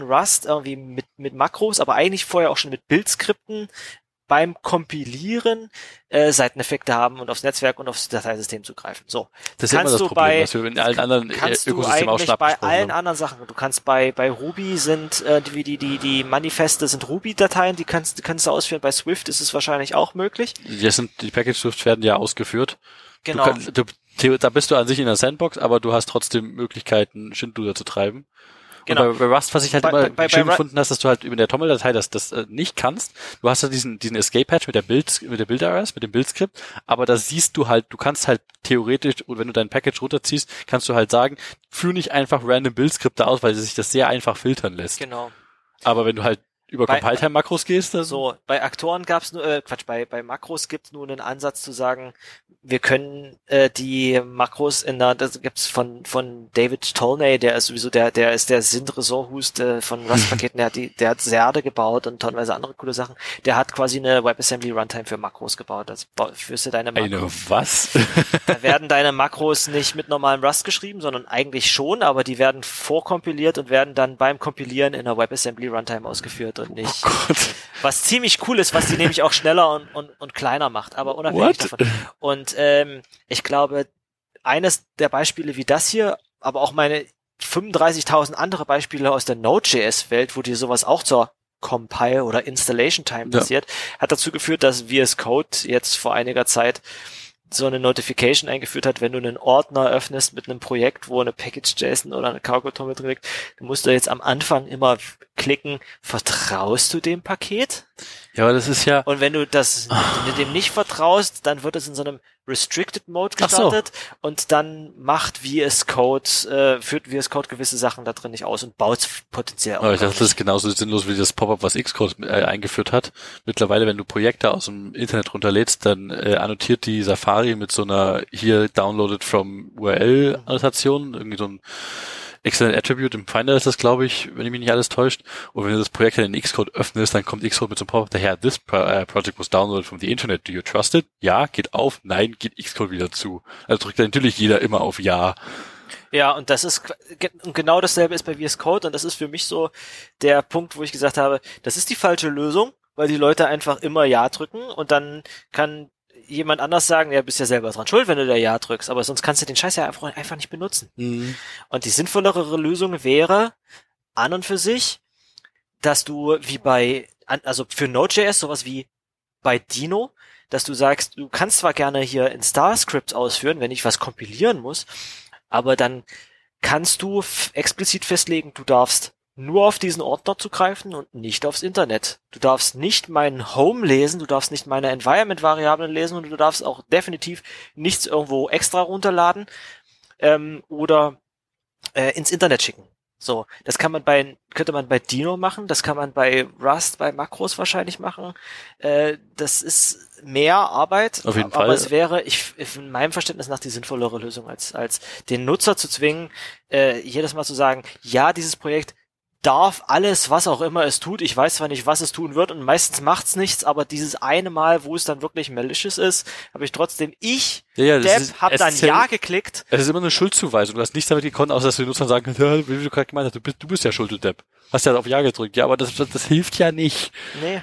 Rust irgendwie mit Makros, aber eigentlich vorher auch schon mit Bildskripten beim Kompilieren Seiteneffekte haben und aufs Netzwerk und aufs Dateisystem zugreifen. So, das ist immer das Problem, was wir in allen anderen Ökosystemen auch schon abgesprochen haben. Bei allen anderen Sachen. Du kannst bei Ruby sind die Manifeste sind Ruby-Dateien, die kannst du ausführen. Bei Swift ist es wahrscheinlich auch möglich. Die Package Swift werden ja ausgeführt. Genau. Da bist du an sich in der Sandbox, aber du hast trotzdem Möglichkeiten, Schindluder zu treiben. Genau. Und bei Rust, was ich halt schön gefunden habe, dass du halt über der Toml-Datei das nicht kannst. Du hast ja diesen Escape-Patch mit der Build-RS, mit dem Build-Skript, aber da siehst du halt, du kannst halt theoretisch, und wenn du dein Package runterziehst, kannst du halt sagen, führ nicht einfach random Build-Skripte aus, weil sich das sehr einfach filtern lässt. Genau. Aber wenn du halt über Compile-Time-Makros gehst, dann so. Bei Aktoren gab's nur, bei Makros gibt's nur einen Ansatz zu sagen, wir können die Makros das gibt's von David Tolney, der ist sowieso der ist der Sind-Resort-Host von Rust-Paketen, der hat Serde gebaut und tonweise andere coole Sachen. Der hat quasi eine WebAssembly-Runtime für Makros gebaut. Das führst du deine Makros. Eine was? Da werden deine Makros nicht mit normalem Rust geschrieben, sondern eigentlich schon, aber die werden vorkompiliert und werden dann beim Kompilieren in der WebAssembly-Runtime ausgeführt. Und nicht. Oh Gott. Was ziemlich cool ist, was die nämlich auch schneller und kleiner macht, aber unabhängig davon. Und ich glaube, eines der Beispiele wie das hier, aber auch meine 35.000 andere Beispiele aus der Node.js-Welt, wo dir sowas auch zur Compile- oder Installation-Time passiert, hat dazu geführt, dass VS Code jetzt vor einiger Zeit so eine Notification eingeführt hat, wenn du einen Ordner öffnest mit einem Projekt, wo eine Package.json oder eine Cargo-Toml drin liegt, du musst da jetzt am Anfang immer klicken, vertraust du dem Paket? Ja, aber das ist ja... Und wenn du dem nicht vertraust, dann wird es in so einem Restricted-Mode gestartet und dann führt VS Code gewisse Sachen da drin nicht aus und baut es potenziell auch. Aber ich dachte, das ist genauso sinnlos wie das Pop-up, was Xcode eingeführt hat. Mittlerweile, wenn du Projekte aus dem Internet runterlädst, dann annotiert die Safari mit so einer hier downloaded from URL-Annotation, irgendwie so ein Excellent Attribute im Finder ist das, glaube ich, wenn ich mich nicht alles täuscht. Und wenn du das Projekt dann in Xcode öffnest, dann kommt Xcode mit so einem Pop-up daher. This project was downloaded from the Internet. Do you trust it? Ja, geht auf. Nein, geht Xcode wieder zu. Also drückt natürlich jeder immer auf Ja. Ja, und das ist genau dasselbe ist bei VS Code. Und das ist für mich so der Punkt, wo ich gesagt habe, das ist die falsche Lösung, weil die Leute einfach immer Ja drücken und dann kann jemand anders sagen, ja, bist ja selber dran schuld, wenn du da Ja drückst, aber sonst kannst du den Scheiß ja einfach nicht benutzen. Mhm. Und die sinnvollere Lösung wäre an und für sich, dass du wie für Node.js sowas wie bei Dino, dass du sagst, du kannst zwar gerne hier in Star-Scripts ausführen, wenn ich was kompilieren muss, aber dann kannst du explizit festlegen, du darfst nur auf diesen Ordner zugreifen und nicht aufs Internet. Du darfst nicht meinen Home lesen, du darfst nicht meine Environment-Variablen lesen und du darfst auch definitiv nichts irgendwo extra runterladen oder ins Internet schicken. So, das könnte man bei Dino machen, das kann man bei Rust, bei Makros wahrscheinlich machen. Das ist mehr Arbeit, auf jeden Fall. Aber es wäre, in meinem Verständnis nach, die sinnvollere Lösung, als den Nutzer zu zwingen, jedes Mal zu sagen, ja, dieses Projekt darf alles, was auch immer es tut. Ich weiß zwar nicht, was es tun wird und meistens macht's nichts, aber dieses eine Mal, wo es dann wirklich malicious ist, habe ich trotzdem hab dann Ja geklickt. Es ist immer eine Schuldzuweisung. Du hast nichts damit gekonnt, außer dass du den Nutzern sagen kannst, wie du gerade gemeint hast, du bist ja schuld, du Depp. Hast ja auf Ja gedrückt. Ja, aber das hilft ja nicht. Nee.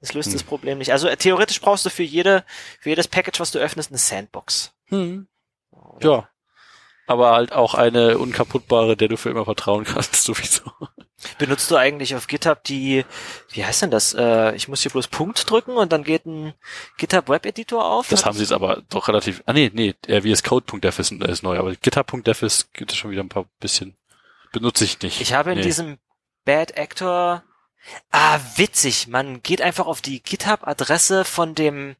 Das löst das Problem nicht. Also theoretisch brauchst du für jedes Package, was du öffnest, eine Sandbox. Oder? Ja. Aber halt auch eine unkaputtbare, der du für immer vertrauen kannst, sowieso. Benutzt du eigentlich auf GitHub wie heißt denn das? Ich muss hier bloß Punkt drücken und dann geht ein GitHub Web Editor auf. Das haben sie jetzt aber doch relativ, VS Code.dev ist neu, aber GitHub.dev gibt es schon wieder ein paar bisschen, benutze ich nicht. Ich habe in diesem Bad Actor, witzig, man geht einfach auf die GitHub-Adresse von dem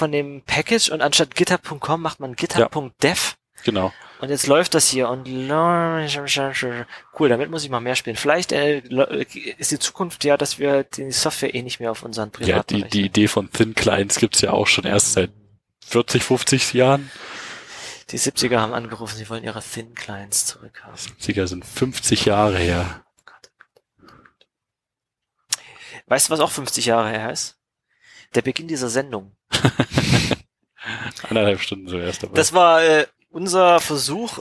Package und anstatt github.com macht man github.dev. Ja, genau. Und jetzt läuft das hier und cool, damit muss ich mal mehr spielen. Vielleicht ist die Zukunft ja, dass wir die Software nicht mehr auf unseren Privatbereich haben. Ja, die Idee von Thin Clients gibt's ja auch schon erst seit 40, 50 Jahren. Die 70er haben angerufen, sie wollen ihre Thin Clients zurückhaben. 70er sind 50 Jahre her. Weißt du, was auch 50 Jahre her ist? Der Beginn dieser Sendung. 1,5 Stunden zuerst. Aber das war unser Versuch,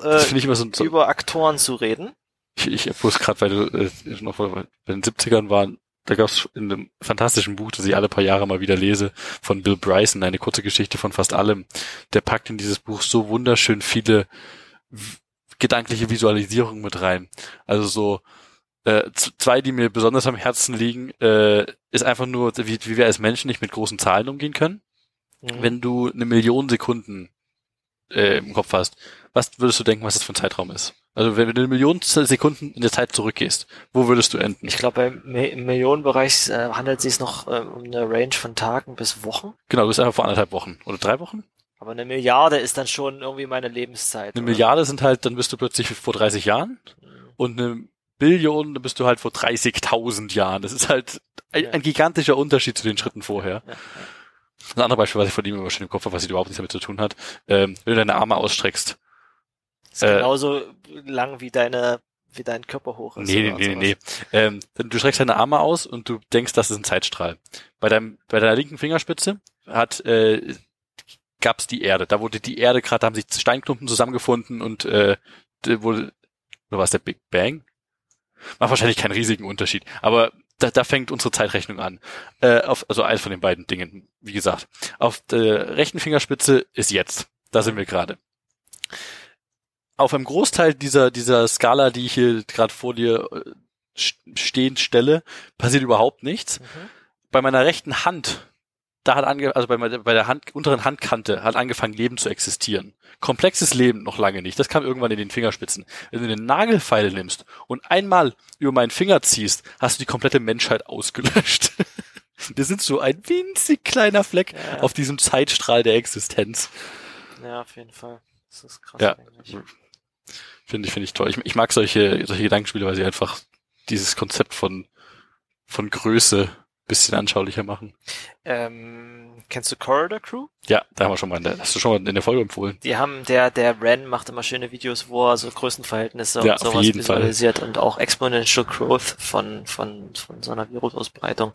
über Aktoren zu reden. Ich wusste gerade, weil du noch bei den 70ern waren, da gab es in einem fantastischen Buch, das ich alle paar Jahre mal wieder lese, von Bill Bryson, eine kurze Geschichte von fast allem. Der packt in dieses Buch so wunderschön viele gedankliche Visualisierungen mit rein. Also so zwei, die mir besonders am Herzen liegen, ist einfach nur, wie wir als Menschen nicht mit großen Zahlen umgehen können. Mhm. Wenn du 1 Million Sekunden im Kopf hast, was würdest du denken, was das für ein Zeitraum ist? Also wenn du 1 Million Sekunden in der Zeit zurückgehst, wo würdest du enden? Ich glaube, im Millionenbereich handelt es sich noch um eine Range von Tagen bis Wochen. Genau, du bist einfach vor 1,5 Wochen oder 3 Wochen. Aber 1 Milliarde ist dann schon irgendwie meine Lebenszeit. 1 Milliarde sind halt, dann bist du plötzlich vor 30 Jahren und 1 Billion, da bist du halt vor 30.000 Jahren. Das ist halt ein gigantischer Unterschied zu den Schritten vorher. Ja. Ein anderes Beispiel, was ich von ihm immer schön im Kopf habe, was überhaupt nichts damit zu tun hat. Wenn du deine Arme ausstreckst. Das ist genauso lang wie dein Körper hoch ist. Nee. Du streckst deine Arme aus und du denkst, das ist ein Zeitstrahl. Bei deiner linken Fingerspitze gab's die Erde. Da wurde die Erde gerade, da haben sich Steinklumpen zusammengefunden und oder war's der Big Bang? Macht wahrscheinlich keinen riesigen Unterschied, aber da fängt unsere Zeitrechnung an. Also eins von den beiden Dingen, wie gesagt. Auf der rechten Fingerspitze ist jetzt. Da sind wir gerade. Auf einem Großteil dieser Skala, die ich hier gerade vor dir stehen stelle, passiert überhaupt nichts. Mhm. Bei meiner rechten Hand, bei der unteren Handkante hat angefangen, Leben zu existieren. Komplexes Leben noch lange nicht. Das kam irgendwann in den Fingerspitzen. Wenn du eine Nagelfeile nimmst und einmal über meinen Finger ziehst, hast du die komplette Menschheit ausgelöscht. Wir sind so ein winzig kleiner Fleck auf diesem Zeitstrahl der Existenz. Ja, auf jeden Fall. Das ist krass eigentlich. Finde ich toll. Ich mag solche Gedankenspiele, weil sie einfach dieses Konzept von Größe bisschen anschaulicher machen. Kennst du Corridor Crew? Ja, da haben wir schon mal, hast du schon mal in der Folge empfohlen. Die haben, der Ren macht immer schöne Videos, wo er so Größenverhältnisse und sowas visualisiert und auch Exponential Growth von so einer Virusausbreitung.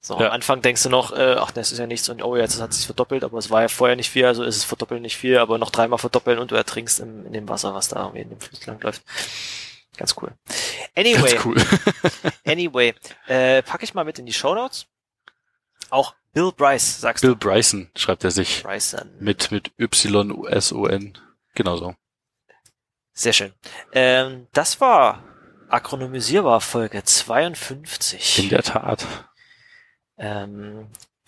So, am Anfang denkst du noch, das ist ja nichts und jetzt hat es sich verdoppelt, aber es war ja vorher nicht viel, also ist es verdoppeln nicht viel, aber noch 3-mal verdoppeln und du ertrinkst in dem Wasser, was da irgendwie in dem Fluss lang läuft. Ganz cool. Anyway, packe ich mal mit in die Shownotes. Auch Bill Bryce, sagst du? Bill Bryson schreibt er sich. Bryson. Mit Y-S-O-N. Genau so. Sehr schön. Das war Akronymisierbar Folge 52. In der Tat.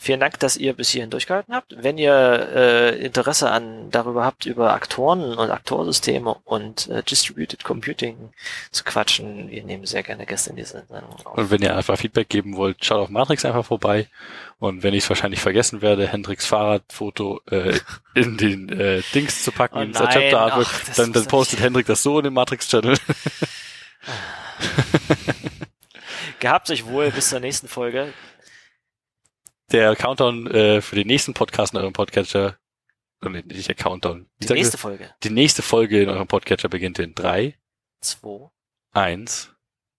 Vielen Dank, dass ihr bis hierhin durchgehalten habt. Wenn ihr Interesse darüber habt, über Aktoren und Aktorsysteme und Distributed Computing zu quatschen, wir nehmen sehr gerne Gäste in diese Sendung auf. Und wenn ihr einfach Feedback geben wollt, schaut auf Matrix einfach vorbei. Und wenn ich es wahrscheinlich vergessen werde, Hendriks Fahrradfoto in den Dings zu packen, ins Chapter-Artwork, dann postet Hendrik das so in den Matrix-Channel. Gehabt euch wohl, bis zur nächsten Folge. Der Countdown für den nächsten Podcast in eurem Podcatcher. Nicht der Countdown. Die nächste Folge. Die nächste Folge in eurem Podcatcher beginnt in 3, 2, 1.